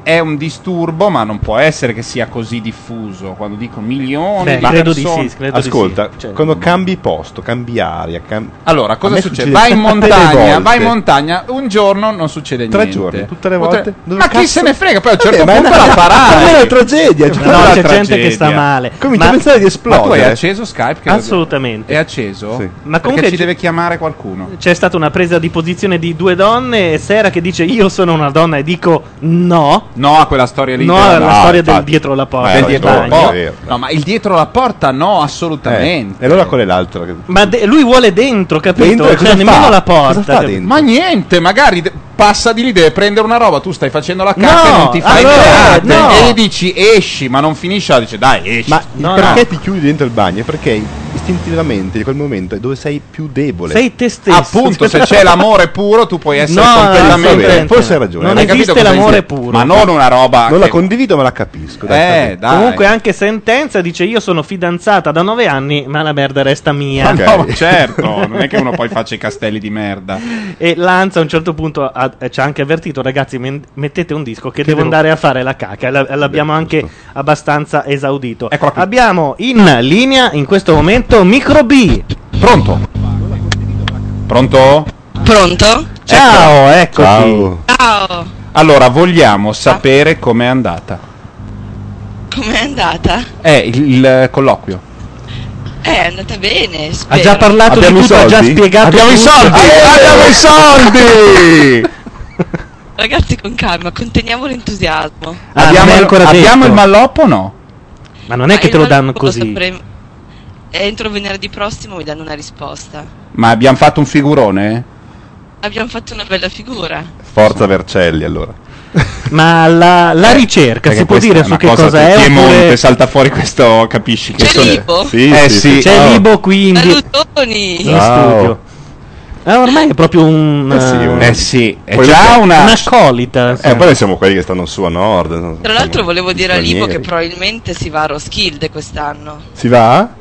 è un disturbo, ma non può essere che sia così diffuso. Quando dico milioni, beh, ma credo persone... di sì, credo ascolta, di sì. Cioè, quando cambi posto, cambi aria, cambi... Allora, cosa succede? Vai in montagna, vai in montagna, un giorno non succede Tre niente. Tre giorni, tutte le volte. Potre... Dove ma cazzo? Chi se ne frega? Poi a un certo Vabbè, punto una... la parata. È una tragedia. Cioè, no, una c'è tragedia. Gente che sta male. Comincia ma... a pensare di esplodere. Ma tu hai acceso Skype? Che assolutamente. È acceso? Sì. Ma comunque ci deve chiamare qualcuno. C'è stata una presa di posizione di due donne, Sera che dice io sono una donna e dico no. No a quella storia lì. No, la no, storia infatti. Del dietro la porta. Beh, del dietro la porta. No, no, ma il dietro la porta no, assolutamente. Eh, e allora qual è l'altro? Ma de- lui vuole dentro, capito? Dentro, cioè, nemmeno fa? La porta. Ma niente, magari de- passa di lì, deve prendere una roba, tu stai facendo la cacca no, e non ti fai allora, no. E gli dici esci, ma non finisce, la dice dai esci. Ma no, perché no. ti chiudi dentro il bagno? Perché istintivamente in quel momento è dove sei più debole. Sei te stesso. Appunto, se c'è l'amore puro tu puoi essere no, completamente. Forse hai ragione. Non hai esiste l'amore puro. Ma non una roba. Non che... la condivido, ma la capisco. Dai, eh, dai. Comunque anche Sentenza dice io sono fidanzata da nove anni, ma la merda resta mia. Okay. No, certo, non è che uno poi faccia i castelli di merda. E Lanza a un certo punto ha, ci ha anche avvertito, ragazzi, men- mettete un disco che, che devo, devo andare a fare la caca. L- l'abbiamo Beh, anche giusto. abbastanza esaudito. Abbiamo in linea in questo momento Micro B. Pronto? Pronto? Pronto? Ciao, ecco. Ciao. Ciao. Allora, vogliamo sapere com'è andata. Com'è andata? Eh, il, il colloquio. È andata bene, spero. Ha già parlato abbiamo di tutto, ha già spiegato abbiamo tutto. I soldi! Eh, abbiamo i soldi! Ragazzi, con calma, conteniamo l'entusiasmo. Ah, abbiamo ancora abbiamo il malloppo o no? Ma non è Ma che te lo danno così. Sapremo. Entro venerdì prossimo mi danno una risposta. Ma abbiamo fatto un figurone? Abbiamo fatto una bella figura. Forza Vercelli, allora. Ma la, la ricerca eh, si può dire su che cosa, cosa è? Piemonte oppure... salta fuori questo, capisci che c'è sono... Libo? Sì, eh, sì, sì. C'è oh. Libo quindi salutoni in studio. Eh, ormai è proprio un... Eh sì, un... Eh sì è già una... Un'accolita. Sì. Eh, poi noi siamo quelli che stanno su a nord. Tra siamo l'altro volevo dire a Libo che probabilmente si va a Roskilde quest'anno. Si va?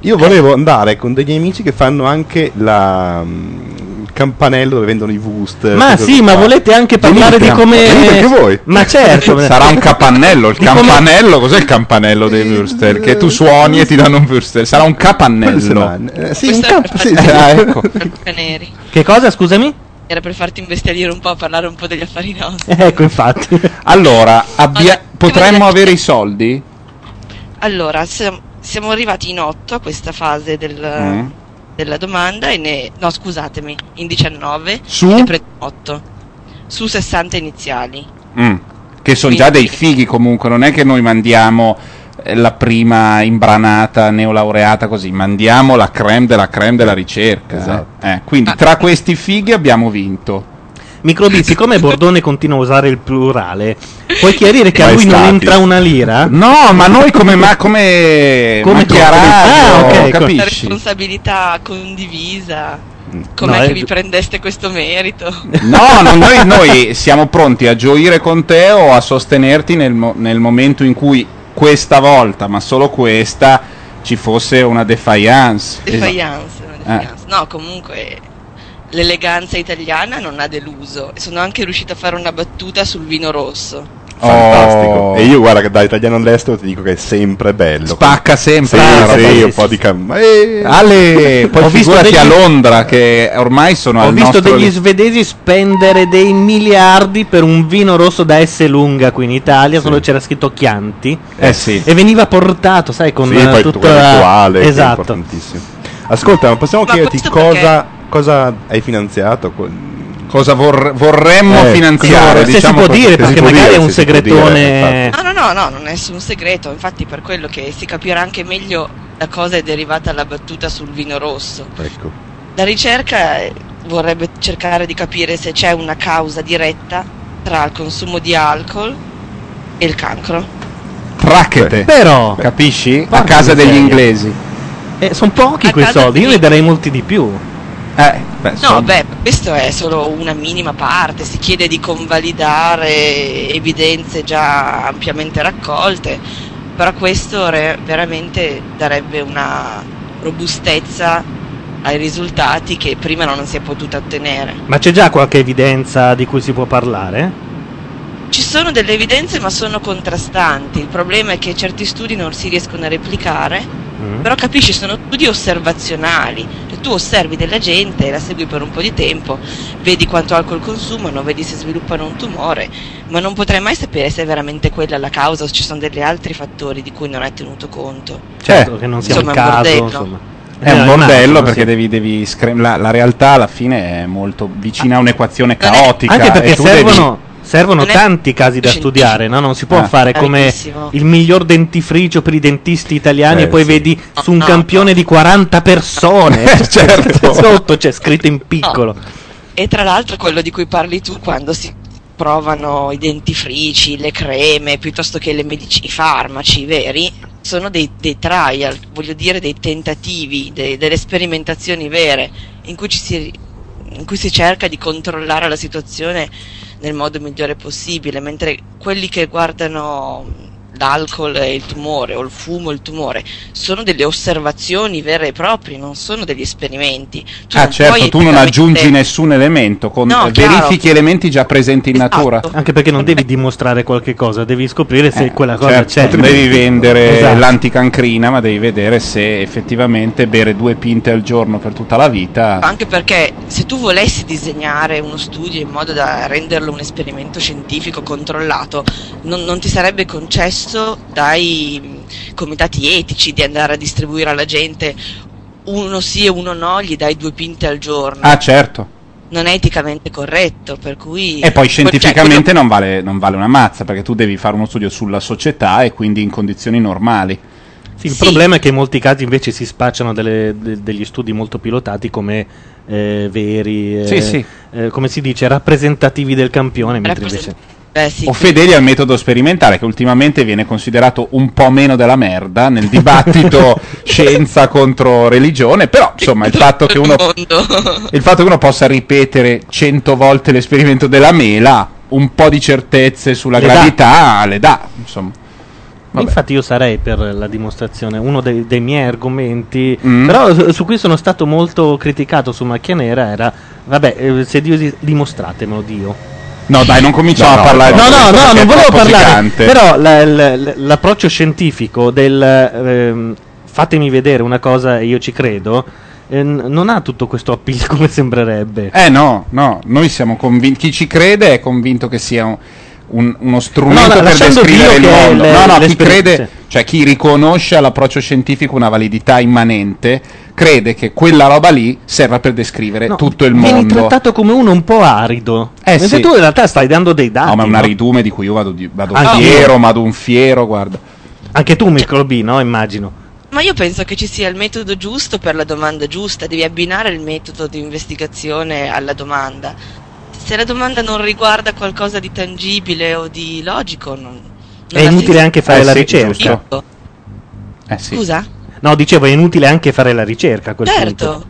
Io volevo andare con degli amici che fanno anche la um, campanello dove vendono i Wust. Ma sì, ma fa. Volete anche parlare venite, di come venite anche voi. Ma certo, sarà un capannello, il campanello, cos'è il campanello dei Würstel? Che tu suoni e ti danno un Würstel, sarà un capannello. Eh, sì, un camp- sì, sì, ah, ecco. Che cosa, scusami? Era per farti imbestialire un po', a parlare un po' degli affari nostri. Ecco, infatti. Allora, abbia- potremmo avere i soldi? Allora, se siamo arrivati in otto a questa fase del, mm. della domanda e ne no scusatemi in diciannove su ne prendo otto su sessanta iniziali mm. che sono già dei fighi comunque, non è che noi mandiamo la prima imbranata neolaureata così, mandiamo la creme della creme della ricerca, esatto. eh, quindi ah. tra questi fighi abbiamo vinto. Microbi, siccome Bordone continua a usare il plurale, puoi chiarire che ma a lui non entra una lira? No, ma noi come ma come come chiarare, ah, okay, capisci? Una responsabilità condivisa. Com'è no, che vi prendeste questo merito? No, no noi, noi siamo pronti a gioire con te o a sostenerti nel, mo- nel momento in cui questa volta, ma solo questa, ci fosse una defiance. Defiance, esatto. una defiance. Eh. No, comunque l'eleganza italiana non ha deluso e sono anche riuscita a fare una battuta sul vino rosso. Fantastico. Oh. E io guarda che da italiano all'estero ti dico che è sempre bello. Spacca sempre. Sì, ah, sì, sì, sì, un sì, po' sì. di cam- eh. Ale, poi ho visto degli... a Londra che ormai sono ho al nostro. Ho visto degli svedesi spendere dei miliardi per un vino rosso da S lunga qui in Italia, sì. solo c'era scritto Chianti. Eh sì. E veniva portato, sai, con sì, poi tutta la rituale, esatto. È importantissimo. Ascolta, ma possiamo ma chiederti cosa cosa hai finanziato? Cosa vor- vorremmo eh, finanziare? Se diciamo si può dire, perché può magari dire, è un segretone... Dire, no, no, no, no, non è nessun segreto, infatti per quello che si capirà anche meglio la cosa è derivata dalla battuta sul vino rosso. Ecco. La ricerca vorrebbe cercare di capire se c'è una causa diretta tra il consumo di alcol e il cancro. Racchete. Però, capisci? A casa degli inglesi. Eh, sono pochi quei soldi, io ne darei molti di più. Eh, beh, no, sono... beh, questo è solo una minima parte, si chiede di convalidare evidenze già ampiamente raccolte, però questo re- veramente darebbe una robustezza ai risultati che prima non si è potuta ottenere. Ma c'è già qualche evidenza di cui si può parlare? Ci sono delle evidenze, ma sono contrastanti. Il problema è che certi studi non si riescono a replicare, mm. però capisci, sono studi osservazionali, cioè, tu osservi della gente, la segui per un po' di tempo, vedi quanto alcol consumano, vedi se sviluppano un tumore, ma non potrai mai sapere se è veramente quella la causa o se ci sono degli altri fattori di cui non hai tenuto conto. Certo, eh, che non sia un caso, insomma. È un bordello, perché sì. devi, devi scre- la, la realtà alla fine è molto vicina ah, a un'equazione caotica. Anche perché e tu servono... devi... Servono tanti casi da studiare, no? Non si può ah, fare come bellissimo. Il miglior dentifricio per i dentisti italiani eh, e poi sì. vedi su un no, campione no. di quaranta persone certo. sotto c'è scritto in piccolo. No. E tra l'altro quello di cui parli tu, quando si provano i dentifrici, le creme, piuttosto che le medic- i farmaci veri, sono dei, dei trial, voglio dire dei tentativi, dei, delle sperimentazioni vere in cui ci si... in cui si cerca di controllare la situazione nel modo migliore possibile, mentre quelli che guardano l'alcol e il tumore o il fumo e il tumore sono delle osservazioni vere e proprie, non sono degli esperimenti. Tu ah certo, tu non aggiungi nessun elemento, con no, verifichi chiaro. Elementi già presenti in esatto. natura. Anche perché non devi dimostrare qualche cosa, devi scoprire se eh, quella cosa certo, c'è. Non devi vendere esatto. l'anticancrina, ma devi vedere se effettivamente bere due pinte al giorno per tutta la vita. Anche perché se tu volessi disegnare uno studio in modo da renderlo un esperimento scientifico controllato, non, non ti sarebbe concesso dai comitati etici di andare a distribuire alla gente uno sì e uno no, gli dai due pinte al giorno. Ah certo. Non è eticamente corretto, per cui... E poi scientificamente cioè, non, vale, non vale una mazza, perché tu devi fare uno studio sulla società e quindi in condizioni normali. Sì, il sì. problema è che in molti casi invece si spacciano delle, de, degli studi molto pilotati come eh, veri, eh, sì, sì. Eh, come si dice, rappresentativi del campione, mentre Rappresent- invece... Beh, sì, o fedeli sì. al metodo sperimentale, che ultimamente viene considerato un po' meno della merda nel dibattito scienza contro religione, però insomma il fatto che uno il fatto che uno possa ripetere cento volte l'esperimento della mela un po' di certezze sulla le gravità dà. le dà, insomma. Vabbè. Infatti io sarei per la dimostrazione, uno dei, dei miei argomenti, mm. però su, su cui sono stato molto criticato su Macchia Nera era, vabbè, se Dio si, dimostratemelo Dio. No dai, non cominciamo no, a parlare. No, no, no, no non volevo parlare. Gigante. Però la, la, l'approccio scientifico del ehm, fatemi vedere una cosa e io ci credo eh, n- non ha tutto questo appiglio come sembrerebbe. Eh no, no, noi siamo convinti, chi ci crede è convinto che sia un, un, uno strumento no, no, per descrivere il mondo. Le, no, no, chi crede, cioè chi riconosce all'approccio scientifico una validità immanente, crede che quella roba lì serva per descrivere no, tutto il mondo. Vieni trattato come uno un po' arido. Eh sì. Tu in realtà stai dando dei dati. No, ma è una ridume no? di cui io vado, di, vado ah, fiero, vado un fiero, guarda. Anche tu, microbino, no? Immagino. Ma io penso che ci sia il metodo giusto per la domanda giusta. Devi abbinare il metodo di investigazione alla domanda. Se la domanda non riguarda qualcosa di tangibile o di logico, non, non è inutile anche fare eh, la sì, ricerca. Eh, sì. Scusa? No, dicevo, è inutile anche fare la ricerca a quel certo. punto.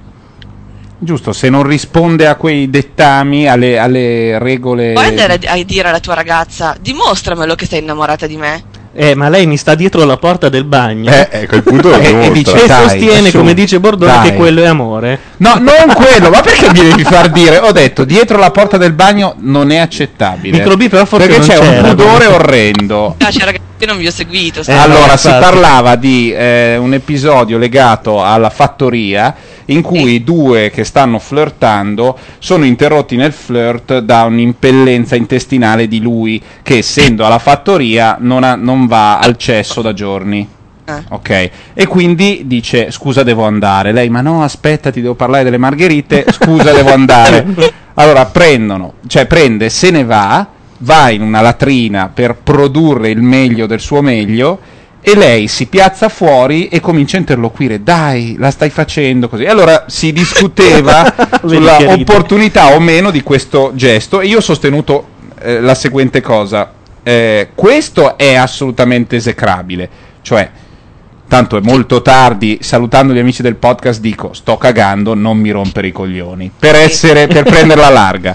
Giusto, se non risponde a quei dettami, alle, alle regole... Puoi andare a dire alla tua ragazza, dimostramelo che sei innamorata di me. Eh, ma lei mi sta dietro la porta del bagno. Eh, ecco, il punto è e, dice, e sostiene, su, come dice Bordone, dai. che quello è amore. No, non quello, ma perché mi devi far dire? Ho detto, dietro la porta del bagno non è accettabile. Microbi, però forse perché c'è c'era. un pudore orrendo. Ah, c'era che non vi ho seguito. Eh, allora, si parlava di eh, un episodio legato alla fattoria, in cui i due che stanno flirtando sono interrotti nel flirt da un'impellenza intestinale di lui che, essendo alla fattoria, non, ha, non va al cesso da giorni. Eh. Ok, e quindi dice scusa devo andare, lei ma no aspetta ti devo parlare delle margherite, scusa devo andare. Allora prendono, cioè prende, se ne va, va in una latrina per produrre il meglio del suo meglio, e lei si piazza fuori e comincia a interloquire, dai, la stai facendo così. E allora si discuteva sulla opportunità o meno di questo gesto, e io ho sostenuto eh, la seguente cosa. eh, questo è assolutamente esecrabile. Cioè, tanto è molto tardi, salutando gli amici del podcast dico, sto cagando, non mi rompere i coglioni, per essere, per prenderla larga.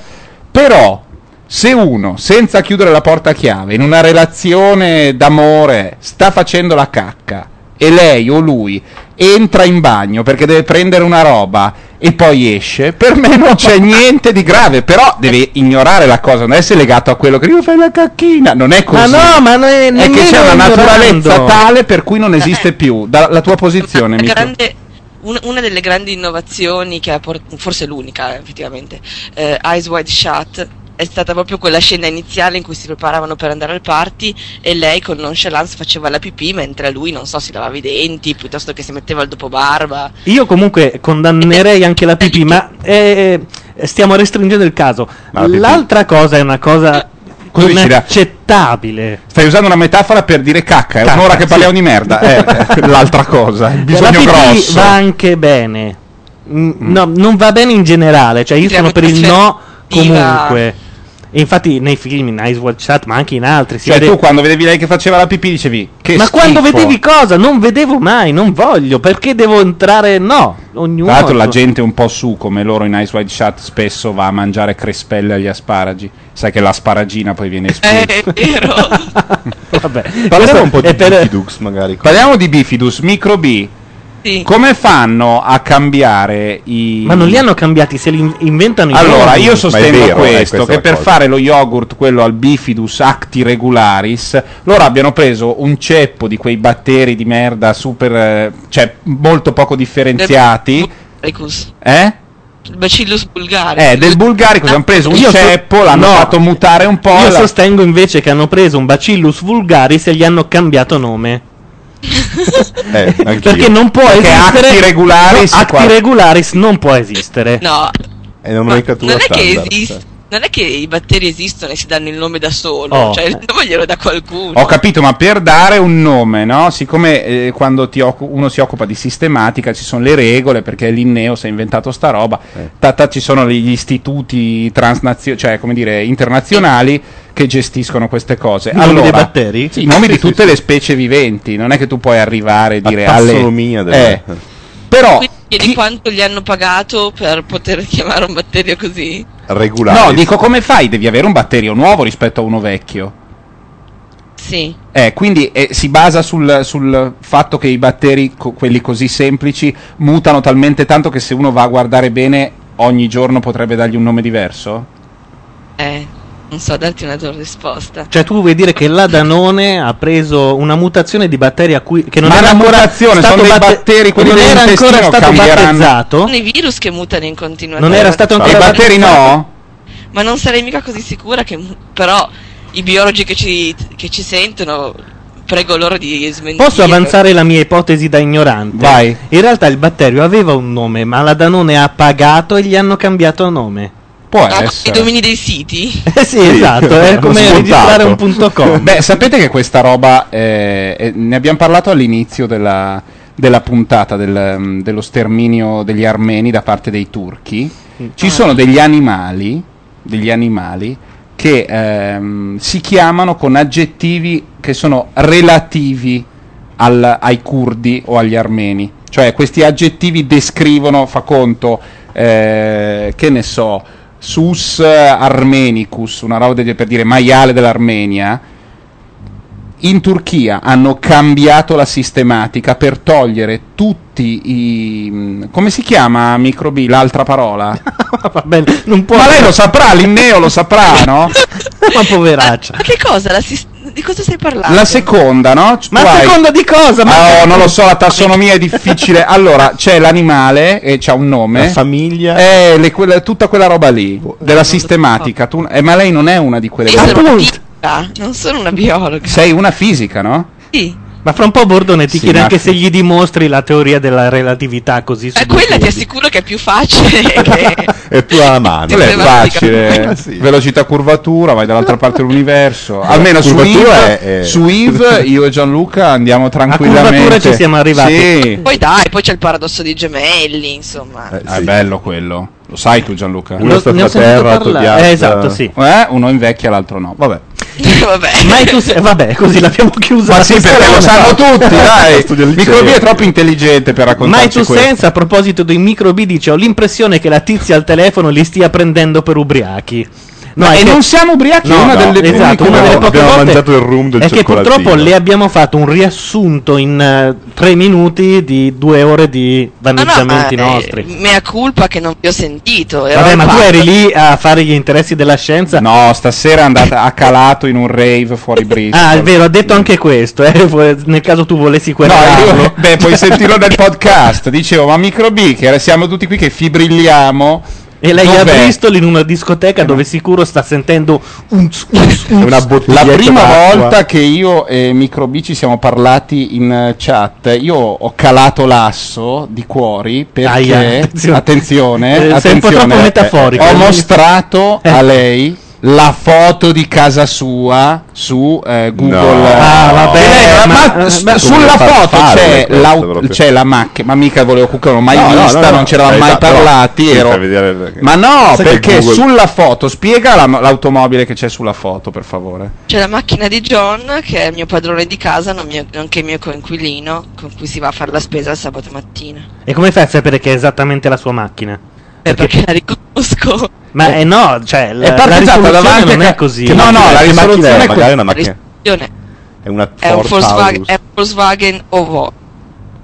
Però, se uno, senza chiudere la porta a chiave, in una relazione d'amore, sta facendo la cacca, e lei o lui entra in bagno perché deve prendere una roba e poi esce, per me non c'è niente di grave, però deve ignorare la cosa, non essere legato a quello che io fai la cacchina, non è così. Ma no, ma ne- è che c'è una naturalezza ignorando. Tale per cui non esiste più da- la tua posizione. Una, grande, un, una delle grandi innovazioni che ha port- forse l'unica effettivamente, eh, Eyes Wide Shut, è stata proprio quella scena iniziale in cui si preparavano per andare al party e lei con nonchalance faceva la pipì mentre lui, non so, si lavava i denti piuttosto che si metteva il dopobarba. Io comunque condannerei anche la pipì, ma eh, stiamo restringendo il caso. L'altra cosa è una cosa Cosa inaccettabile. Stai usando una metafora per dire cacca, è cacca, un'ora che parliamo sì. di merda, è l'altra cosa, il bisogno grosso. La pipì va anche bene. No, non va bene in generale, cioè io sono per il no comunque. E infatti nei film, in Eyes Wide Shut, ma anche in altri, si cioè vede... tu quando vedevi lei che faceva la pipì dicevi che ma schifo. Quando vedevi cosa? Non vedevo mai, non voglio, perché devo entrare? No, ognuno. Tra l'altro la gente un po' su come loro in Eyes Wide Shut spesso va a mangiare crespelle agli asparagi, sai che l'asparagina poi viene espulsa. È vero. Vabbè, parliamo un po' di per... Bifidus magari. Parliamo di Bifidus, micro B. Sì. Come fanno a cambiare i... Ma non li hanno cambiati, se li inventano i... Allora, io sostengo vero, questo, che per cosa. fare lo yogurt, quello al Bifidus acti regularis, loro abbiano preso un ceppo di quei batteri di merda super... cioè, molto poco differenziati. Eh? Il Bacillus bulgarico. Eh, del bulgarico ah. hanno preso un io ceppo, so- l'hanno no. fatto mutare un po'. Io la... sostengo invece che hanno preso un Bacillus vulgaris e gli hanno cambiato nome. eh, perché non può perché esistere Acti regularis, no, acti regularis non può esistere. No, è una nomenclatura non è standard, che esiste, non è che i batteri esistono e si danno il nome da solo, oh. cioè il nome glielo dà qualcuno. Ho capito, ma per dare un nome, no? Siccome eh, quando ti occu- uno si occupa di sistematica ci sono le regole, perché Linneo si è inventato sta roba, eh. tata, ci sono gli istituti transnazio- cioè come dire internazionali eh. che gestiscono queste cose. I allora, nomi dei batteri? Sì, i nomi sì, di tutte sì, le specie viventi, non è che tu puoi arrivare e dire tassonomia alle... delle... eh. Però quindi chiedi chi... quanto gli hanno pagato per poter chiamare un batterio così? Regolare. No, dico, come fai? Devi avere un batterio nuovo rispetto a uno vecchio. Sì. Eh, quindi eh, si basa sul, sul fatto che i batteri, co- quelli così semplici, mutano talmente tanto che se uno va a guardare bene ogni giorno potrebbe dargli un nome diverso? Eh... Non so darti una tua risposta. Cioè tu vuoi dire che la Danone ha preso una mutazione di batteri a cui che non ma era ancora mutazione, stato sono batte- dei batteri quelli non era ancora stato cambieranno. battezzato. Sono i virus che mutano in continuazione. Non era stato ancora e i batteri no? Ma non sarei mica così sicura che però i biologi che ci che ci sentono prego loro di smentire. Posso avanzare la mia ipotesi da ignorante? Vai. In realtà il batterio aveva un nome, ma la Danone ha pagato e gli hanno cambiato nome. Può ah, essere. I domini dei siti? Eh sì, sì, esatto, è come registrare un punto com. Beh, sapete che questa roba, eh, eh, ne abbiamo parlato all'inizio della, della puntata del, um, dello sterminio degli armeni da parte dei turchi. Ci ah. sono degli animali, degli animali che ehm, si chiamano con aggettivi che sono relativi al, ai curdi o agli armeni. Cioè questi aggettivi descrivono, fa conto, eh, che ne so... Sus Armenicus, una roba per dire maiale dell'Armenia. In Turchia hanno cambiato la sistematica per togliere tutti i... come si chiama microbi, l'altra parola? Va bene, non può. Ma lei lo saprà, Linneo lo saprà, no? Ma poveraccia. Ma che cosa? La sis- di cosa stai parlando? La seconda, no? Ma la seconda di cosa? Ma oh, non lo so, la tassonomia è difficile. Allora, c'è l'animale e c'ha un nome. La famiglia. Eh, le, quella, tutta quella roba lì, della sistematica. Tu, eh, ma lei non è una di quelle... Appunto. Ah, non sono una biologa. Sei una fisica, no? Sì. Ma fra un po' Bordone ti sì, chiede anche se gli dimostri la teoria della relatività così su eh, quella piedi. Ti assicuro che è più facile che... è più alla mano, è facile sì. Velocità curvatura, vai dall'altra parte dell'universo. Almeno su Yves, è... su Yves io e Gianluca andiamo tranquillamente. A curvatura ci siamo arrivati sì. Poi dai, poi c'è il paradosso dei gemelli, insomma eh, sì. È bello quello. Lo sai tu Gianluca? Uno sta sulla terra, eh, esatto, sì. eh, uno invecchia, l'altro no. Vabbè. Vabbè. Ma tu sei... vabbè, così l'abbiamo chiusa. Ma sì, perché lo sanno tutti, dai. Microbi è troppo intelligente per raccontarci questo. Ma tu senza, a proposito dei Microbi, dice: ho l'impressione che la tizia al telefono li stia prendendo per ubriachi. No, no, e non siamo ubriachi, no, una no, delle esatto, una no, delle poche abbiamo volte mangiato il rum del è che purtroppo le abbiamo fatto un riassunto in uh, tre minuti di due ore di danneggiamenti no, no, nostri. Eh, mea colpa che non vi ho sentito. Vabbè, ma fatto. Tu eri lì a fare gli interessi della scienza? No, stasera è andata a calato in un rave fuori Bristol. Ah, è vero, ha detto anche questo, eh, nel caso tu volessi querellarlo. No, io, beh, puoi sentirlo nel podcast. Dicevo, ma Microbi, che siamo tutti qui che fibrilliamo. E lei a Bristol in una discoteca eh, dove sicuro sta sentendo un, un, un, una bottiglia. La prima volta che io e Microbi ci siamo parlati in chat, io ho calato l'asso di cuori perché Aia, attenzione, attenzione, eh, attenzione, sei un po' troppo metaforico. Ho mostrato eh. a lei la foto di casa sua su eh, Google. No. Ah, vabbè, eh, ma, ma, ma sulla foto c'è, la, c'è la macchina. Ma mica volevo cucare, mai no, vista, no, no, no. non c'eravamo mai esatto, parlati. Ero... Perché... Ma no, sai perché Google... sulla foto, spiega la, l'automobile che c'è sulla foto, per favore. C'è la macchina di John, che è il mio padrone di casa, non mio, nonché il mio coinquilino, con cui si va a fare la spesa il sabato mattina. E come fai a sapere che è esattamente la sua macchina? Perché, perché la riconosco. Ma eh, no, cioè la, la risoluzione davanti non è così. Che no, no, la risoluzione è, è magari una macchina. È una è un Volkswagen, è Volkswagen Ovo.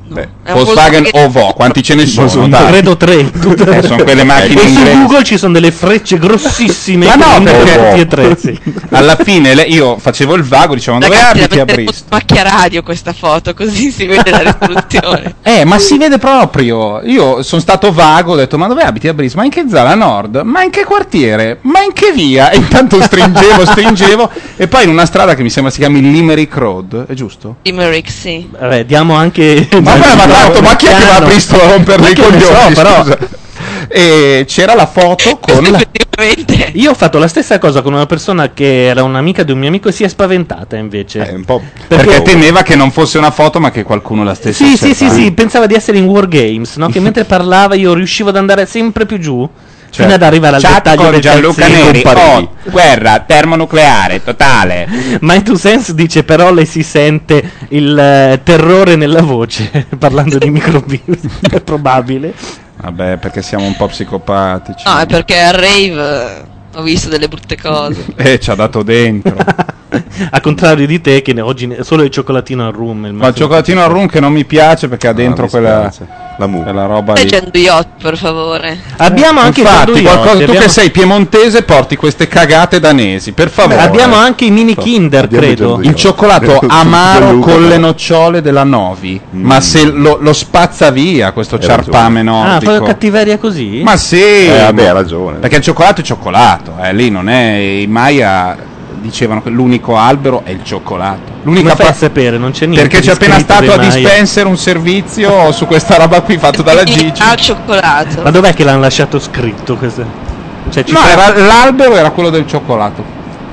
No, Beh, è Volkswagen, Volkswagen Ovo, quanti ce ne sono? sono credo tre. eh, sono quelle macchine. E su Google ci sono delle frecce grossissime. Ma no, perché sì. Alla fine le, io facevo il vago, dicevo dove abiti a Bristol. Macchia radio questa foto, così si vede la risoluzione. Eh, ma si vede proprio. Io sono stato vago, ho detto ma dove abiti a Bristol? Ma in che zona nord? Ma in che quartiere? Ma in che via? E intanto stringevo, stringevo e poi in una strada che mi sembra si chiami Limerick Road, è giusto? Limerick, sì. Vabbè, diamo anche Ma, ma, tanto, ma chi è che va a Bristol a romperle i coglioni? So, però. E c'era la foto con la... Io ho fatto la stessa cosa con una persona che era un'amica di un mio amico e si è spaventata invece eh, un po'... perché... perché temeva che non fosse una foto ma che qualcuno la stesse sì, sì sì sì pensava di essere in War Games, no? Che mentre parlava io riuscivo ad andare sempre più giù, cioè, fino ad arrivare al dettaglio del Gianluca Neri. Oh, guerra termonucleare totale. My Two Sense dice però lei si sente il eh, terrore nella voce parlando di microbi. È probabile. Vabbè, perché siamo un po' psicopatici. No, è perché al rave ho visto delle brutte cose. Eh, ci ha dato dentro. A contrario di te, che ne, oggi ne, solo il cioccolatino al rum. Il Ma il cioccolatino al rum che non mi piace perché ha dentro no, quella, la mu- quella roba lì. Gianduiotti, per favore. Abbiamo eh, anche infatti, qualcosa, abbiamo... tu che sei piemontese porti queste cagate danesi, per favore. Beh, abbiamo anche i mini so, Kinder, credo. Il cioccolato amaro con le nocciole della Novi. Mm. Ma se lo, lo spazza via questo ciarpame nordico. Ah, fa la cattiveria così? Ma sì. Eh, vabbè, ha ragione. Perché il cioccolato è cioccolato. Eh, lì non è i Maya dicevano che l'unico albero è il cioccolato. L'unica fa sapere, non c'è niente. Perché c'è appena stato a Dispenser un servizio su questa roba qui fatto dalla Gigi. Al cioccolato. Ma dov'è che l'hanno lasciato scritto? Cioè, ci no, era, l'albero era quello del cioccolato.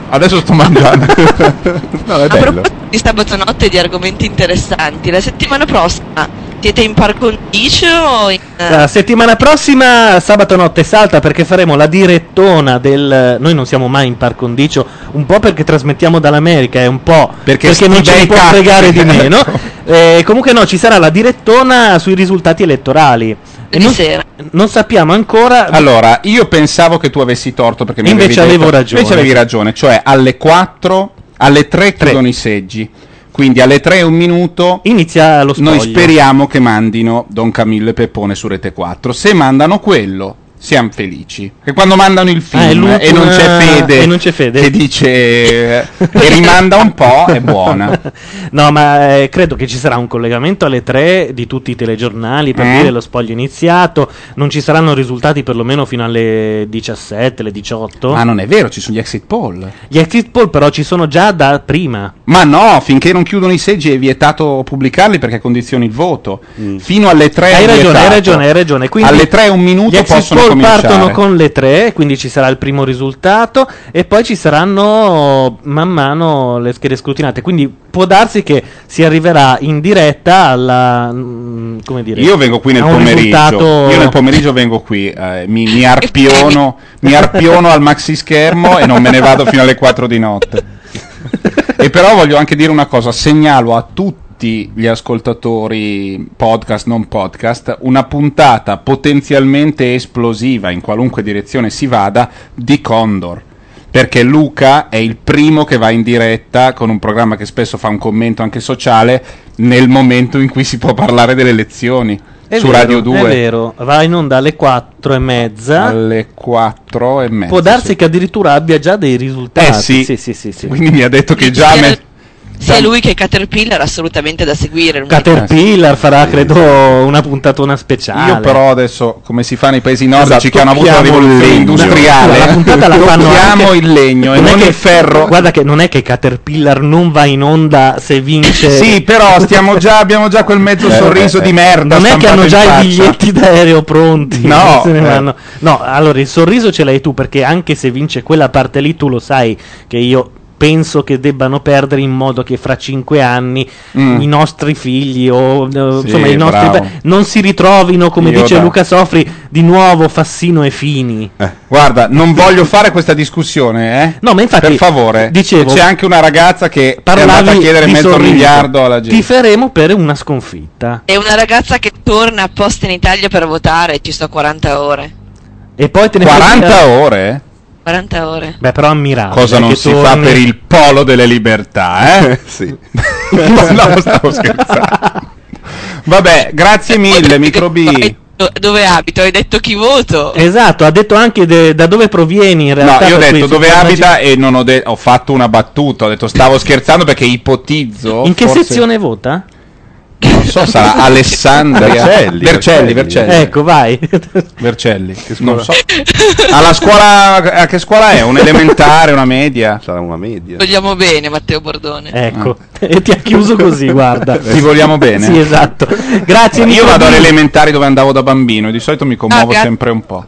Adesso sto mangiando. No, è a bello. Proposito di sabato notte di argomenti interessanti, la settimana prossima siete in par condicio? In... La settimana prossima sabato notte salta perché faremo la direttona del... Noi non siamo mai in par condicio, un po' perché trasmettiamo dall'America e un po' perché, perché non ci può fregare di meno. Eh, comunque no, ci sarà la direttona sui risultati elettorali. Non, non sappiamo ancora. Allora, io pensavo che tu avessi torto perché mi invece avevi avevo detto, ragione. Invece avevi ragione, cioè alle quattro, alle tre chiudono i seggi. Quindi alle tre e un minuto inizia lo spoglio. Noi speriamo che mandino Don Camillo e Peppone su Rete quattro. Se mandano quello, siamo felici. Che quando mandano il film ah, e, non c'è Fede, e non c'è Fede che dice e rimanda un po', è buona. No, ma eh, credo che ci sarà un collegamento alle tre di tutti i telegiornali per eh? dire lo spoglio iniziato. Non ci saranno risultati perlomeno fino alle diciassette, alle diciotto. Ma non è vero, ci sono gli exit poll. Gli exit poll però ci sono già da prima. Ma no, finché non chiudono i seggi è vietato pubblicarli perché condizioni il voto. Mm. Fino alle tre hai ragione, hai ragione, hai ragione. Quindi alle tre un minuto possono partono con le tre, quindi ci sarà il primo risultato e poi ci saranno man mano le schede scrutinate, quindi può darsi che si arriverà in diretta alla come dire io vengo qui nel pomeriggio risultato... io nel pomeriggio vengo qui eh, mi, mi arpiono mi arpiono al maxi schermo e non me ne vado fino alle quattro di notte. E però voglio anche dire una cosa, segnalo a tutti gli ascoltatori podcast, non podcast, una puntata potenzialmente esplosiva in qualunque direzione si vada di Condor, perché Luca è il primo che va in diretta con un programma che spesso fa un commento anche sociale nel momento in cui si può parlare delle elezioni. È su vero, Radio due è vero, va in onda alle quattro e mezza. Alle quattro e mezza può darsi, sì, che addirittura abbia già dei risultati. Eh sì, sì, sì, sì, sì. Quindi mi ha detto che già me- sia lui che Caterpillar, assolutamente da seguire. Caterpillar farà credo una puntatona speciale. Io però adesso, come si fa nei paesi nordici, esatto, che hanno avuto una rivoluzione industriale, la puntata la fanno anche... il legno e non, non che, il ferro. Guarda che non è che Caterpillar non va in onda se vince. Sì, però stiamo già, abbiamo già quel mezzo eh, sorriso eh, di merda. Non è che hanno già i biglietti d'aereo pronti. No, eh. no, allora il sorriso ce l'hai tu, perché anche se vince quella parte lì, tu lo sai che io penso che debbano perdere in modo che fra cinque anni mm. i nostri figli o sì, insomma i nostri bravo. non si ritrovino, come Io dice da. Luca Sofri, di nuovo Fassino e Fini. Eh, guarda, non voglio fare questa discussione, eh? No, ma infatti, per favore, dicevo, c'è anche una ragazza che è andata a chiedere mezzo sorriso. miliardo alla gente. Tiferemo per una sconfitta. È una ragazza che torna apposta in Italia per votare, ci sto quaranta ore. E poi te ne quaranta ore? quaranta ore. Beh, però ammirabile. Cosa non si torni... fa per il polo delle libertà, eh? Sì. No, stavo scherzando. Vabbè, grazie mille, Microbi. Dove abito? Hai detto chi voto? Esatto, ha detto anche de- da dove provieni in realtà. No, io ho detto dove abita gi- e non ho, de- ho fatto una battuta. Ho detto stavo scherzando perché ipotizzo. In che forse... sezione vota? Non so, sarà Alessandria Vercelli, Vercelli, Vercelli. Ecco, vai. Vercelli, che scuola? Non so. Alla scuola, a che scuola è? Un elementare, una media? Sarà una media. Vogliamo bene Matteo Bordone. Ecco, ah. E ti ha chiuso così, guarda. Ti vogliamo bene. Sì, esatto. Grazie. Io vado alle elementari dove andavo da bambino e di solito mi commuovo ah, sempre un po'.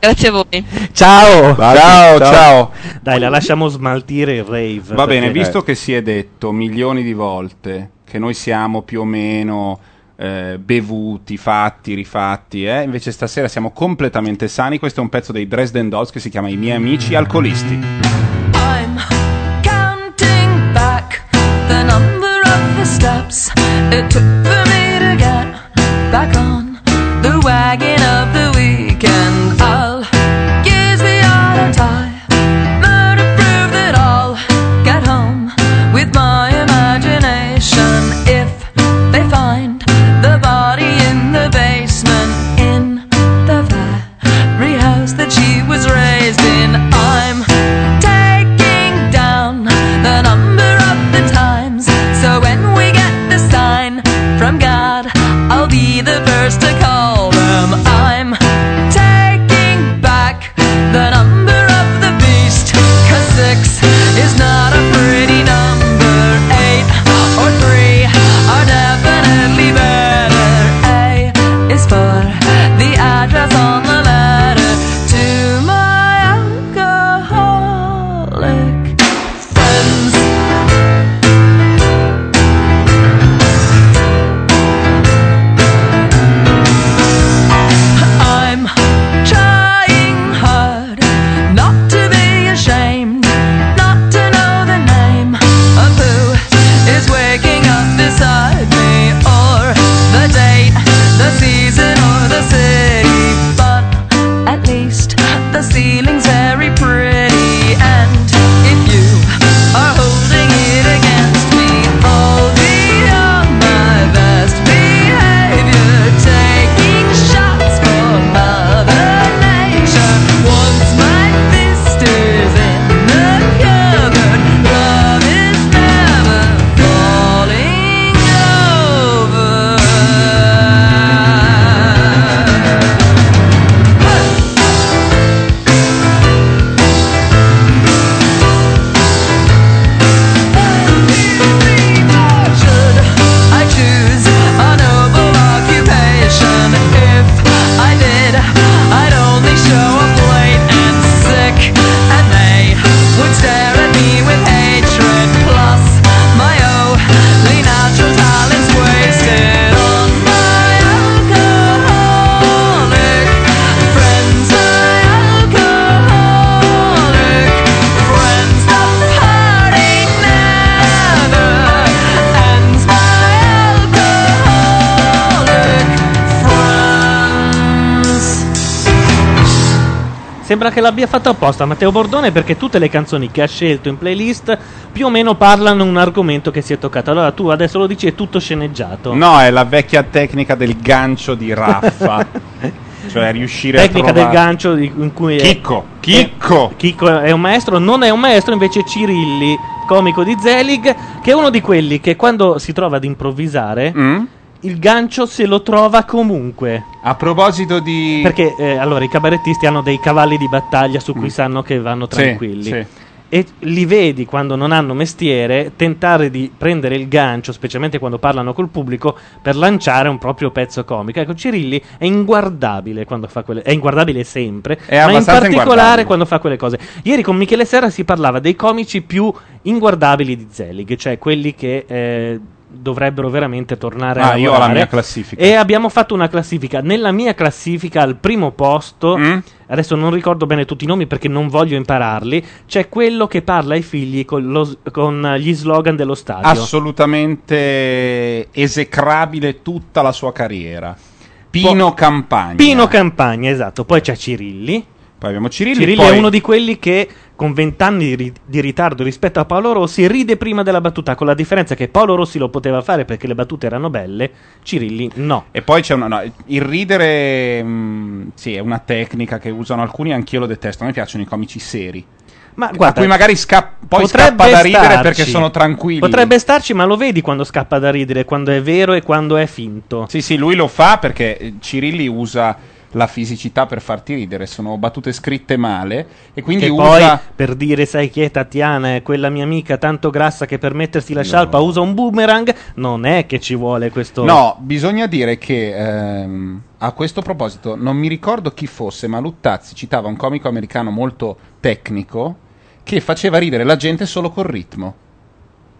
Grazie a voi. Ciao. Vale. Ciao, ciao, ciao. Dai, la lasciamo smaltire il rave. Va bene, visto che si è detto milioni di volte che noi siamo più o meno eh, bevuti, fatti, rifatti, eh? Invece stasera siamo completamente sani. Questo è un pezzo dei Dresden Dolls che si chiama I miei amici alcolisti. I'm counting back the number of the steps it took for me to get back on the wagon of the weekend. I'll gaze beyond our time, though to prove that I'll get home with my imagination. If they find the body in the basement, in the very house that she was raised in, I'm taking down the number of the times, so when we get the sign Sembra che l'abbia fatto apposta Matteo Bordone, perché tutte le canzoni che ha scelto in playlist più o meno parlano un argomento che si è toccato. Allora tu adesso lo dici, è tutto sceneggiato. No, è la vecchia tecnica del gancio di Raffa. Cioè riuscire tecnica a trovare... del gancio di, in cui Chicco è... Chicco Chicco è un maestro. Non è un maestro invece Cirilli, comico di Zelig, che è uno di quelli che quando si trova ad improvvisare mm? il gancio se lo trova comunque. A proposito di... Perché eh, allora i cabarettisti hanno dei cavalli di battaglia su cui mm. sanno che vanno tranquilli, sì, sì. E li vedi quando non hanno mestiere tentare di prendere il gancio, specialmente quando parlano col pubblico, per lanciare un proprio pezzo comico. Ecco, Cirilli è inguardabile quando fa quelle... è inguardabile sempre, è ma in particolare quando fa quelle cose. Ieri con Michele Serra si parlava dei comici più inguardabili di Zelig, cioè quelli che... Eh, dovrebbero veramente tornare ah, a lavorare. Io ho la mia classifica. E abbiamo fatto una classifica. Nella mia classifica al primo posto, mm? adesso non ricordo bene tutti i nomi perché non voglio impararli, c'è quello che parla ai figli con, lo, con gli slogan dello stadio. Assolutamente esecrabile tutta la sua carriera. Pino po- Campagna. Pino Campagna, esatto. Poi c'è Cirilli. Poi abbiamo Cirilli. Cirilli poi... è uno di quelli che con vent'anni ri- di ritardo rispetto a Paolo Rossi ride prima della battuta, con la differenza che Paolo Rossi lo poteva fare perché le battute erano belle, Cirilli no. E poi c'è una, no, il ridere mh, sì, è una tecnica che usano alcuni, anch'io lo detesto. A me piacciono i comici seri. Ma guarda, a cui magari sca- poi scappa da ridere starci, perché sono tranquilli. Potrebbe starci, ma lo vedi quando scappa da ridere, quando è vero e quando è finto. Sì, sì, lui lo fa perché Cirilli usa la fisicità per farti ridere, sono battute scritte male e quindi che usa... poi per dire sai chi è Tatiana, è quella mia amica tanto grassa che per mettersi la no. scialpa usa un boomerang. Non è che ci vuole questo... No, bisogna dire che ehm, a questo proposito non mi ricordo chi fosse, ma Luttazzi citava un comico americano molto tecnico che faceva ridere la gente solo col ritmo,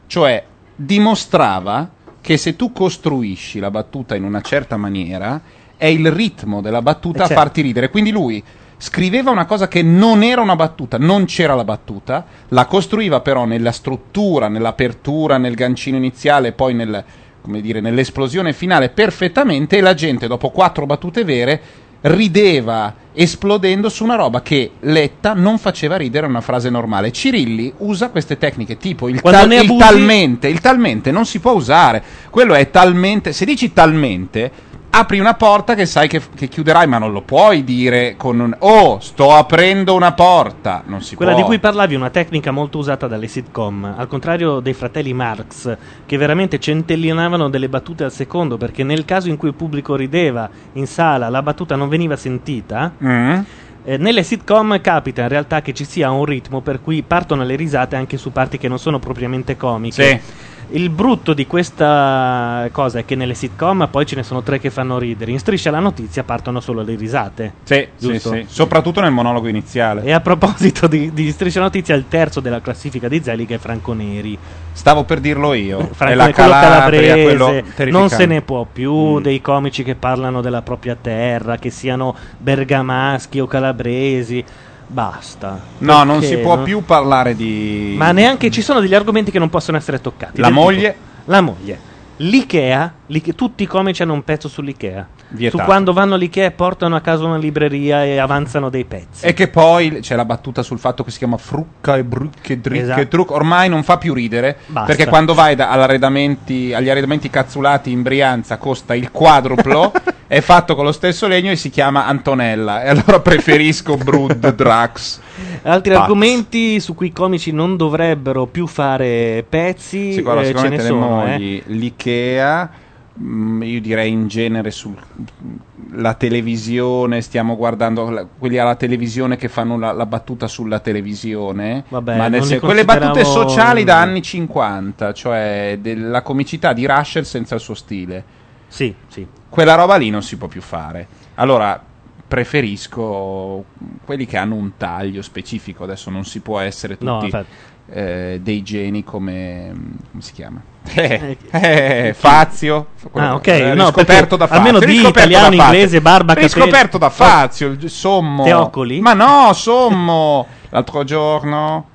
cioè dimostrava che se tu costruisci la battuta in una certa maniera è il ritmo della battuta a farti ridere. Quindi lui scriveva una cosa che non era una battuta, non c'era la battuta, la costruiva però nella struttura, nell'apertura, nel gancino iniziale, poi nel, come dire, nell'esplosione finale perfettamente, e la gente dopo quattro battute vere rideva esplodendo su una roba che letta non faceva ridere una frase normale. Cirilli usa queste tecniche tipo il, tal- il talmente, il talmente non si può usare, quello è talmente, se dici talmente apri una porta che sai che, che chiuderai, ma non lo puoi dire con un "oh, sto aprendo una porta", non si Quella può. Quella di cui parlavi è una tecnica molto usata dalle sitcom, al contrario dei fratelli Marx, che veramente centellinavano delle battute al secondo, perché nel caso in cui il pubblico rideva in sala la battuta non veniva sentita. Mm. Eh, nelle sitcom capita in realtà che ci sia un ritmo per cui partono le risate anche su parti che non sono propriamente comiche. Sì. Il brutto di questa cosa è che nelle sitcom poi ce ne sono tre che fanno ridere. In Striscia la notizia partono solo le risate. Sì, giusto? Sì, sì. Soprattutto nel monologo iniziale. E a proposito di, di Striscia la notizia, il terzo della classifica di Zelig è Franco Neri. Stavo per dirlo io. Franco è la Calabria, quello calabrese. Non se ne può più mm. dei comici che parlano della propria terra, che siano bergamaschi o calabresi. Basta. No, non si può no? più parlare di... Ma neanche ci sono degli argomenti che non possono essere toccati. La moglie tipo, La moglie L'Ikea, l'Ikea tutti i comici hanno un pezzo sull'Ikea. Vietato. Su quando vanno all'Ikea e portano a casa una libreria e avanzano dei pezzi. E che poi c'è la battuta sul fatto che si chiama frucca e brucca e dricca esatto. e trucca. Ormai non fa più ridere. Basta. Perché quando vai da, all'arredamenti, agli arredamenti cazzulati in Brianza costa il quadruplo. È fatto con lo stesso legno e si chiama Antonella. E allora preferisco Brood, Drax. Altri Pazz. Argomenti su cui i comici non dovrebbero più fare pezzi. Sì, guarda, eh, ce ne le sono mogli, eh. L'Ikea, mh, io direi in genere sulla televisione. Stiamo guardando la, quelli alla televisione che fanno la, la battuta sulla televisione. Vabbè, ma nel se- quelle battute sociali da anni cinquanta, cioè della comicità di Rusher senza il suo stile. Sì, sì. Quella roba lì non si può più fare. Allora preferisco quelli che hanno un taglio specifico. Adesso non si può essere tutti no, eh, dei geni come come si chiama? Eh, eh, Fazio. Ah, ok. Eh, no, riscoperto da Fazio. Almeno di italiano, inglese, barba, capelli. Riscoperto da Fazio, Sommo. Teocoli. Ma no, Sommo. L'altro giorno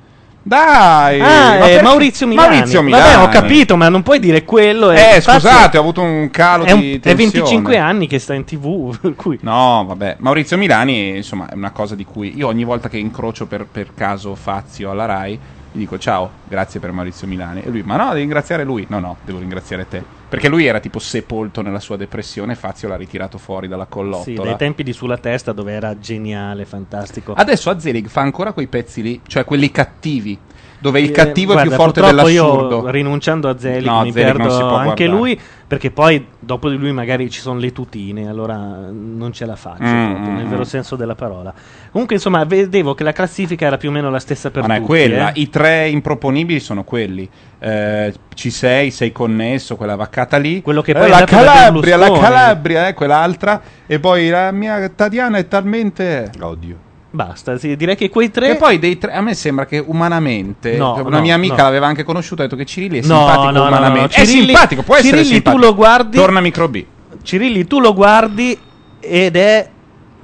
Dai, ah, ma eh, Maurizio Milani. Maurizio Milani. Vabbè, ho capito, ma non puoi dire quello. Eh, infatti, scusate, ho avuto un calo è un, di tensione. È venticinque anni che sta in TV. Per cui. No, vabbè, Maurizio Milani, insomma, è una cosa di cui io ogni volta che incrocio per, per caso Fazio alla Rai, gli dico ciao, grazie per Maurizio Milani. E lui, ma no, devi ringraziare lui. No, no, devo ringraziare te. Perché lui era tipo sepolto nella sua depressione, Fazio l'ha ritirato fuori dalla collottola. Sì, dai tempi di Sulla Testa, dove era geniale, fantastico. Adesso a Zelig fa ancora quei pezzi lì, cioè quelli cattivi, dove il cattivo eh, guarda, è più forte dell'assurdo. Io, rinunciando a Zelig, no, mi Zelig perdo anche guardare. Lui, perché poi dopo di lui magari ci sono le tutine, allora non ce la faccio, mm, proprio, nel vero senso della parola. Comunque, insomma, vedevo che la classifica era più o meno la stessa per ma tutti. Ma è quella, eh. I tre improponibili sono quelli. Eh, C sei, Sei Connesso, quella vaccata lì. Quello che poi eh, la Calabria, la Calabria, eh, quell'altra. E poi la mia Tatiana è talmente... Oddio. Basta, sì, direi che quei tre. E poi dei tre, a me sembra che umanamente, no, una no, mia amica no. l'aveva anche conosciuto, ha detto che Cirilli è simpatico no, no, umanamente. No, no. Cirilli, è simpatico, può Cirilli essere simpatico. Tu lo guardi. Torna Micro B. Cirilli tu lo guardi ed è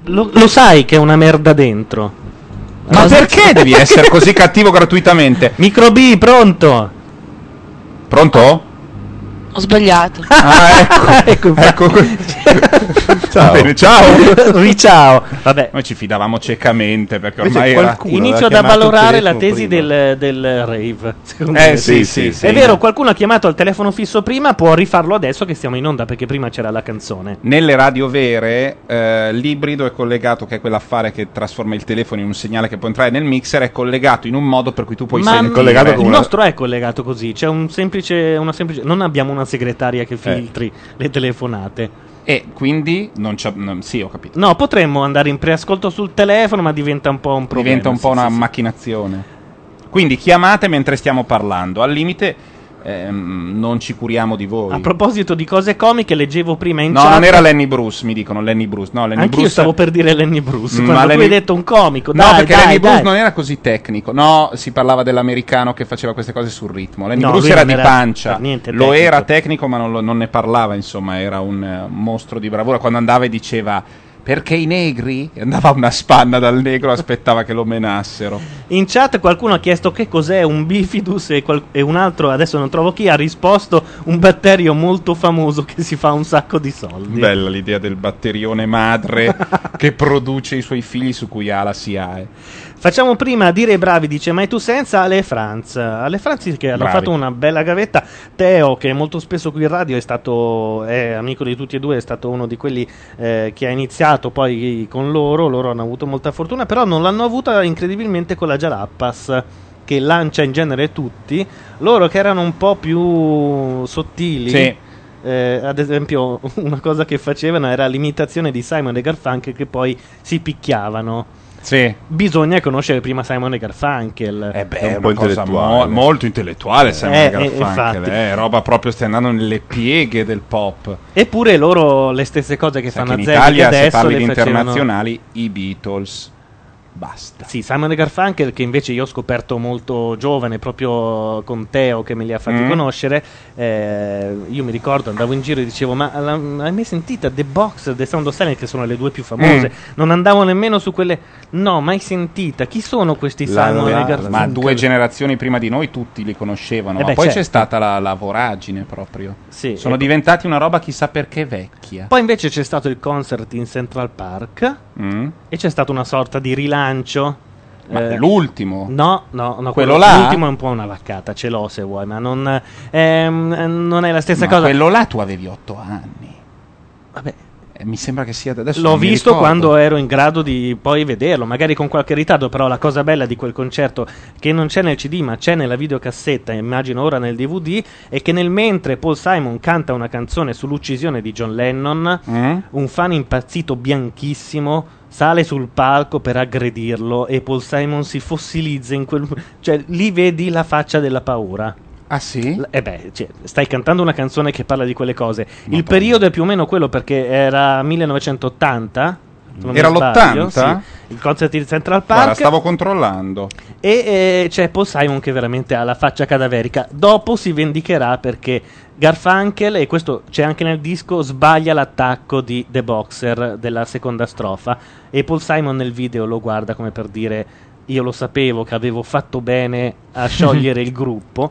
lo, lo sai che è una merda dentro. Ma allora, perché devi essere così cattivo gratuitamente? Micro B, pronto? Pronto? Ho sbagliato. Ah, ecco. ecco, ecco. Ciao. Bene, ciao. Riciao. Vabbè. Noi ci fidavamo ciecamente perché ormai qualcuno era... Inizio ad avvalorare la tesi del, del rave. Eh sì, sì, sì, sì. È sì, vero, no. Qualcuno ha chiamato al telefono fisso prima, può rifarlo adesso che siamo in onda perché prima c'era la canzone. Nelle radio vere eh, l'ibrido è collegato, che è quell'affare che trasforma il telefono in un segnale che può entrare nel mixer, è collegato in un modo per cui tu puoi... Ma sei collegato il una... nostro è collegato così, c'è un semplice, una semplice... Non abbiamo una segretaria che filtri eh. le telefonate. E quindi non c'è. No, sì, ho capito. No, potremmo andare in preascolto sul telefono, ma diventa un po' un problema. Diventa un sì, po' sì, una sì. macchinazione. Quindi chiamate mentre stiamo parlando. Al limite, ehm, non ci curiamo di voi. A proposito di cose comiche, leggevo prima in no, chat. No, non era Lenny Bruce, mi dicono Lenny Bruce. No, Lenny Anch'io Bruce. Io stavo per dire Lenny Bruce. Ma Lenny... tu hai detto un comico. Dai, no, perché dai, Lenny dai. Bruce non era così tecnico. No, si parlava dell'americano che faceva queste cose sul ritmo. Lenny no, Bruce era di era pancia. Lo era tecnico, ma non, lo, non ne parlava. Insomma, era un uh, mostro di bravura. Quando andava e diceva perché i negri? Andava una spanna dal negro, aspettava che lo menassero. In chat qualcuno ha chiesto che cos'è un bifidus e, qual- e un altro, adesso non trovo chi, ha risposto un batterio molto famoso che si fa un sacco di soldi. Bella l'idea del batterione madre che produce i suoi figli su cui ha la S I A E. Facciamo prima a dire i bravi, dice My Two Cents, Ale Franz. Ale Franz che hanno fatto una bella gavetta. Teo, che molto spesso qui in radio è stato è amico di tutti e due, è stato uno di quelli eh, che ha iniziato poi con loro, loro hanno avuto molta fortuna, però non l'hanno avuta incredibilmente con la Jalapas, che lancia in genere tutti, loro che erano un po' più sottili. Sì. Eh, ad esempio una cosa che facevano era l'imitazione di Simon e Garfunkel che poi si picchiavano. Sì. Bisogna conoscere prima Simon e Garfunkel. Eh beh, è un po' intellettuale. Mo- molto intellettuale Simon eh, e Garfunkel, eh, roba proprio stai andando nelle pieghe del pop. Eppure loro le stesse cose che Sai fanno che in a Zelig adesso se parli le di internazionali facevano... i Beatles. Basta. Sì, Simon e Garfunkel che invece io ho scoperto molto giovane, proprio con Teo che me li ha fatti mm. conoscere. Eh, io mi ricordo, andavo in giro e dicevo: ma hai mai sentita The Box, The Sound of Silence, che sono le due più famose? Mm. Non andavo nemmeno su quelle. No, mai sentita. Chi sono questi la, Simon la, e Garfunkel? Ma due generazioni prima di noi tutti li conoscevano. Eh beh, ma poi certo. c'è stata la, la voragine proprio. Sì, sono diventati una roba chissà perché vecchia. Poi invece c'è stato il concert in Central Park mm. e c'è stata una sorta di rilancio. Ma eh, l'ultimo? No, no, no quello, quello là? L'ultimo è un po' una vaccata, ce l'ho se vuoi, ma non, ehm, non è la stessa ma cosa. Quello là tu avevi otto anni. Vabbè. Mi sembra che sia adesso. L'ho visto ricordo. Quando ero in grado di poi vederlo, magari con qualche ritardo, però la cosa bella di quel concerto che non c'è nel C D ma c'è nella videocassetta, immagino ora nel D V D, è che nel mentre Paul Simon canta una canzone sull'uccisione di John Lennon, mm? un fan impazzito bianchissimo sale sul palco per aggredirlo e Paul Simon si fossilizza in quel... cioè lì vedi la faccia della paura. Ah sì? Eh beh, cioè, stai cantando una canzone che parla di quelle cose. Ma il poi. Periodo è più o meno quello perché era millenovecentottanta. Era l'ottanta? Sì, il concert di Central Park. Guarda, stavo controllando. E eh, c'è Paul Simon che veramente ha la faccia cadaverica. Dopo si vendicherà perché Garfunkel, e questo c'è anche nel disco, sbaglia l'attacco di The Boxer della seconda strofa. E Paul Simon nel video lo guarda come per dire... io lo sapevo che avevo fatto bene a sciogliere il gruppo.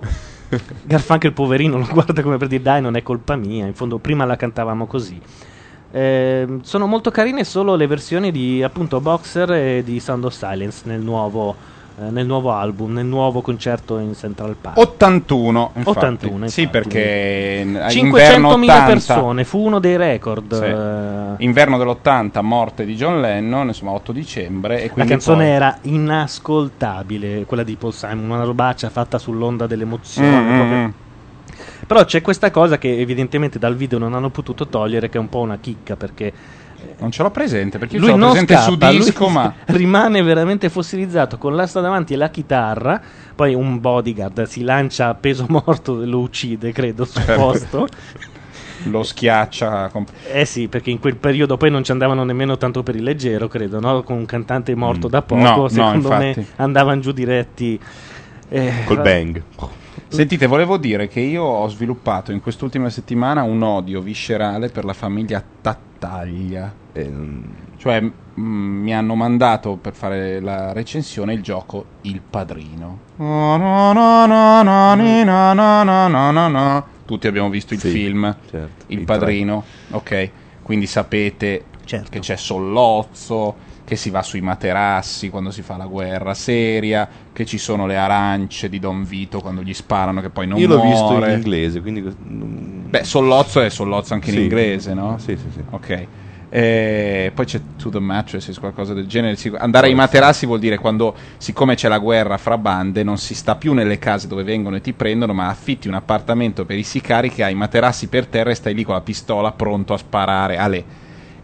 Garfunkel poverino lo guarda come per dire dai, non è colpa mia, in fondo prima la cantavamo così. Eh, sono molto carine solo le versioni di appunto Boxer e di Sound of Silence nel nuovo, eh, nel nuovo album, nel nuovo concerto in Central Park. ottantuno infatti. ottantuno infatti. Sì, perché cinquecentomila persone, fu uno dei record. Sì. Eh. Inverno dell'ottanta, morte di John Lennon, insomma otto dicembre. E la canzone poi... era inascoltabile, quella di Paul Simon, una robaccia fatta sull'onda dell'emozione, mm-hmm. proprio. Però c'è questa cosa che evidentemente dal video non hanno potuto togliere, che è un po' una chicca, perché non ce l'ho presente, perché io ce l'ho presente scappa, su disco, ma rimane veramente fossilizzato con l'asta davanti e la chitarra. Poi un bodyguard si lancia a peso morto e lo uccide, credo, sul posto. Lo schiaccia. Comp- eh sì, perché in quel periodo poi non ci andavano nemmeno tanto per il leggero, credo, no? Con un cantante morto mm. da poco, no, secondo no, me andavano giù diretti eh, col bang. Sentite, volevo dire che io ho sviluppato in quest'ultima settimana un odio viscerale per la famiglia Tattaglia. Eh, cioè, mh, mi hanno mandato per fare la recensione il gioco Il Padrino. Tutti abbiamo visto il sì, film, certo, Il Padrino, ok? Quindi sapete certo. che c'è Sollozzo, che si va sui materassi quando si fa la guerra seria, che ci sono le arance di Don Vito quando gli sparano, che poi non muore. Io l'ho muore. visto in inglese, quindi... Beh, Sollozzo è Sollozzo anche sì. in inglese, no? Sì, sì, sì. Ok. E poi c'è To The Mattresses, qualcosa del genere. Andare ai materassi vuol dire quando, siccome c'è la guerra fra bande, non si sta più nelle case dove vengono e ti prendono, ma affitti un appartamento per i sicari che ha i materassi per terra e stai lì con la pistola pronto a sparare. Ale.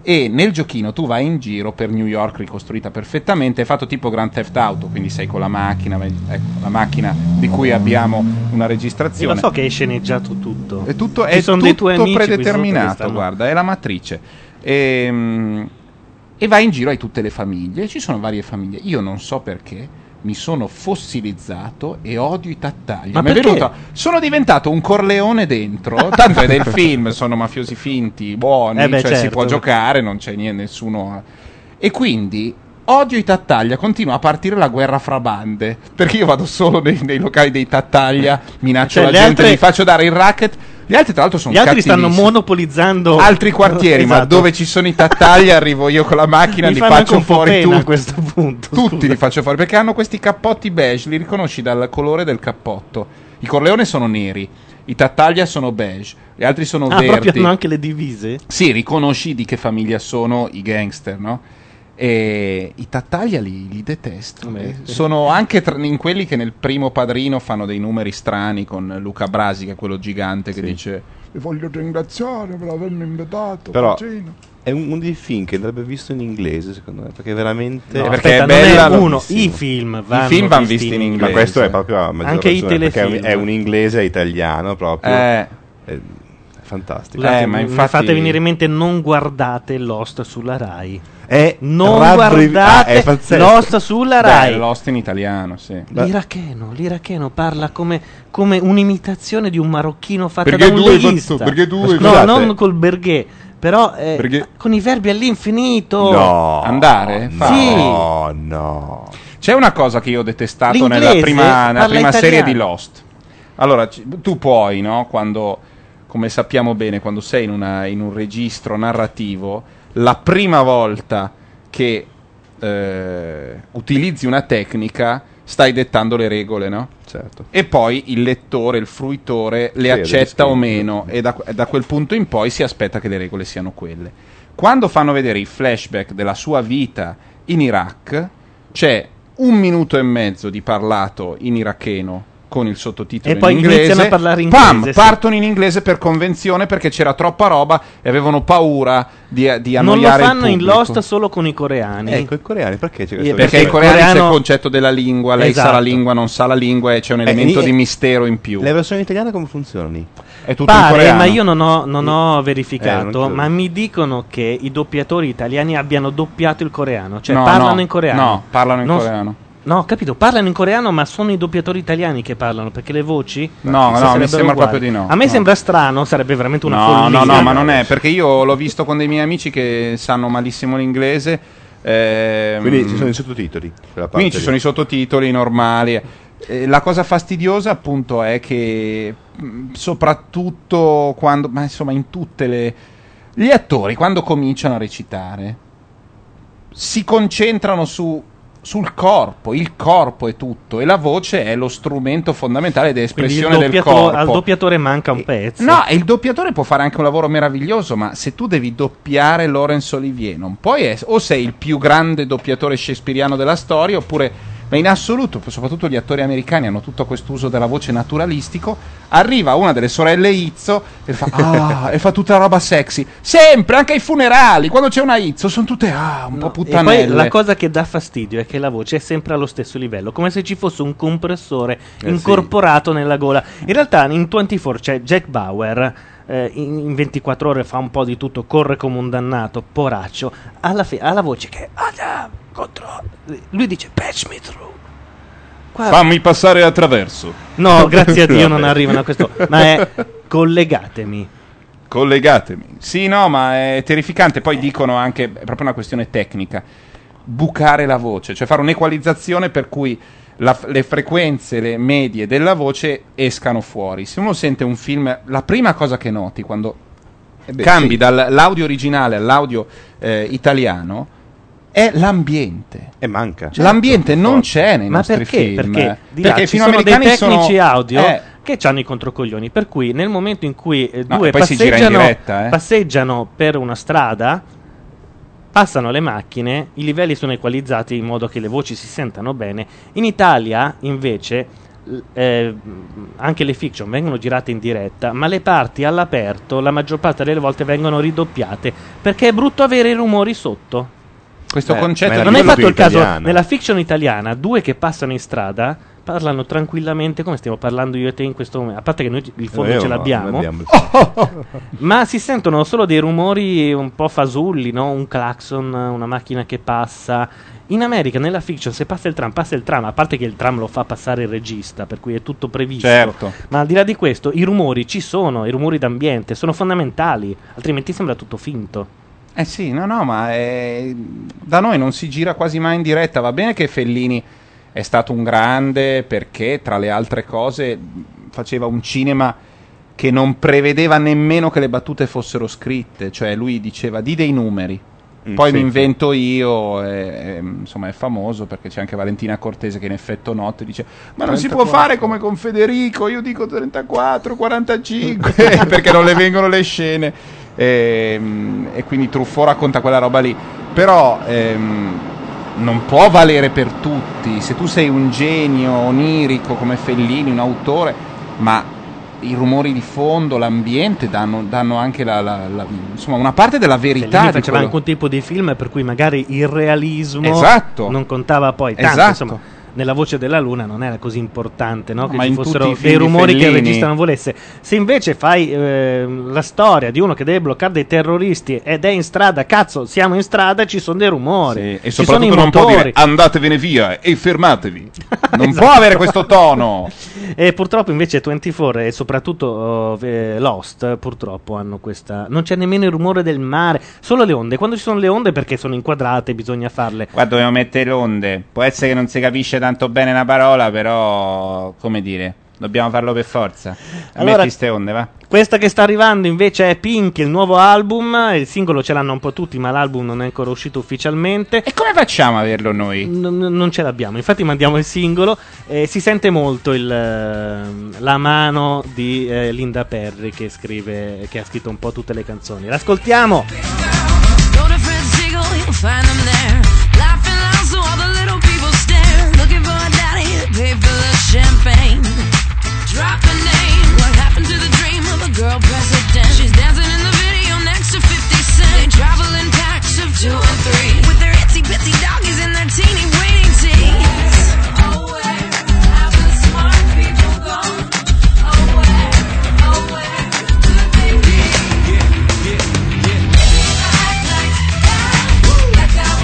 E nel giochino tu vai in giro per New York ricostruita perfettamente, è fatto tipo Grand Theft Auto, quindi sei con la macchina, ecco, la macchina di cui abbiamo una registrazione. Io lo so che hai sceneggiato tutto. È tutto, è tutto predeterminato, guarda, è la matrice. E, e vai in giro, hai tutte le famiglie, ci sono varie famiglie. Io non so perché mi sono fossilizzato e odio i Tattaglia. Ma mi perché? È venuto, sono diventato un Corleone dentro, tanto è del film, sono mafiosi finti, buoni, eh beh, cioè certo. si può giocare, non c'è niente, nessuno... E quindi odio i Tattaglia, continua a partire la guerra fra bande, perché io vado solo nei, nei locali dei Tattaglia, minaccio cioè, la gente, altre... mi faccio dare il racket... Gli altri, tra l'altro, sono gli altri stanno monopolizzando altri quartieri, esatto. ma dove ci sono i Tattaglia arrivo io con la macchina, li faccio fuori tutti a questo punto. Tutti scusa. Li faccio fuori perché hanno questi cappotti beige, li riconosci dal colore del cappotto. I Corleone sono neri, i Tattaglia sono beige, gli altri sono ah, verdi. Ma proprio hanno anche le divise? Sì, riconosci di che famiglia sono i gangster, no? E i Tattaglia li, li detesto. Beh, sono anche tra, in quelli che nel primo Padrino fanno dei numeri strani con Luca Brasi, che è quello gigante che sì. dice vi voglio ringraziare per avermi invitato. Però Pacino. È uno dei film che andrebbe visto in inglese, secondo me, perché veramente no, perché aspetta, è bella, non è uno i film vanno, i film vanno visti, visti in inglese, ma questo è proprio a maggior anche ragione, i telefilm perché è un inglese italiano proprio eh. è fantastico. Scusate, eh, ma infatti... mi fate venire in mente non guardate Lost sulla Rai. È non rabbri- guardate ah, Lost sulla Rai. Beh, Lost in italiano, sì. L'iracheno, l'iracheno parla come, come un'imitazione di un marocchino fatto da un leghista. Perché due? No, non col berghè, però eh, perché... con i verbi all'infinito. No, andare? No, sì. no, no. C'è una cosa che io ho detestato L'inglese nella prima, nella prima serie di Lost. Allora, c- tu puoi, no? Quando, come sappiamo bene, quando sei in, una, in un registro narrativo... La prima volta che eh, utilizzi una tecnica stai dettando le regole, no? Certo. E poi il lettore, il fruitore le sì, accetta o meno e da, da quel punto in poi si aspetta che le regole siano quelle. Quando fanno vedere i flashback della sua vita in Iraq, c'è un minuto e mezzo di parlato in iracheno con il sottotitolo e poi in inglese, iniziano a parlare in pam, inglese, partono sì. in inglese per convenzione perché c'era troppa roba e avevano paura di, di annoiare il pubblico. Non lo fanno in Lost solo con i coreani. Ecco, i coreani perché c'è questo? Perché i coreani coreano... c'è il concetto della lingua, lei esatto. sa la lingua, non sa la lingua e c'è un elemento eh, di eh, mistero in più. Le versioni italiane come funzionano? È tutto Pare, in coreano. Ma io non ho, non ho verificato, eh, non ma mi dicono che i doppiatori italiani abbiano doppiato il coreano, cioè no, parlano no, in coreano. No, parlano in non coreano. No, ho capito, parlano in coreano ma sono i doppiatori italiani che parlano, perché le voci... No, no, mi sembra uguali. proprio di no. A me no. sembra strano, sarebbe veramente una no, follia. No, no, no, ma non è, perché io l'ho visto con dei miei amici che sanno malissimo l'inglese, Eh, quindi ci sono i sottotitoli. Quindi ci lì. sono i sottotitoli normali. Eh, la cosa fastidiosa appunto è che soprattutto quando, ma insomma in tutte le... gli attori quando cominciano a recitare si concentrano su... sul corpo, il corpo è tutto e la voce è lo strumento fondamentale dell'espressione del corpo. Al doppiatore manca un pezzo. No, e il doppiatore può fare anche un lavoro meraviglioso, ma se tu devi doppiare Laurence Olivier, non puoi essere, o sei il più grande doppiatore shakespeariano della storia, oppure, ma in assoluto, soprattutto gli attori americani hanno tutto questo uso della voce naturalistico, arriva una delle sorelle Izzo e fa ah, e fa tutta la roba sexy, sempre, anche ai funerali, quando c'è una Izzo sono tutte ah, un no, po' puttanelle. E poi la cosa che dà fastidio è che la voce è sempre allo stesso livello, come se ci fosse un compressore eh incorporato sì. nella gola. In realtà in ventiquattro c'è Jack Bauer, eh, in, in ventiquattro ore fa un po' di tutto, corre come un dannato, poraccio, alla, fe- alla voce che ah, contro- lui dice patch me through. Qua... fammi passare attraverso. No, grazie a Dio non arrivano a questo, ma è collegatemi. Collegatemi. Sì, no, ma è terrificante. Poi eh. dicono anche, è proprio una questione tecnica, bucare la voce, cioè fare un'equalizzazione per cui la, le frequenze, le medie della voce escano fuori. Se uno sente un film, la prima cosa che noti quando eh beh, cambi sì. dall'audio originale all'audio eh, italiano è l'ambiente. E manca. Certo, l'ambiente non c'è nei ma nostri perché? film. Perché, perché là, sono dei tecnici sono... audio eh. che hanno i controcoglioni, per cui nel momento in cui eh, no, due passeggiano, diretta, eh. passeggiano per una strada, passano le macchine, i livelli sono equalizzati in modo che le voci si sentano bene. In Italia, invece, l- eh, anche le fiction vengono girate in diretta, ma le parti all'aperto, la maggior parte delle volte vengono ridoppiate, perché è brutto avere i rumori sotto. Questo Beh, concetto non è fatto il caso italiano. Nella fiction italiana due che passano in strada parlano tranquillamente come stiamo parlando io e te in questo momento, a parte che noi il fondo eh, ce no, l'abbiamo, l'abbiamo. Oh, oh, oh. ma si sentono solo dei rumori un po' fasulli, no? Un clacson, una macchina che passa. In America nella fiction se passa il tram passa il tram, a parte che il tram lo fa passare il regista, per cui è tutto previsto, certo. ma al di là di questo i rumori ci sono, i rumori d'ambiente sono fondamentali, altrimenti sembra tutto finto. Eh sì, no, no, ma è... da noi non si gira quasi mai in diretta. Va bene che Fellini è stato un grande perché, tra le altre cose, faceva un cinema che non prevedeva nemmeno che le battute fossero scritte. Cioè lui diceva di dei numeri, mm, poi sì. mi invento io, e, e, insomma è famoso perché c'è anche Valentina Cortese che in Effetto Notte dice ma trentaquattro non si può fare come con Federico, io dico trentaquattro, quarantacinque perché non le vengono le scene. E, e quindi Truffaut racconta quella roba lì, però ehm, non può valere per tutti. Se tu sei un genio onirico come Fellini, un autore, ma i rumori di fondo, l'ambiente danno, danno anche la, la, la, insomma una parte della verità. Fellini faceva anche un tipo di film per cui magari il realismo esatto. non contava poi tanto, esatto. insomma nella Voce della Luna non era così importante, no? Che ma ci fossero dei rumori che il regista non volesse. Se invece fai eh, la storia di uno che deve bloccare dei terroristi ed è in strada, cazzo, siamo in strada, ci sono dei rumori, sì. e soprattutto ci sono i non può dire andatevene via e fermatevi, non esatto. può avere questo tono. E purtroppo invece ventiquattro e soprattutto eh, Lost purtroppo hanno questa, non c'è nemmeno il rumore del mare, solo le onde, quando ci sono le onde perché sono inquadrate bisogna farle. Qua dobbiamo mettere le onde, può essere che non si capisce tanto bene una parola, però come dire, dobbiamo farlo per forza. Allora, metti ste onde, va. Questa che sta arrivando invece è Pink, il nuovo album, il singolo ce l'hanno un po' tutti, ma l'album non è ancora uscito ufficialmente. E come facciamo a averlo noi? N- non ce l'abbiamo, infatti mandiamo il singolo, eh, si sente molto il, la mano di eh, Linda Perry che scrive, che ha scritto un po' tutte le canzoni. L'ascoltiamo! Pay for the champagne. Drop a name. What happened to the dream of a girl president? She's dancing in the video next to fifty cent. They travel in packs of two and three with their itsy bitsy doggies and their teeny waiting teeth. Oh, where have the smart people gone? Oh, where, oh, where could they be? Yeah, yeah, yeah, yeah. Act like that. Act like that.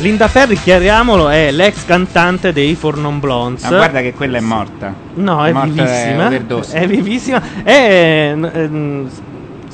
Linda Ferri, chiariamolo, è l'ex cantante dei Four Non Blondes. Ma guarda che quella è morta. No, è, è morta vivissima. È, è vivissima. È... Ehm,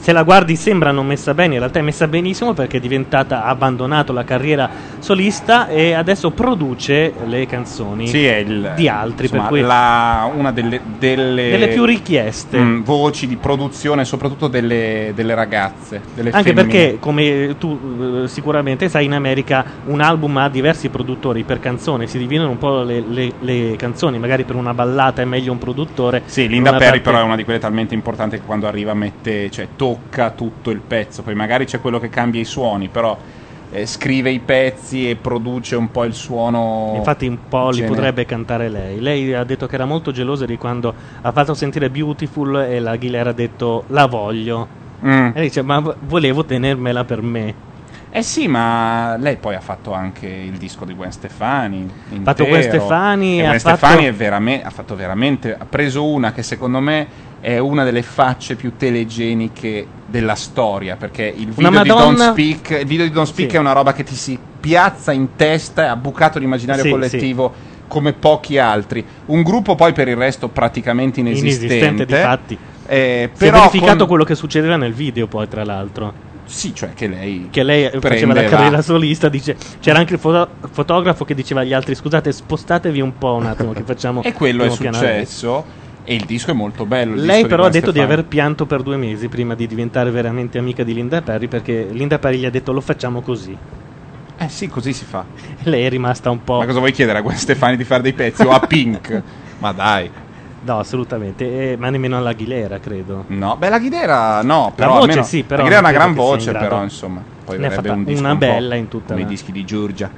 se la guardi sembra non messa bene, in realtà è messa benissimo, perché è diventata, ha abbandonato la carriera solista e adesso produce le canzoni sì, è il, di altri, insomma, per cui la, una delle, delle, delle più richieste mh, voci di produzione, soprattutto delle, delle ragazze, delle anche femmine. Perché, come tu sicuramente sai, in America un album ha diversi produttori per canzone, si dividono un po' le, le, le canzoni, magari per una ballata è meglio un produttore. Sì, Linda Perry però è una di quelle talmente importanti che quando arriva mette, cioè, tocca tutto il pezzo, poi magari c'è quello che cambia i suoni, però eh, scrive i pezzi e produce un po' il suono. Infatti un po' li genere. Potrebbe cantare lei. Lei ha detto che era molto gelosa di quando ha fatto sentire Beautiful e la Aguilera ha detto la voglio. Mm. E dice ma volevo tenermela per me. Eh sì, ma lei poi ha fatto anche il disco di Gwen Stefani. Ha fatto Gwen Stefani. E Gwen ha Stefani fatto... è veramente, ha fatto veramente, ha preso una che secondo me è una delle facce più telegeniche della storia, perché il video, di Don't, Speak, il video di Don't Speak sì. è una roba che ti si piazza in testa e ha bucato l'immaginario sì, collettivo sì. come pochi altri. Un gruppo poi per il resto praticamente inesistente. Inesistente, difatti. Eh, si però è verificato con... quello che succedeva nel video poi, tra l'altro. Sì, cioè che lei che lei faceva la carriera solista, dice, c'era anche il foto- fotografo che diceva agli altri scusate spostatevi un po' un attimo che facciamo e quello è successo e il disco è molto bello. Lei però ha detto di aver pianto per due mesi prima di diventare veramente amica di Linda Perry, perché Linda Perry gli ha detto lo facciamo così. Eh sì, così si fa. Lei è rimasta un po'. Ma cosa vuoi chiedere a Gwen Stefani di fare dei pezzi o a Pink? Ma dai. No, assolutamente, eh, ma nemmeno alla Aguilera, credo. No, beh, la Aguilera no, però la voce almeno, sì, però la Aguilera ha una gran voce, in però insomma, poi ne avrebbe un disco una un bella in tutta come la... i dischi di Giorgia.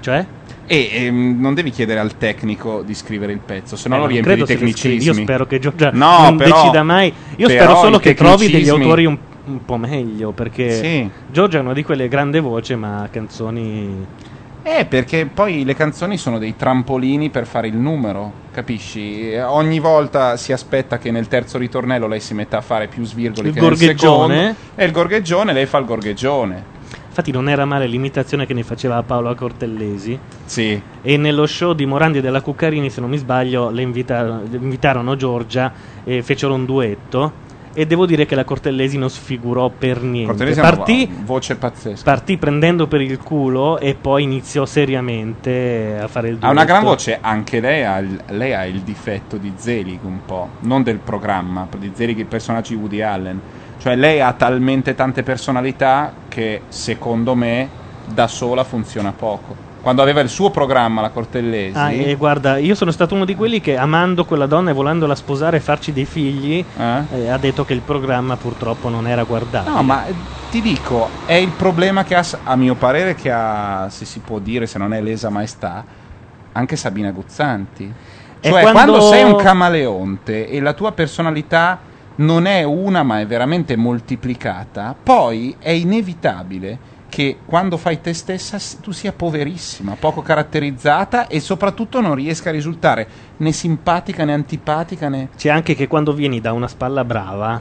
Cioè? E ehm, non devi chiedere al tecnico di scrivere il pezzo, se no eh, lo riempi di tecnicismi. Io spero che Giorgia no, non però, decida mai. Io spero solo che tecnicismi... trovi degli autori un, un po' meglio, perché sì. Giorgia è una di quelle grande voce, ma canzoni. Eh, perché poi le canzoni sono dei trampolini per fare il numero, capisci? Ogni volta si aspetta che nel terzo ritornello lei si metta a fare più svirgoli il che nel secondo. E il gorgheggione, lei fa il gorgheggione. Infatti non era male l'imitazione che ne faceva Paola Cortellesi. Sì. E nello show di Morandi e della Cuccarini, se non mi sbaglio, le invitarono, invitarono Giorgia e fecero un duetto. E devo dire che la Cortellesi non sfigurò per niente. Partì, una voce pazzesca. Partì prendendo per il culo e poi iniziò seriamente a fare il duetto. Ha una gran voce, anche lei ha il, lei ha il difetto di Zelig un po', non del programma, di Zelig il personaggio di Woody Allen. Cioè lei ha talmente tante personalità che secondo me da sola funziona poco. Quando aveva il suo programma la Cortellesi. Ah, e guarda, io sono stato uno di quelli che amando quella donna e volendola sposare e farci dei figli eh? Eh, ha detto che il programma purtroppo non era guardato. No, ma ti dico, è il problema che ha, a mio parere, che ha, se si può dire, se non è lesa maestà, anche Sabina Guzzanti. Cioè quando... quando sei un camaleonte e la tua personalità non è una ma è veramente moltiplicata, poi è inevitabile che quando fai te stessa tu sia poverissima, poco caratterizzata e soprattutto non riesca a risultare né simpatica né antipatica né... C'è anche che quando vieni da una spalla brava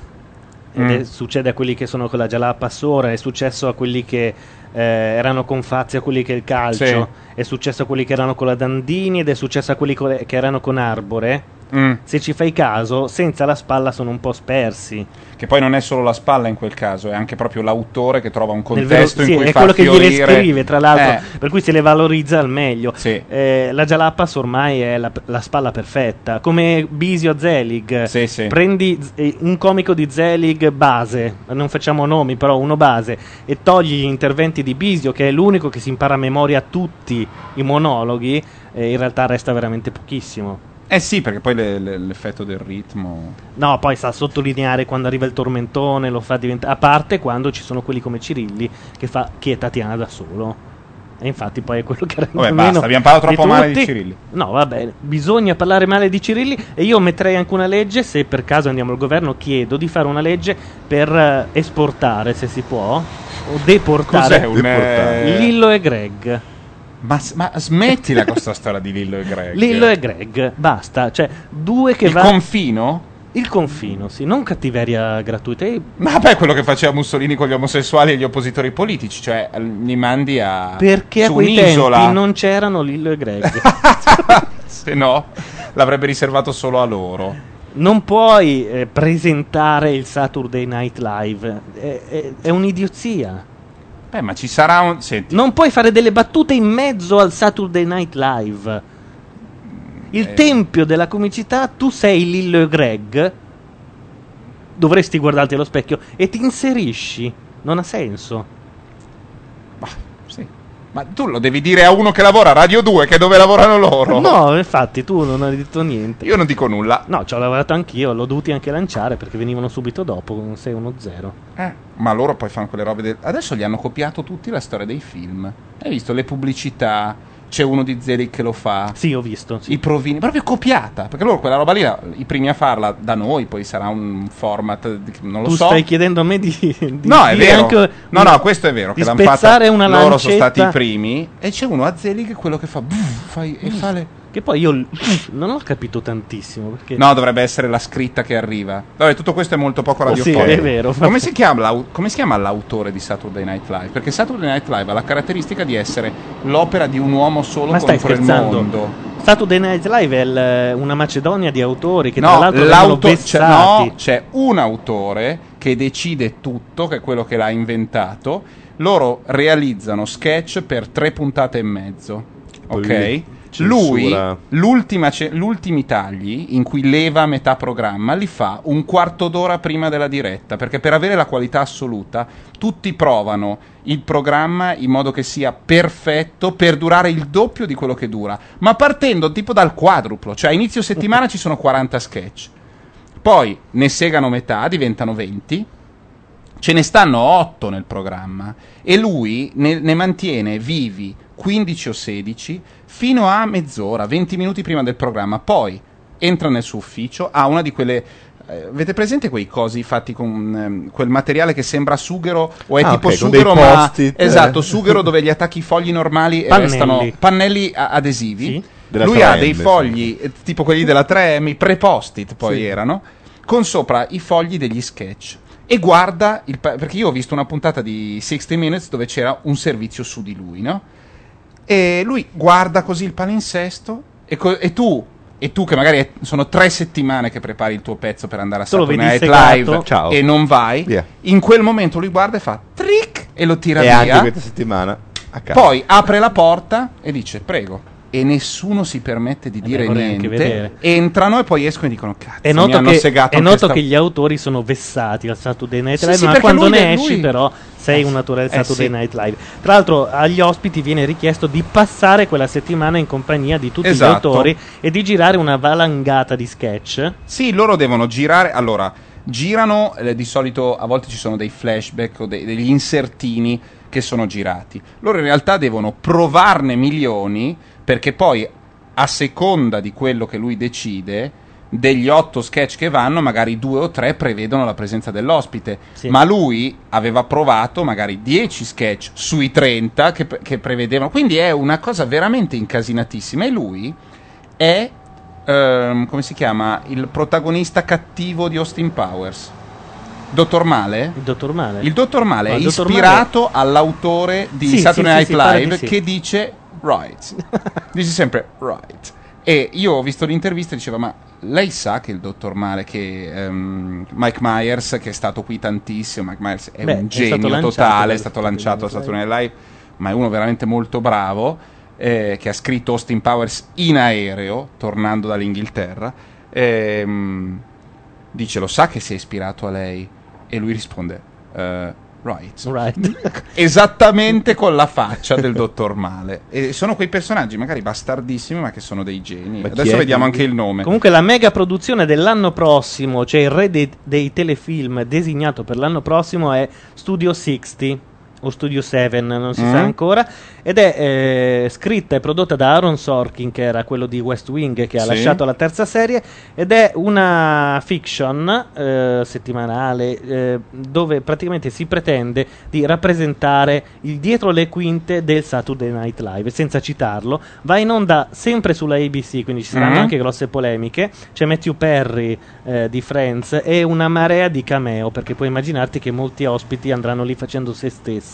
mm. ed è, succede a quelli che sono con la Jalapa Sora, è successo a quelli che eh, erano con Fazzi, a quelli che il calcio sì. è successo a quelli che erano con la Dandini ed è successo a quelli che erano con Arbore. Mm. Se ci fai caso, senza la spalla sono un po' spersi. Che poi non è solo la spalla in quel caso, è anche proprio l'autore che trova un contesto vero, in sì, cui far fiorire. È quello che gliele scrive, tra l'altro, eh. per cui se le valorizza al meglio. Sì. Eh, la Jalapas ormai è la, la spalla perfetta, come Bisio Zelig. Sì, sì. Prendi eh, un comico di Zelig base, non facciamo nomi, però uno base, e togli gli interventi di Bisio, che è l'unico che si impara a memoria tutti i monologhi, eh, in realtà resta veramente pochissimo. Eh sì, perché poi le, le, l'effetto del ritmo... No, poi sa sottolineare quando arriva il tormentone, lo fa diventare... A parte quando ci sono quelli come Cirilli, che fa chi è Tatiana da solo. E infatti poi è quello che rende vabbè, basta, abbiamo parlato troppo di male di Cirilli. No, va bene, bisogna parlare male di Cirilli. E io metterei anche una legge, se per caso andiamo al governo, chiedo di fare una legge per esportare, se si può, o deportare, un... deportare. Lillo e Greg. Ma, ma smettila con questa storia di Lillo e Greg. Lillo e Greg, basta. Cioè, due che il va... confino? Il confino, sì, non cattiveria gratuita. Ma beh, quello che faceva Mussolini con gli omosessuali e gli oppositori politici, cioè li mandi a perché su a quei un'isola. Tempi non c'erano Lillo e Greg. Se no, l'avrebbe riservato solo a loro. Non puoi eh, presentare il Saturday Night Live, è, è, è un'idiozia. Beh, ma ci sarà un... Senti. Non puoi fare delle battute in mezzo al Saturday Night Live. Il eh. tempio della comicità, tu sei Lillo e Greg, dovresti guardarti allo specchio e ti inserisci, non ha senso. Ma, sì. Ma tu lo devi dire a uno che lavora a Radio due, che è dove lavorano loro. No, infatti tu non hai detto niente. Io non dico nulla. No, ci ho lavorato anch'io, l'ho dovuti anche lanciare perché venivano subito dopo con sei uno zero. Eh, ma loro poi fanno quelle robe del... Adesso gli hanno copiato tutti la storia dei film. Hai visto le pubblicità... C'è uno di Zelig che lo fa. Sì, ho visto. Sì. I provini, proprio copiata. Perché loro quella roba lì, i primi a farla da noi, poi sarà un format, non lo tu so. Tu stai chiedendo a me di... di no, è vero. Anche, no, no, questo è vero. Di che spezzare una lancetta. Loro sono stati i primi. E c'è uno a Zelig quello che fa... Buff, fai, e fa le... Che poi io non ho capito tantissimo. Perché... No, dovrebbe essere la scritta che arriva. Vabbè, tutto questo è molto poco radiofonico. Oh, sì, è vero. Come si chiama, come si chiama l'autore di Saturday Night Live? Perché Saturday Night Live ha la caratteristica di essere l'opera di un uomo solo contro il mondo. Saturday Night Live è l- una macedonia di autori che no, tra l'altro vengono vessati. No, c'è un autore che decide tutto, che è quello che l'ha inventato. Loro realizzano sketch per tre puntate e mezzo. Poi ok? Lui, l'ultima, l'ultimi tagli in cui leva metà programma li fa un quarto d'ora prima della diretta, perché per avere la qualità assoluta tutti provano il programma in modo che sia perfetto per durare il doppio di quello che dura, ma partendo tipo dal quadruplo, cioè a inizio settimana ci sono quaranta sketch, poi ne segano metà, diventano venti, ce ne stanno otto nel programma e lui ne, ne mantiene vivi quindici o sedici fino a mezz'ora, venti minuti prima del programma. Poi entra nel suo ufficio, ha una di quelle... Eh, avete presente quei cosi fatti con ehm, quel materiale che sembra sughero o è ah, tipo okay, sughero ma... Post-it. Esatto, sughero dove gli attacchi i fogli normali pannelli. E restano pannelli a- adesivi. Sì? Lui tre M, ha dei fogli, sì. Tipo quelli della tre M, pre-post-it poi sì. Erano, con sopra i fogli degli sketch. E guarda, il pa- perché io ho visto una puntata di sixty minutes dove c'era un servizio su di lui, no? E lui guarda così il palinsesto e, co- e tu, e tu che magari è, sono tre settimane che prepari il tuo pezzo per andare a Saturday Night Live ciao. E non vai, yeah. In quel momento lui guarda e fa trick e lo tira e via. E anche questa settimana a casa. Poi apre la porta e dice prego. E nessuno si permette di eh dire niente. Entrano e poi escono e dicono cazzo, è noto mi hanno che, segato. È noto sta... che gli autori sono vessati al Saturday Night Live, sì, ma sì, quando ne esci lui... però sei eh, un autore del eh, Saturday sì. Night Live. Tra l'altro agli ospiti viene richiesto di passare quella settimana in compagnia di tutti esatto. Gli autori e di girare una valangata di sketch. Sì, loro devono girare, allora girano, eh, di solito a volte ci sono dei flashback o dei, degli insertini che sono girati. Loro in realtà devono provarne milioni perché poi, a seconda di quello che lui decide, degli otto sketch che vanno, magari due o tre prevedono la presenza dell'ospite. Sì. Ma lui aveva provato magari dieci sketch sui trenta che, che prevedevano. Quindi è una cosa veramente incasinatissima. E lui è, ehm, come si chiama, il protagonista cattivo di Austin Powers. Dottor Male? Il Dottor Male. Il Dottor Male è Dottor ispirato Male. All'autore di sì, Saturday sì, Night sì, Live sì, che sì. Dice... Right. Dice sempre right. E io ho visto l'intervista e diceva ma lei sa che il dottor Male che um, Mike Myers che è stato qui tantissimo, Mike Myers è Beh, un genio totale, è stato lanciato a Saturday Night Live, ma è uno veramente molto bravo eh, che ha scritto Austin Powers in aereo tornando dall'Inghilterra eh, mh, dice lo sa che si è ispirato a lei e lui risponde eh uh, Right. Right. Esattamente con la faccia del dottor Male. E sono quei personaggi magari bastardissimi ma che sono dei geni. Ma adesso vediamo anche il nome. Comunque la mega produzione dell'anno prossimo, cioè il re dei, dei telefilm designato per l'anno prossimo è Studio sessanta o Studio sette, non si mm. sa ancora, ed è eh, scritta e prodotta da Aaron Sorkin, che era quello di West Wing, che ha sì. lasciato la terza serie, ed è una fiction eh, settimanale eh, dove praticamente si pretende di rappresentare il dietro le quinte del Saturday Night Live senza citarlo. Va in onda sempre sulla A B C, quindi ci saranno mm. anche grosse polemiche. C'è Matthew Perry eh, di Friends e una marea di cameo, perché puoi immaginarti che molti ospiti andranno lì facendo se stessi.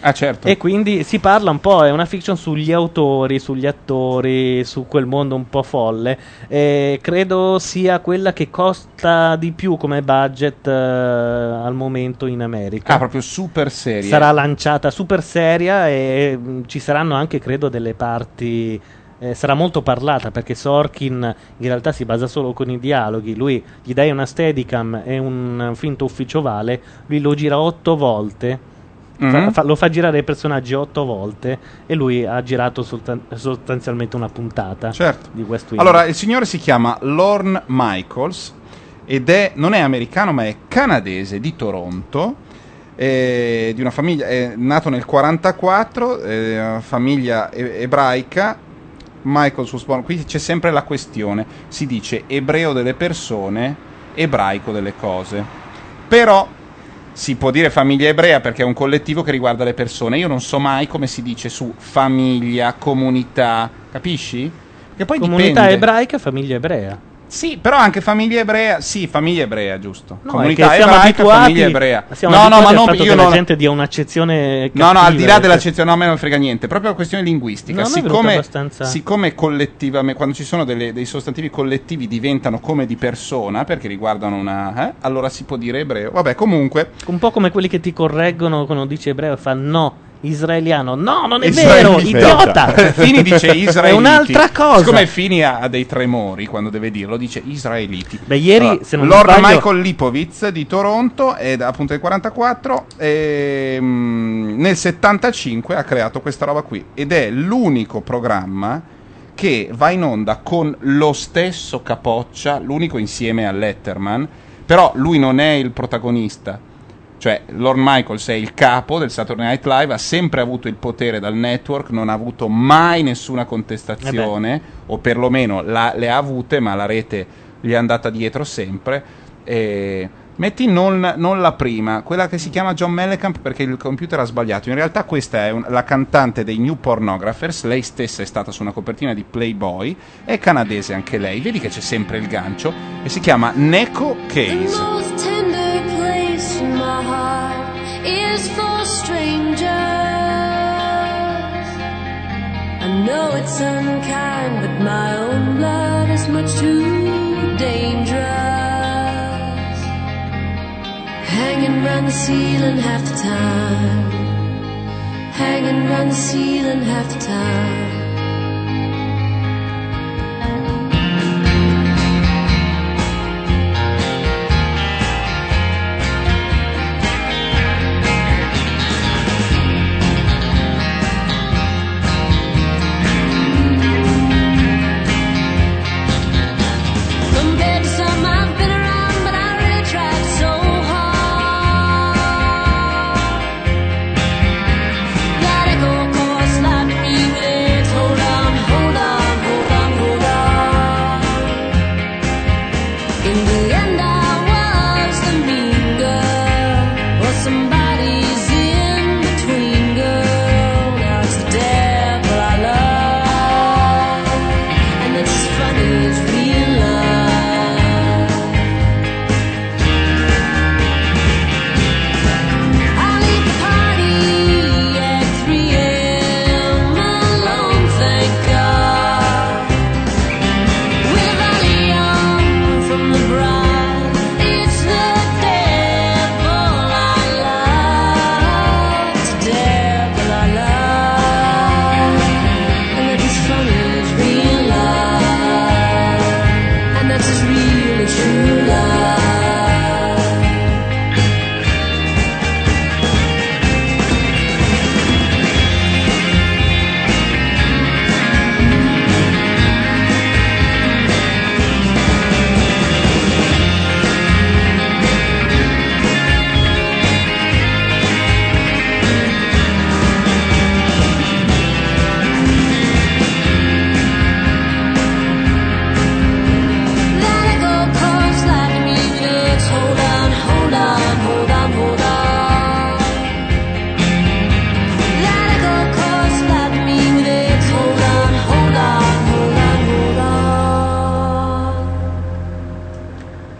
Ah, certo. E quindi si parla un po', è una fiction sugli autori, sugli attori, su quel mondo un po' folle, e credo sia quella che costa di più come budget eh, al momento in America. Ah, proprio super seria. Sarà lanciata super seria e mh, ci saranno anche, credo, delle parti... Eh, sarà molto parlata, perché Sorkin in realtà si basa solo con i dialoghi. Lui gli dai una Steadicam e un, un finto ufficio ovale, lui lo gira otto volte. Mm-hmm. Fa, fa, lo fa girare i personaggi otto volte e lui ha girato soltan- sostanzialmente una puntata, certo, di West Wing. Allora, il signore si chiama Lorne Michaels ed è, non è americano ma è canadese, di Toronto, eh, di una famiglia, è nato nel quarantaquattro, eh, una famiglia e- ebraica. Michaels was born, qui c'è sempre la questione, si dice ebreo delle persone, ebraico delle cose, però si può dire famiglia ebrea perché è un collettivo che riguarda le persone. Io non so mai come si dice su famiglia, comunità, capisci? Che poi comunità dipende. Ebraica, famiglia ebrea. Sì, però anche famiglia ebrea, sì, famiglia ebrea, giusto. No, comunità ebraica, abituati, famiglia ebrea. Siamo no, no, ma non io che non... la gente dia un'accezione cattiva. No, no, al di là perché... dell'accezione, no, a me non frega niente, proprio questione linguistica. No, siccome abbastanza... siccome collettivamente quando ci sono delle, dei sostantivi collettivi diventano come di persona perché riguardano una eh? allora si può dire ebreo. Vabbè, comunque un po' come quelli che ti correggono quando dici ebreo e fa no. Israeliano, no, non è vero, idiota. Fini dice israeliti, è un'altra cosa. Siccome Fini ha, ha dei tremori quando deve dirlo, dice israeliti. Beh, ieri allora, se non Lord sbaglio... Michael Lipovitz di Toronto è appunto del quarantaquattro e, mh, nel settantacinque ha creato questa roba qui ed è l'unico programma che va in onda con lo stesso Capoccia, l'unico insieme a Letterman, però lui non è il protagonista. Cioè, Lorne Michaels è il capo del Saturday Night Live, ha sempre avuto il potere dal network, non ha avuto mai nessuna contestazione, eh o perlomeno la, le ha avute, ma la rete gli è andata dietro sempre. E... metti non, non la prima, quella che si chiama John Mellencamp perché il computer ha sbagliato. In realtà questa è un, la cantante dei New Pornographers, lei stessa è stata su una copertina di Playboy, è canadese anche lei, vedi che c'è sempre il gancio, e si chiama Neko Case. My heart is for strangers. I know it's unkind, but my own blood is much too dangerous. Hanging round the ceiling half the time. Hanging round the ceiling half the time.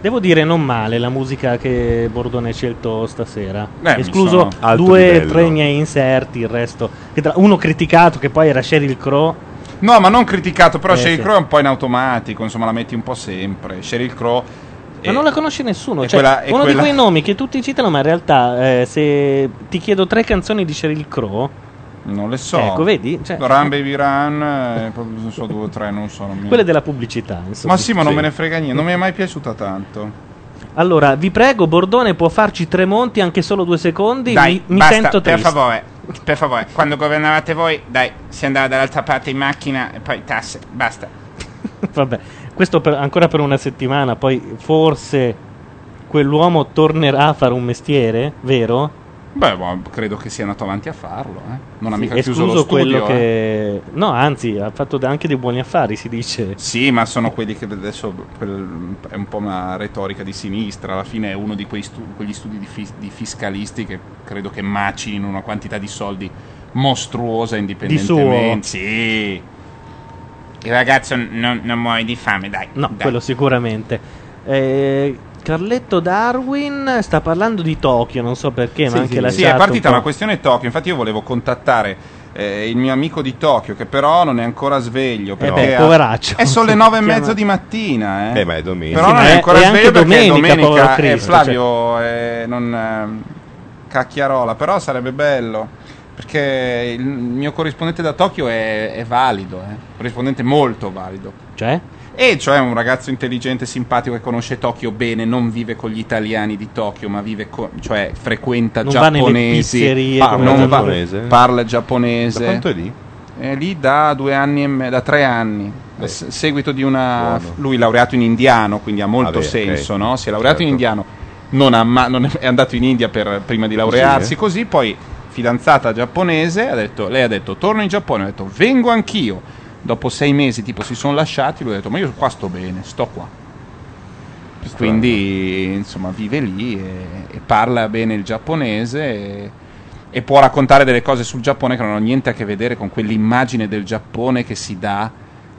Devo dire non male la musica che Bordone ha scelto stasera. Beh, escluso due o tre miei inserti, il resto che tra, uno criticato che poi era Sheryl Crow. No, ma non criticato, però eh, Sheryl sì. Crow è un po' in automatico, insomma la metti un po' sempre. Sheryl Crow ma non la conosce nessuno, cioè quella, uno quella... di quei nomi che tutti citano, ma in realtà eh, se ti chiedo tre canzoni di Sheryl Crow non le so. Ecco, vedi? Cioè... Run Baby Run, eh, non so, due o tre, non so. Non mi... Quelle della pubblicità, insomma. Ma sì, ma non sì. me ne frega niente, non mi è mai piaciuta tanto. Allora, vi prego, Bordone può farci Tremonti anche solo due secondi? Dai, mi, mi basta, sento triste. Per favore, per favore, quando governavate voi, dai, si andava dall'altra parte in macchina e poi tasse, basta. Vabbè, questo per, ancora per una settimana, poi forse quell'uomo tornerà a fare un mestiere, vero? Beh, boh, credo che sia andato avanti a farlo, eh. Non ha sì, mica chiuso lo studio, quello che... eh. No, anzi, ha fatto anche dei buoni affari, si dice. Sì, ma sono quelli che adesso quel, è un po' una retorica di sinistra. Alla fine è uno di quei studi, quegli studi di, fis, di fiscalisti che credo che macino una quantità di soldi mostruosa indipendentemente. Di suo. Sì. Il ragazzo non, non muore di fame, dai. No, dai. Quello sicuramente. Eh... Carletto Darwin sta parlando di Tokyo, non so perché, ma sì, anche sì, la sì, è partita una questione Tokyo. Infatti io volevo contattare eh, il mio amico di Tokyo, che però non è ancora sveglio, però eh beh, poveraccio. È solo le nove e mezzo di mattina, eh. Eh, ma è domenica. Però sì, non è, è ancora è sveglio perché domenica, è domenica Cristo, eh, Flavio cioè. eh, non eh, cacchiarola, però sarebbe bello perché il mio corrispondente da Tokyo è, è valido, eh. Corrispondente molto valido. Cioè? E cioè un ragazzo intelligente, simpatico, che conosce Tokyo bene, non vive con gli italiani di Tokyo, ma vive con, cioè frequenta non giapponesi, va parla, non giapponese. Va, parla giapponese. Da quanto è lì? È lì da due anni e me, da tre anni. A seguito di una Buono. Lui laureato in indiano, quindi ha molto Vabbè, senso, okay. no? Si è laureato certo. in indiano, non, ha ma, non è andato in India per, prima di laurearsi, sì, eh. così poi fidanzata giapponese, ha detto, lei ha detto "Torno in Giappone", ha detto "Vengo anch'io". Dopo sei mesi tipo si sono lasciati, lui ha detto ma io qua sto bene, sto qua. Quindi insomma vive lì e, e parla bene il giapponese e, e può raccontare delle cose sul Giappone che non hanno niente a che vedere con quell'immagine del Giappone che si dà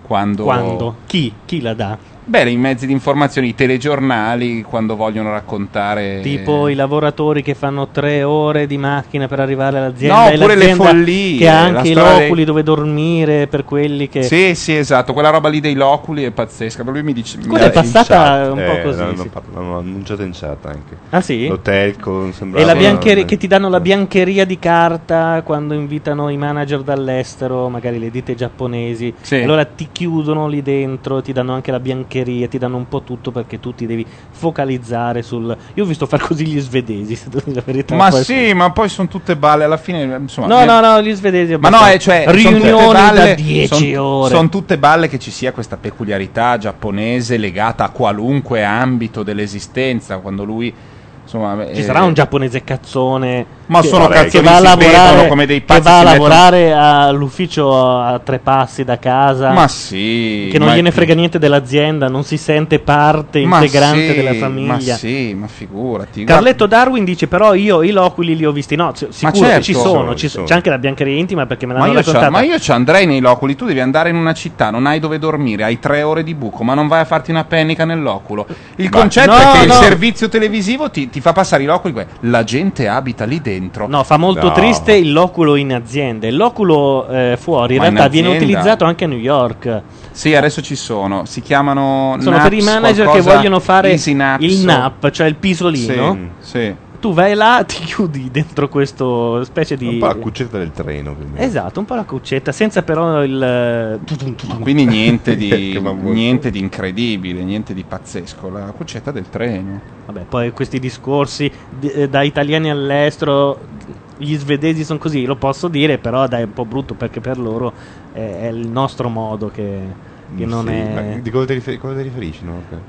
quando... Quando? Chi? Chi la dà? Beh, i mezzi di informazione, i telegiornali, quando vogliono raccontare... Tipo i lavoratori che fanno tre ore di macchina per arrivare all'azienda. No, e oppure le follie. Che ha anche i loculi dei... dove dormire per quelli che... Sì, sì, esatto. Quella roba lì dei loculi è pazzesca. Però lui mi dice... Quella è passata un po' così. Eh, l'hanno, sì. l'hanno annunciata in chat anche. Ah sì? L'hotel con... E la biancheria, che ti danno la biancheria di carta quando invitano i manager dall'estero, magari le ditte giapponesi. Sì. Allora ti chiudono lì dentro, ti danno anche la biancheria. Ti danno un po' tutto perché tu ti devi focalizzare sul... Io ho visto far così gli svedesi, se devo dire la verità. Ma sì, essere... ma poi sono tutte balle alla fine, insomma. No, no, no, gli svedesi. Ma no, eh, cioè, riunioni balle, da dieci son, ore. Sono tutte balle che ci sia questa peculiarità giapponese legata a qualunque ambito dell'esistenza, quando lui... Insomma, ci eh, sarà un giapponese cazzone ma che, sono vabbè, che va a lavorare, come dei pazzi che va a lavorare mettono... all'ufficio a tre passi da casa, ma sì, che non ma gliene è... frega niente dell'azienda, non si sente parte ma integrante sì, della famiglia, ma sì, ma figurati. Carletto Darwin dice però io i loculi li ho visti, no, c- sicuro certo, ci sono, ci sono, c'è anche la biancheria intima perché me l'hanno raccontata. Ma io ci andrei nei loculi, tu devi andare in una città, non hai dove dormire, hai tre ore di buco, ma non vai a farti una pennica nell'oculo. Il bah, concetto no, è che no. il servizio televisivo ti, ti fa passare i loculi, la gente abita lì dentro. No, fa molto no. triste il loculo in azienda. Il loculo eh, fuori in Ma realtà in viene utilizzato anche a New York. Sì, adesso ci sono. Si chiamano Sono naps, per i manager che vogliono fare il nap, cioè il pisolino. Sì, sì. Tu vai là, ti chiudi dentro questo specie di... Un po' la cuccetta del treno. Esatto, un po' la cuccetta, senza però il... Quindi niente di niente di incredibile, niente di pazzesco, la cuccetta del treno. Vabbè, poi questi discorsi d- da italiani all'estero... Gli svedesi sono così, lo posso dire, però dai, è un po' brutto perché per loro è, è il nostro modo che, che sì, non è... Di cosa ti rifer- cosa ti riferisci? No? Okay.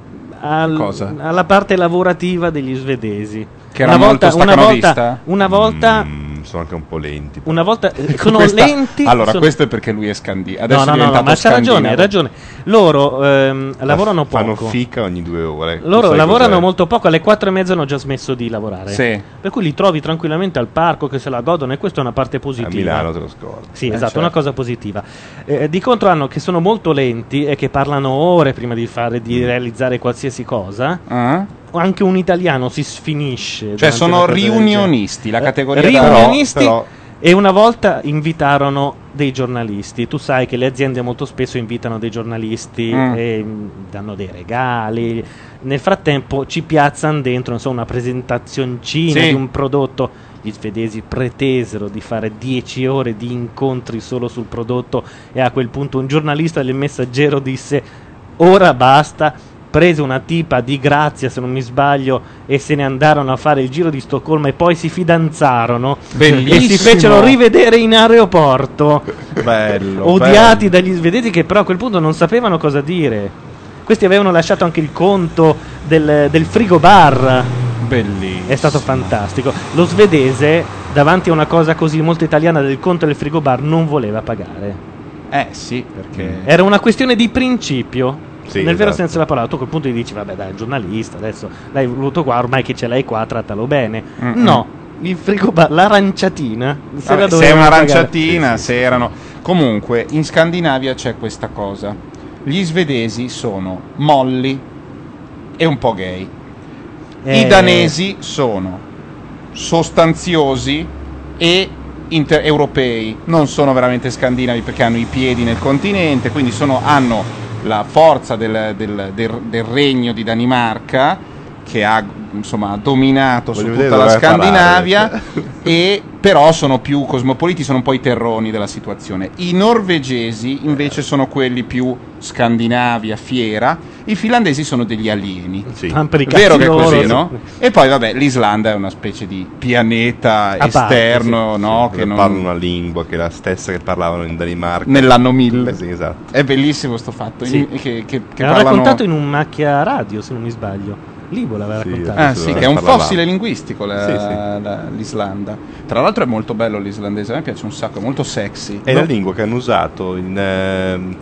Al, cosa? Alla parte lavorativa degli svedesi che era una molto volta, stacanovista una volta, una volta mm. sono anche un po' lenti. Una volta sono questa, lenti. Allora, sono... questo è perché lui è scandinato. Adesso no, no, è no, no, ma c'ha ragione, hai ragione. Loro ehm, la lavorano f- poco. Fanno fica ogni due ore. Loro lavorano cos'è. molto poco. Alle quattro e mezza hanno già smesso di lavorare. Sì. Per cui li trovi tranquillamente al parco che se la godono, e questa è una parte positiva. A Milano te lo scordi. Sì, eh, esatto, certo. Una cosa positiva. Eh, di contro hanno che sono molto lenti e che parlano ore prima di fare, di realizzare qualsiasi cosa. Uh-huh. Anche un italiano si sfinisce. Cioè sono riunionisti, la categoria eh, da riunionisti, però, però... E una volta invitarono dei giornalisti. Tu sai che le aziende molto spesso invitano dei giornalisti, mm. e danno dei regali. Nel frattempo ci piazzano dentro, insomma, una presentazioncina, sì, di un prodotto. Gli svedesi pretesero di fare dieci ore di incontri solo sul prodotto, e a quel punto un giornalista del Messaggero disse: ora basta. Prese una tipa di Grazia, se non mi sbaglio, e se ne andarono a fare il giro di Stoccolma, e poi si fidanzarono. Bellissimo. E si fecero rivedere in aeroporto. Bello. Odiati bello. dagli svedesi, che però a quel punto non sapevano cosa dire. Questi avevano lasciato anche il conto del, del frigo bar. Bellissimo. È stato fantastico. Lo svedese, davanti a una cosa così molto italiana del conto del frigo bar, non voleva pagare. Eh sì, perché era una questione di principio. Sì, nel vero esatto. senso della parola. Tu a quel punto gli dici: vabbè, dai, è un giornalista, adesso l'hai voluto qua, ormai che ce l'hai qua, trattalo bene. Mm-mm. No, il frigo bar, l'aranciatina, se vabbè, la se è un'aranciatina, sì, se sì. erano. Comunque in Scandinavia c'è questa cosa: gli svedesi sono molli e un po' gay, eh. i danesi sono sostanziosi e inter- europei, non sono veramente scandinavi perché hanno i piedi nel continente, quindi sono, hanno la forza del, del, del, del regno di Danimarca, che ha insomma dominato Voglio su tutta la Scandinavia, parlare. e però sono più cosmopoliti, sono un po' i terroni della situazione. I norvegesi invece sono quelli più Scandinavia fiera, i finlandesi sono degli alieni, sì. vero che è così, no? E poi vabbè, l'Islanda è una specie di pianeta a esterno, parte, sì, no? Sì, che non... parla una lingua che è la stessa che parlavano in Danimarca nell'anno mille, sì, esatto. È bellissimo sto fatto, sì. in, che, che, che parlano... raccontato in un Macchia Radio, se non mi sbaglio. Libo l'aveva sì, raccontato. Ah, sì, che è un fossile linguistico la, sì, sì. La, l'Islanda. Tra l'altro è molto bello l'islandese, a me piace un sacco, è molto sexy. È no? la lingua che hanno usato in ehm,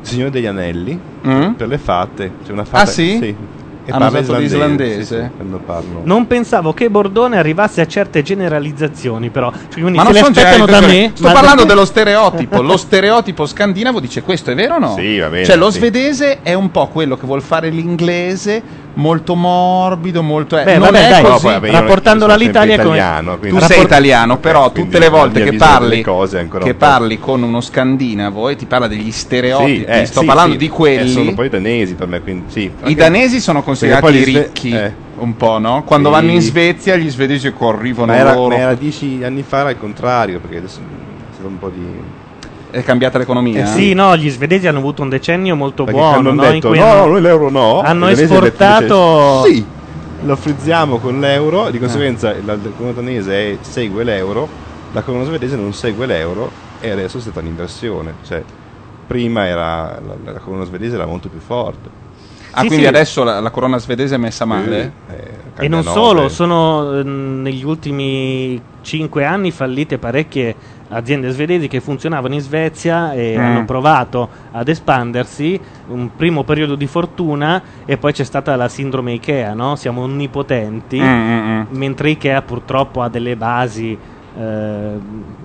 Signore degli Anelli mm? per le fate. C'è una fata, ah sì? sì. E hanno usato l'islandese. Sì, sì, non pensavo che Bordone arrivasse a certe generalizzazioni, però. Cioè, ma non sono generalizzazioni. Sto parlando dello stereotipo. Lo stereotipo scandinavo dice: questo è vero o no? Sì, va bene. Cioè, lo sì. svedese è un po' quello che vuol fare l'inglese, molto morbido, molto. Beh, non vabbè, è dai, così. No, vabbè, rapportandolo all'Italia, italiano, come... tu rapport... sei italiano, però eh, tutte le volte che parli, cose che parli con uno scandinavo e ti parla degli stereotipi, sì, eh, sto sì, parlando sì. di quelli. Eh, sono poi i danesi per me, quindi sì. I danesi sono considerati ricchi, eh. un po', no? Quando sì. vanno in Svezia gli svedesi corrivono era, loro. Ma era dieci anni fa era il contrario, perché adesso è stato un po' di... è cambiata l'economia? Eh sì, no, gli svedesi hanno avuto un decennio molto perché buono, no? Detto, in cui no, hanno, noi l'euro no. Hanno esportato... Dice, sì, lo frizziamo con l'euro, di conseguenza eh. la economia danese segue l'euro, la economia svedese non segue l'euro, e adesso è stata un'inversione. Cioè, prima era la, la corona svedese era molto più forte. Ah, sì, quindi sì. adesso la, la corona svedese è messa male? Eh, eh, e non nove. solo, sono eh, negli ultimi cinque anni fallite parecchie aziende svedesi che funzionavano in Svezia e mm. hanno provato ad espandersi, un primo periodo di fortuna, e poi c'è stata la sindrome Ikea, no? Siamo onnipotenti, mm-hmm. mentre Ikea purtroppo ha delle basi eh,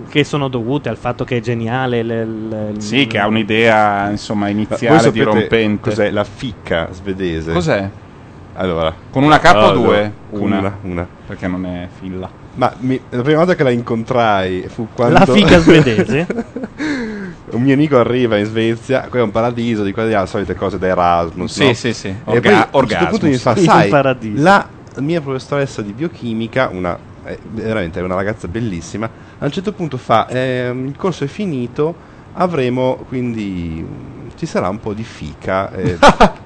che sono dovute al fatto che è geniale le, le, sì, le, che ha un'idea insomma iniziale dirompente. Cos'è la ficca svedese? Cos'è? Allora, con una K o due? Una, una, una. Perché non è filla. Ma mi, la prima volta che la incontrai fu quando... La figa svedese? Un mio amico arriva in Svezia, quello è un paradiso, di quelle le solite cose da Erasmus, sì, no? Sì, sì, e Orga- poi, orgasmo. A questo punto mi fa, sai, paradiso. La mia professoressa di biochimica, una eh, veramente una ragazza bellissima, a un certo punto fa, eh, il corso è finito, avremo, quindi ci sarà un po' di fica... Eh,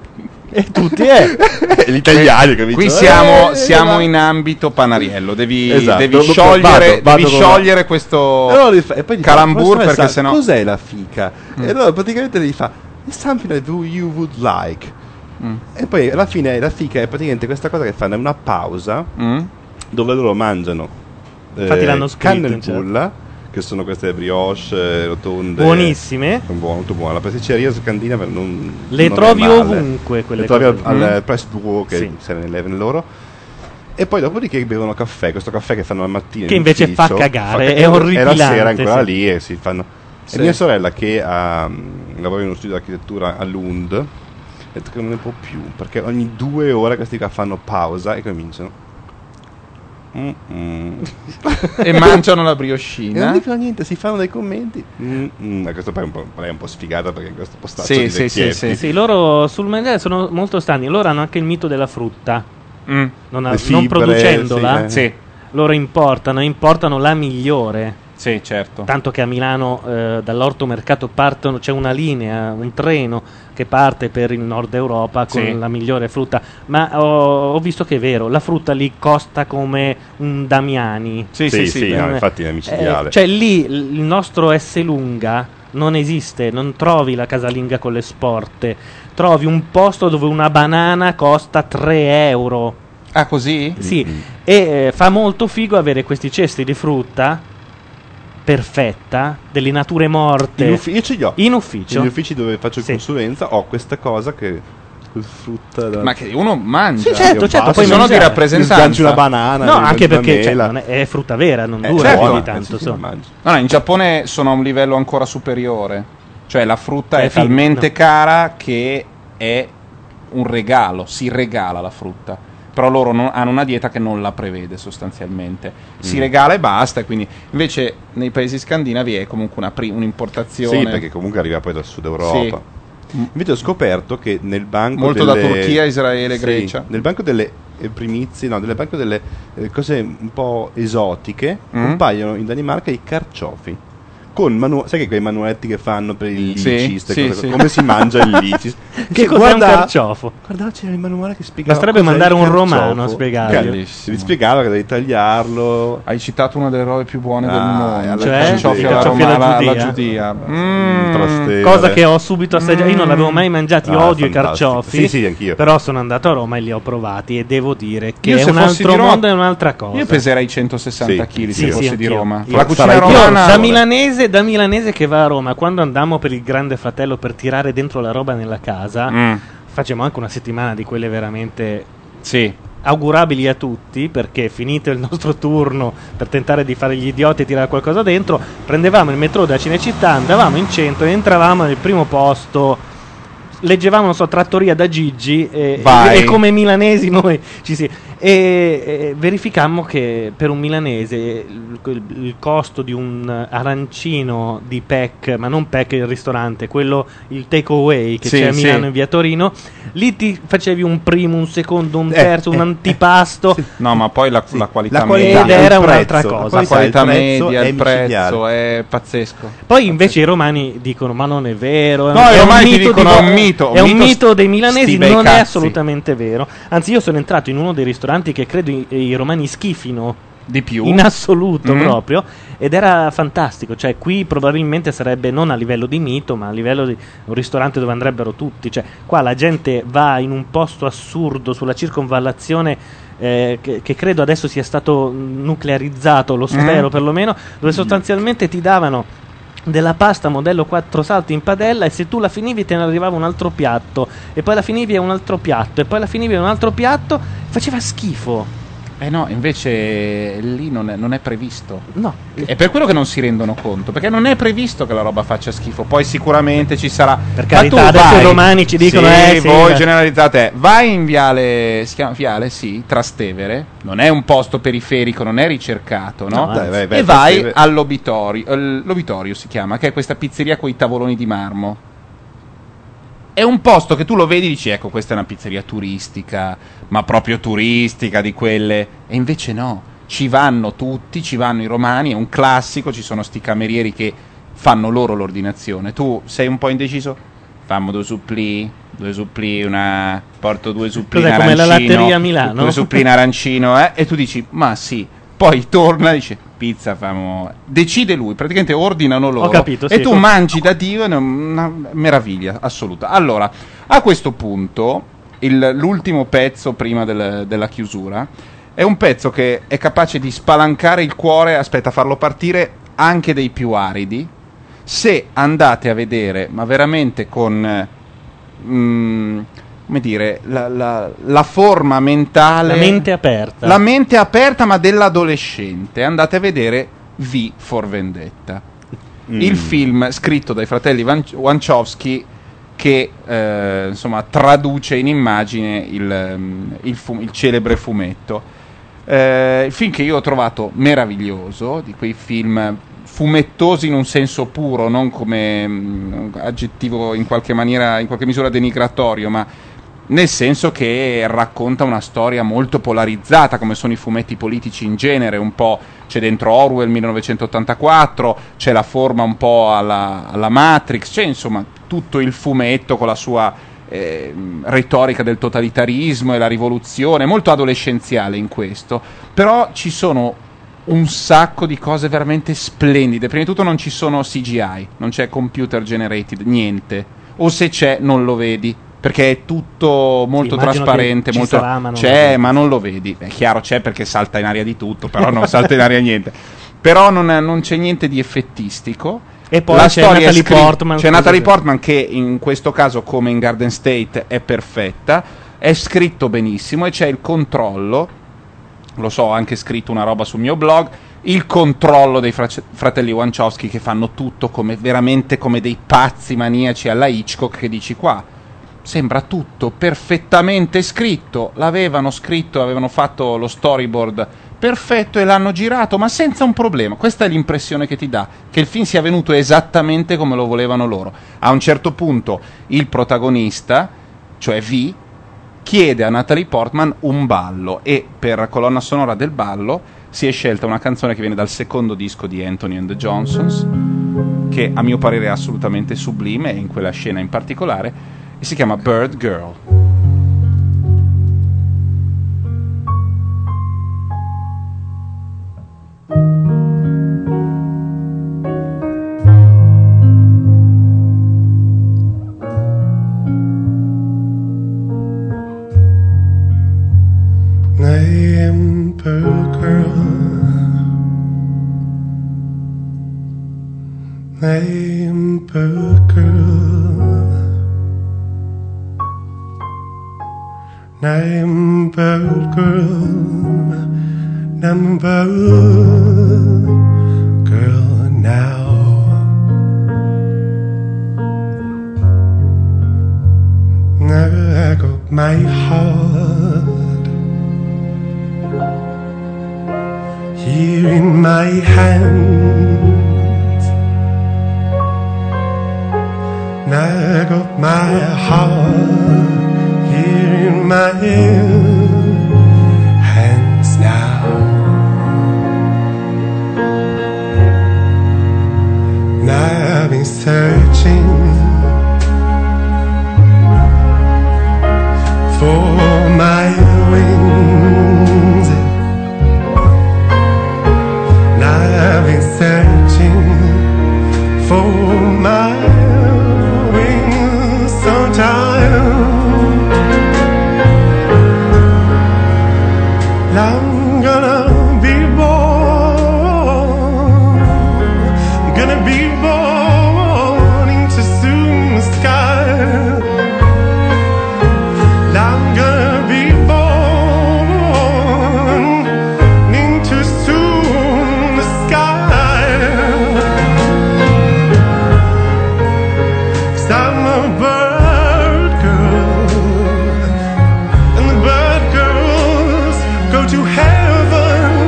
e tutti è eh. l'italiano, capito? Qui siamo, eh, siamo eh, in ambito panariello, devi, esatto, devi sciogliere, vado, vado devi scegliere questo allora fa, e poi calambur fa, perché sennò cos'è la fica? Mm. E allora praticamente gli fa something that you would like. Mm. E poi alla fine la fica è praticamente questa cosa che fanno, è una pausa mm. dove loro mangiano Infatti eh, l'hanno scritto, canna e pulla, che sono queste brioche rotonde buonissime, buone, molto buone. La pasticceria scandinava non le non trovi ovunque quelle, le trovi cose al, al Press Bureau, che sì, seven eleven loro. E poi dopodiché bevono caffè, questo caffè che fanno la mattina, che in invece ufficio, fa cagare, fa cagare è orripilante, e la sera ancora sì, lì e si fanno sì. E mia sorella, che ha, lavora in uno studio di architettura a Lund, ha detto che non ne può più, perché ogni due ore questi qua fanno pausa e cominciano e mangiano la briochina e non dicono niente, si fanno dei commenti. Mm-mm. Ma questo poi è un po', è un po' sfigata, perché in questo postaggio sì, di sì, sì, sì, sì, loro sul mangiare sono molto strani. Loro hanno anche il mito della frutta, mm. non, ha, fibre, non producendola sì, eh. sì. loro importano importano la migliore. Sì, certo. Tanto che a Milano eh, dall'Orto Mercato partono, c'è una linea, un treno che parte per il nord Europa con sì. la migliore frutta. Ma ho, ho visto che è vero, la frutta lì costa come un Damiani. Sì, sì, sì, sì, sì. No, infatti è micidiale. Eh, cioè lì il nostro Esselunga non esiste, non trovi la casalinga con le sporte. Trovi un posto dove una banana costa tre euro. Ah, così? Sì, mm-hmm. e eh, fa molto figo avere questi cesti di frutta perfetta, delle nature morte. In ufficio, io ce li ho. In ufficio. Negli uffici dove faccio sì. consulenza ho questa cosa che frutta da... ma che uno mangia. Sì, certo, certo, poi sono di rappresentanza. Una banana, no, anche perché cioè, non è, è frutta vera, non eh, dura certo, buona, tanto. Sì, so. No, no, in Giappone sono a un livello ancora superiore. Cioè la frutta è, è fin- talmente no. cara che è un regalo, si regala la frutta. Però loro non, hanno una dieta che non la prevede sostanzialmente, si mm. regala e basta. Quindi invece nei paesi scandinavi è comunque una pri- un'importazione. Sì, perché comunque arriva poi dal sud Europa. Sì. Invece ho scoperto che nel banco molto delle... da Turchia, Israele, sì, Grecia. Nel banco delle primizie, no, nel banco delle eh, cose un po' esotiche, mm. compaiono in Danimarca i carciofi. Con manu- sai che quei manualetti che fanno per il licis, sì, sì, sì. come si mangia il licis? Che cos'è un carciofo? Guarda, c'era il manuale che spiegava. Basterebbe mandare un romano a spiegarlo. Vi spiegava che devi tagliarlo. Hai citato una delle robe più buone ah, del mondo, cioè carciofi alla romana, alla, alla Giudia. Mm, cosa che ho subito assaggiato. Io non l'avevo mai mangiato, io ah, odio fantastico. i carciofi. Sì, sì, anch'io. Però sono andato a Roma e li ho provati e devo dire che io è un altro Roma, mondo, è un'altra cosa. Io peserei centosessanta chilogrammi se fossi di Roma. La cucina romana da milanese da milanese che va a Roma, quando andammo per il Grande Fratello per tirare dentro la roba nella casa, mm. facciamo anche una settimana di quelle veramente sì. augurabili a tutti, perché finito il nostro turno per tentare di fare gli idioti e tirare qualcosa dentro, prendevamo il metro da Cinecittà, andavamo in centro e entravamo nel primo posto, leggevamo, non so, Trattoria da Gigi e, e come milanesi noi ci si, e, e verificammo che per un milanese il, il, il costo di un arancino di P E C, ma non P E C il ristorante, quello il take away che sì, c'è a Milano sì. in via Torino, lì ti facevi un primo, un secondo, un terzo, eh, un eh, antipasto sì. no, ma poi la, sì. la qualità, la qualità media, ed era un'altra cosa, la qualità, la qualità media, il prezzo è pazzesco. Poi invece pazzesco. i romani dicono ma non è vero, no, è, è un mito dicono, un mito Mito, è un mito, mito dei milanesi, non cazzi. è assolutamente vero. Anzi, io sono entrato in uno dei ristoranti che credo i, i romani schifino di più in assoluto, mm-hmm. proprio, ed era fantastico. Cioè qui probabilmente sarebbe non a livello di mito, ma a livello di un ristorante dove andrebbero tutti. Cioè qua la gente va in un posto assurdo sulla circonvallazione eh, che, che credo adesso sia stato nuclearizzato, lo spero mm-hmm. perlomeno, dove sostanzialmente ti davano della pasta modello quattro salti in padella e se tu la finivi te ne arrivava un altro piatto e poi la finivi a un altro piatto e poi la finivi a un altro piatto, faceva schifo. Eh no, invece lì non è, non è previsto. No. È per quello che non si rendono conto, perché non è previsto che la roba faccia schifo. Poi sicuramente ci sarà. Per carità, ma tu adesso vai, domani ci dicono sì, eh, voi sì. generalizzate. Vai in viale, si chiama viale, sì, Trastevere. Non è un posto periferico, non è ricercato, no? no dai, vai, vai, e vai all'Obitorio, l'Obitorio si chiama, che è questa pizzeria con i tavoloni di marmo. È un posto che tu lo vedi e dici, ecco, questa è una pizzeria turistica, ma proprio turistica di quelle. E invece no, ci vanno tutti, ci vanno i romani, è un classico, ci sono sti camerieri che fanno loro l'ordinazione. Tu sei un po' indeciso? Fammo due supplì, due supplì, una... porto due supplì in arancino. Cos'è, come la latteria a Milano? Due supplì in arancino, eh? E tu dici, ma sì. Poi torna e dice, pizza famo... Decide lui, praticamente ordinano loro. Ho capito, sì. E tu mangi da Dio, è una meraviglia assoluta. Allora, a questo punto, il, l'ultimo pezzo prima del, della chiusura, è un pezzo che è capace di spalancare il cuore, aspetta, farlo partire anche dei più aridi, se andate a vedere, ma veramente con mm, come dire, la, la, la forma mentale, la mente aperta, la mente aperta ma dell'adolescente, andate a vedere V for Vendetta, mm. il film scritto dai fratelli Wachowski, che eh, insomma traduce in immagine il, il, fu- il celebre fumetto, eh, il film che io ho trovato meraviglioso, di quei film fumettosi in un senso puro, non come mh, aggettivo in qualche maniera, in qualche misura denigratorio, ma nel senso che racconta una storia molto polarizzata, come sono i fumetti politici in genere, un po' c'è dentro Orwell millenovecentottantaquattro, c'è la forma un po' alla, alla Matrix, c'è insomma tutto il fumetto con la sua eh, retorica del totalitarismo e la rivoluzione, molto adolescenziale in questo, però ci sono un sacco di cose veramente splendide. Prima di tutto non ci sono C G I, non c'è computer generated, niente, o se c'è non lo vedi, perché è tutto molto sì, trasparente, molto sarà, ma c'è, ma non lo vedi. È chiaro, c'è perché salta in aria di tutto, però non salta in aria niente. Però non, non c'è niente di effettistico. E poi la c'è Natalie scri- Portman. C'è Natalie Portman che in questo caso, come in Garden State, è perfetta, è scritto benissimo e c'è il controllo. Lo so, ho anche scritto una roba sul mio blog, il controllo dei frace- fratelli Wachowski che fanno tutto come veramente come dei pazzi maniaci alla Hitchcock, che dici qua sembra tutto perfettamente scritto, l'avevano scritto, avevano fatto lo storyboard perfetto e l'hanno girato, ma senza un problema. Questa è l'impressione che ti dà, che il film sia venuto esattamente come lo volevano loro. A un certo punto il protagonista, cioè V, chiede a Natalie Portman un ballo e per colonna sonora del ballo si è scelta una canzone che viene dal secondo disco di Anthony and the Johnsons, che a mio parere è assolutamente sublime, e in quella scena in particolare, e si chiama Bird Girl. I am Bird Girl. I am Bird Girl. I'm a bird girl, I'm a bird girl now. I got my heart here in my hands. I got my heart here in my hands now. Now I've been searching for my wings. Now I've been searching for my wings. Sometimes I'm gonna be born, gonna be born into the sky. I'm gonna be born into the sky. 'Cause I'm a bird girl, and the bird girls go to heaven.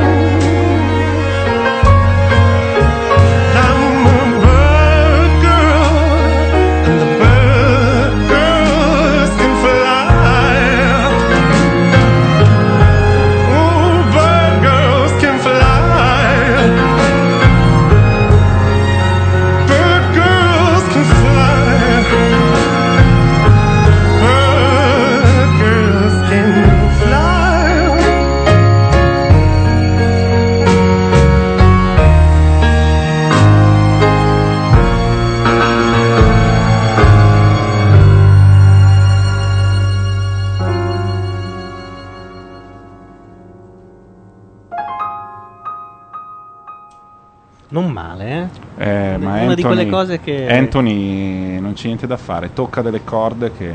Non male, eh? eh ma una Anthony, di quelle cose che... Anthony non c'è niente da fare, tocca delle corde che...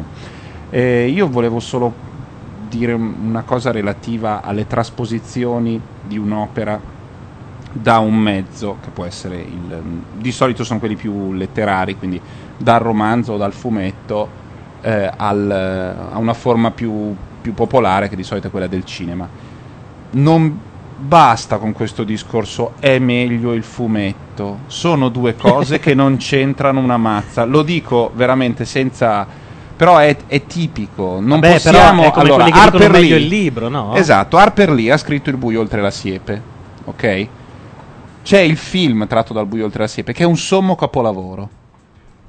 Eh, io volevo solo dire una cosa relativa alle trasposizioni di un'opera da un mezzo, che può essere il... di solito sono quelli più letterari, quindi dal romanzo o dal fumetto eh, al, a una forma più, più popolare, che di solito è quella del cinema. Non... Basta con questo discorso, è meglio il fumetto. Sono due cose che non c'entrano una mazza. Lo dico veramente senza... Però è, è tipico. Non Vabbè, possiamo... Però è come allora, quelli che Harper Lee... meglio il libro, no? Esatto, Harper Lee ha scritto Il buio oltre la siepe, ok? C'è il film tratto dal Buio oltre la siepe, che è un sommo capolavoro.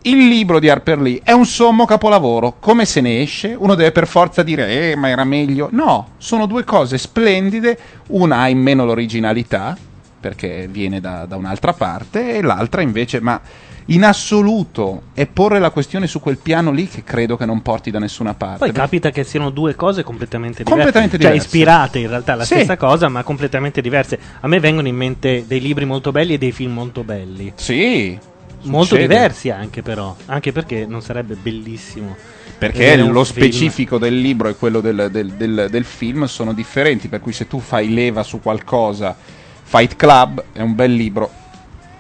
Il libro di Harper Lee è un sommo capolavoro. Come se ne esce? Uno deve per forza dire eh, ma era meglio. No, sono due cose splendide. Una ha in meno l'originalità, perché viene da, da un'altra parte, e l'altra invece, ma in assoluto, è porre la questione su quel piano lì che credo che non porti da nessuna parte. Poi capita che siano due cose completamente diverse, completamente diverse. Cioè ispirate in realtà alla sì. stessa cosa, ma completamente diverse. A me vengono in mente dei libri molto belli e dei film molto belli. Sì. Succede. Molto diversi anche, però, anche perché non sarebbe bellissimo, perché lo specifico del libro e quello del, del, del, del film sono differenti, per cui se tu fai leva su qualcosa, Fight Club è un bel libro,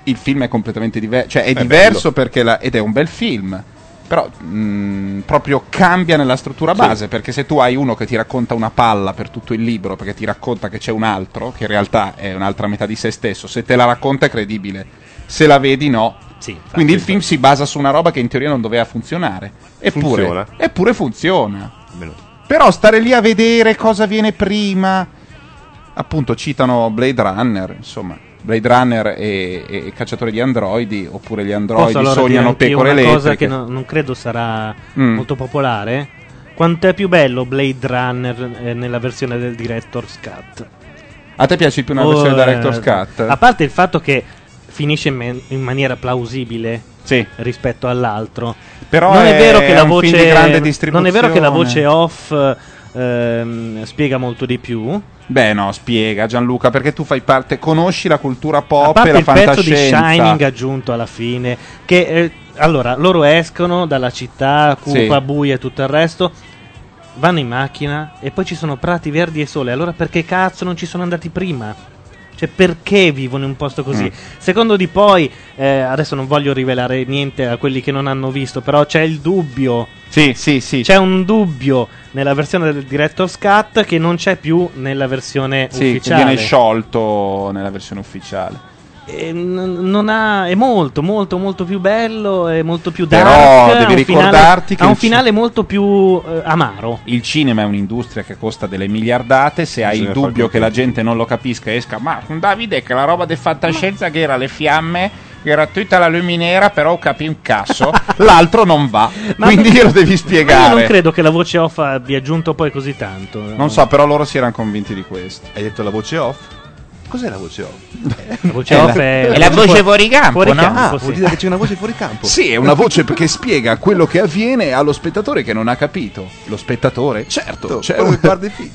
il film è completamente diverso, cioè è, è diverso perché la, ed è un bel film, però mh, proprio cambia nella struttura base, sì. perché se tu hai uno che ti racconta una palla per tutto il libro, perché ti racconta che c'è un altro che in realtà è un'altra metà di se stesso, se te la racconta è credibile, se la vedi no. Sì, quindi il film si basa su una roba che in teoria non doveva funzionare, eppure funziona, eppure funziona. Però stare lì a vedere cosa viene prima, appunto citano Blade Runner, insomma Blade Runner e, e, e Cacciatore di Androidi, oppure gli androidi allora sognano pecore elettriche. Una cosa che no, non credo sarà mm. molto popolare, quanto è più bello Blade Runner eh, nella versione del Director's Cut. A te piace più una oh, versione del Director's Cut? A parte il fatto che finisce in, man- in maniera plausibile sì. rispetto all'altro. Però non è, è vero che la voce di grande distribuzione. Non è vero che la voce off ehm, spiega molto di più. Beh, no, spiega Gianluca, perché tu fai parte, conosci la cultura pop e la fantascienza. A parte il pezzo di Shining aggiunto alla fine, che eh, allora loro escono dalla città, cupa, sì. buia e tutto il resto, vanno in macchina e poi ci sono prati verdi e sole. Allora perché cazzo non ci sono andati prima? Cioè, perché vivono in un posto così? Mm. Secondo di poi, eh, adesso non voglio rivelare niente a quelli che non hanno visto, però c'è il dubbio. Sì, sì, sì. C'è un dubbio nella versione del Director's Cut che non c'è più nella versione sì, ufficiale. Sì, viene sciolto nella versione ufficiale. E n- non ha, è molto, molto, molto più bello, è molto più dark. Però devi ricordarti finale, che ha un finale c- molto più eh, amaro. Il cinema è un'industria che costa delle miliardate. Se non hai il dubbio che la gente non lo capisca, esca. Ma Davide, che la roba di fantascienza ma... che era le fiamme, che era tutta la luminera, però capì un cazzo. L'altro non va. Ma quindi glielo devi spiegare. Io non credo che la voce off abbia aggiunto poi così tanto. Non so, però loro si erano convinti di questo. Hai detto la voce off? Cos'è la voce off? La voce off è la, è la voce, voce fuori campo, fuori no? Campo, ah, sì. Vuol dire che c'è una voce fuori campo? Sì, è una voce che spiega quello che avviene allo spettatore che non ha capito. Lo spettatore? Certo, certo. Quello che guarda i film.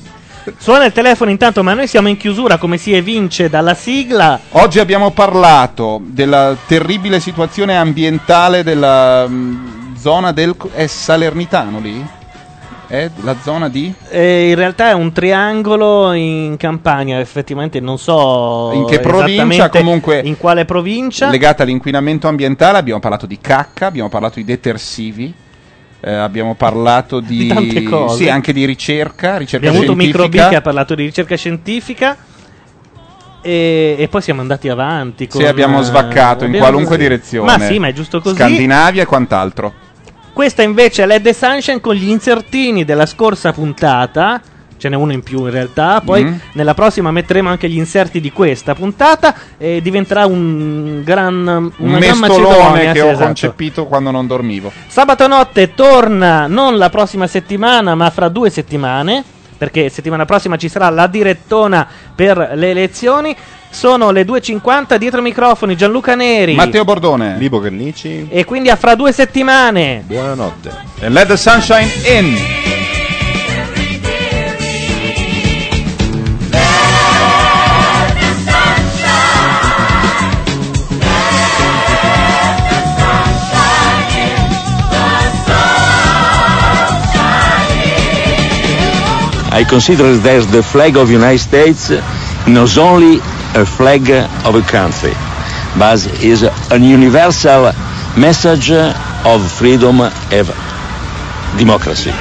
Suona il telefono intanto, ma noi siamo in chiusura, come si evince dalla sigla. Oggi abbiamo parlato della terribile situazione ambientale della mh, zona del... È Salernitano lì? È la zona di? Eh, in realtà è un triangolo in Campania, effettivamente non so in che provincia, comunque in quale provincia legata all'inquinamento ambientale. Abbiamo parlato di cacca, abbiamo parlato di detersivi, eh, abbiamo parlato di, di tante cose. Sì, anche di ricerca, ricerca abbiamo scientifica. Avuto Microbi che ha parlato di ricerca scientifica. E, e poi siamo andati avanti con, sì, abbiamo svaccato abbiamo in qualunque così. direzione. Ma sì, ma è giusto così. Scandinavia e quant'altro. Questa invece è Led Sunshine con gli insertini della scorsa puntata, ce n'è uno in più in realtà, poi mm. nella prossima metteremo anche gli inserti di questa puntata e diventerà un gran un mestolone che sì, ho esatto. concepito quando non dormivo. Sabato notte torna non la prossima settimana ma fra due settimane, perché settimana prossima ci sarà la direttona per le elezioni. Sono le due e cinquanta, dietro i microfoni Gianluca Neri, Matteo Bordone, Libo Gernici. E quindi a fra due settimane. Buonanotte. And let the sunshine in. Let the sunshine. I consider that the flag of United States not only a flag of a country, but is a universal message of freedom and democracy.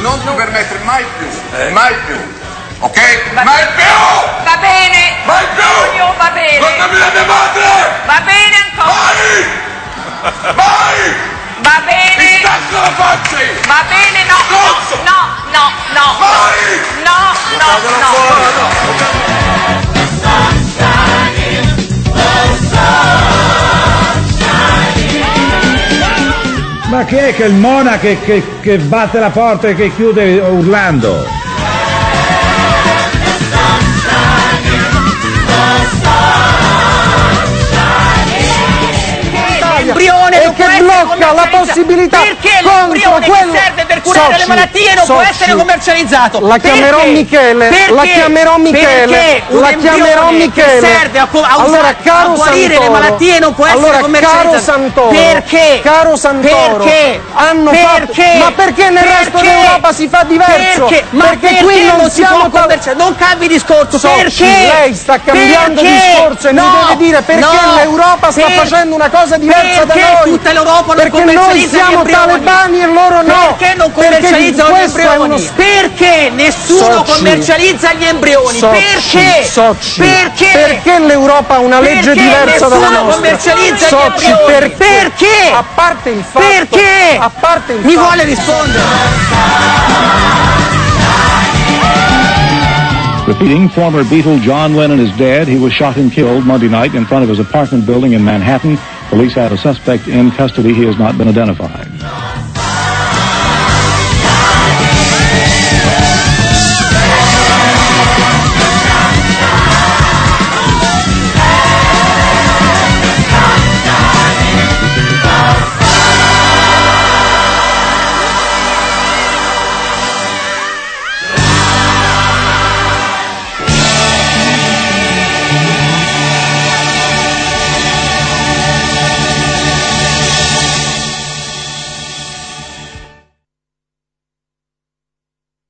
Non lo permettere mai più, mai più, ok? Mai più! Va bene! Mai più! Va bene! Guardami mia madre! Va bene ancora! Mai! Mai! Va bene! Mi stacco la faccia! Va bene, no! Stronzo. No, no, no! Mai! No, no, no! Fuori, no. Ma chi è che il Mona che, che, che batte la porta e che chiude urlando? L'embrione e non che blocca la possibilità perché contro quello che serve per curare soci, le malattie non soci. Può essere commercializzato. La chiamerò perché? Michele, perché? La chiamerò Michele, perché un la chiamerò Michele. Che serve a, co- a, allora, usare, caro a guarire Santoro, le malattie non può essere allora, commercializzato. Caro Santoro, perché? Caro Santoro, perché? Hanno perché? Fatto, ma perché nel perché? Resto d'Europa si fa diverso? Perché? Ma perché, perché qui non si può commercializzare? Non cambi discorso, soci. Perché? Lei sta cambiando perché? Discorso e no, mi deve dire perché no, l'Europa sta per... facendo una cosa diversa. Perché tutta l'Europa non commercializza gli embrioni? Perché noi siamo talebani e loro no. Perché non commercializzano gli embrioni? Perché nessuno commercializza gli embrioni? Perché? Perché? Perché l'Europa ha una legge diversa dalla nostra? Soci, perché? A parte il fatto. Perché? A parte il fatto. Mi vuole rispondere? Repeating, former Beatle John Lennon is dead. He was shot and killed Monday night in front of his apartment building in Manhattan. Police had a suspect in custody. He has not been identified.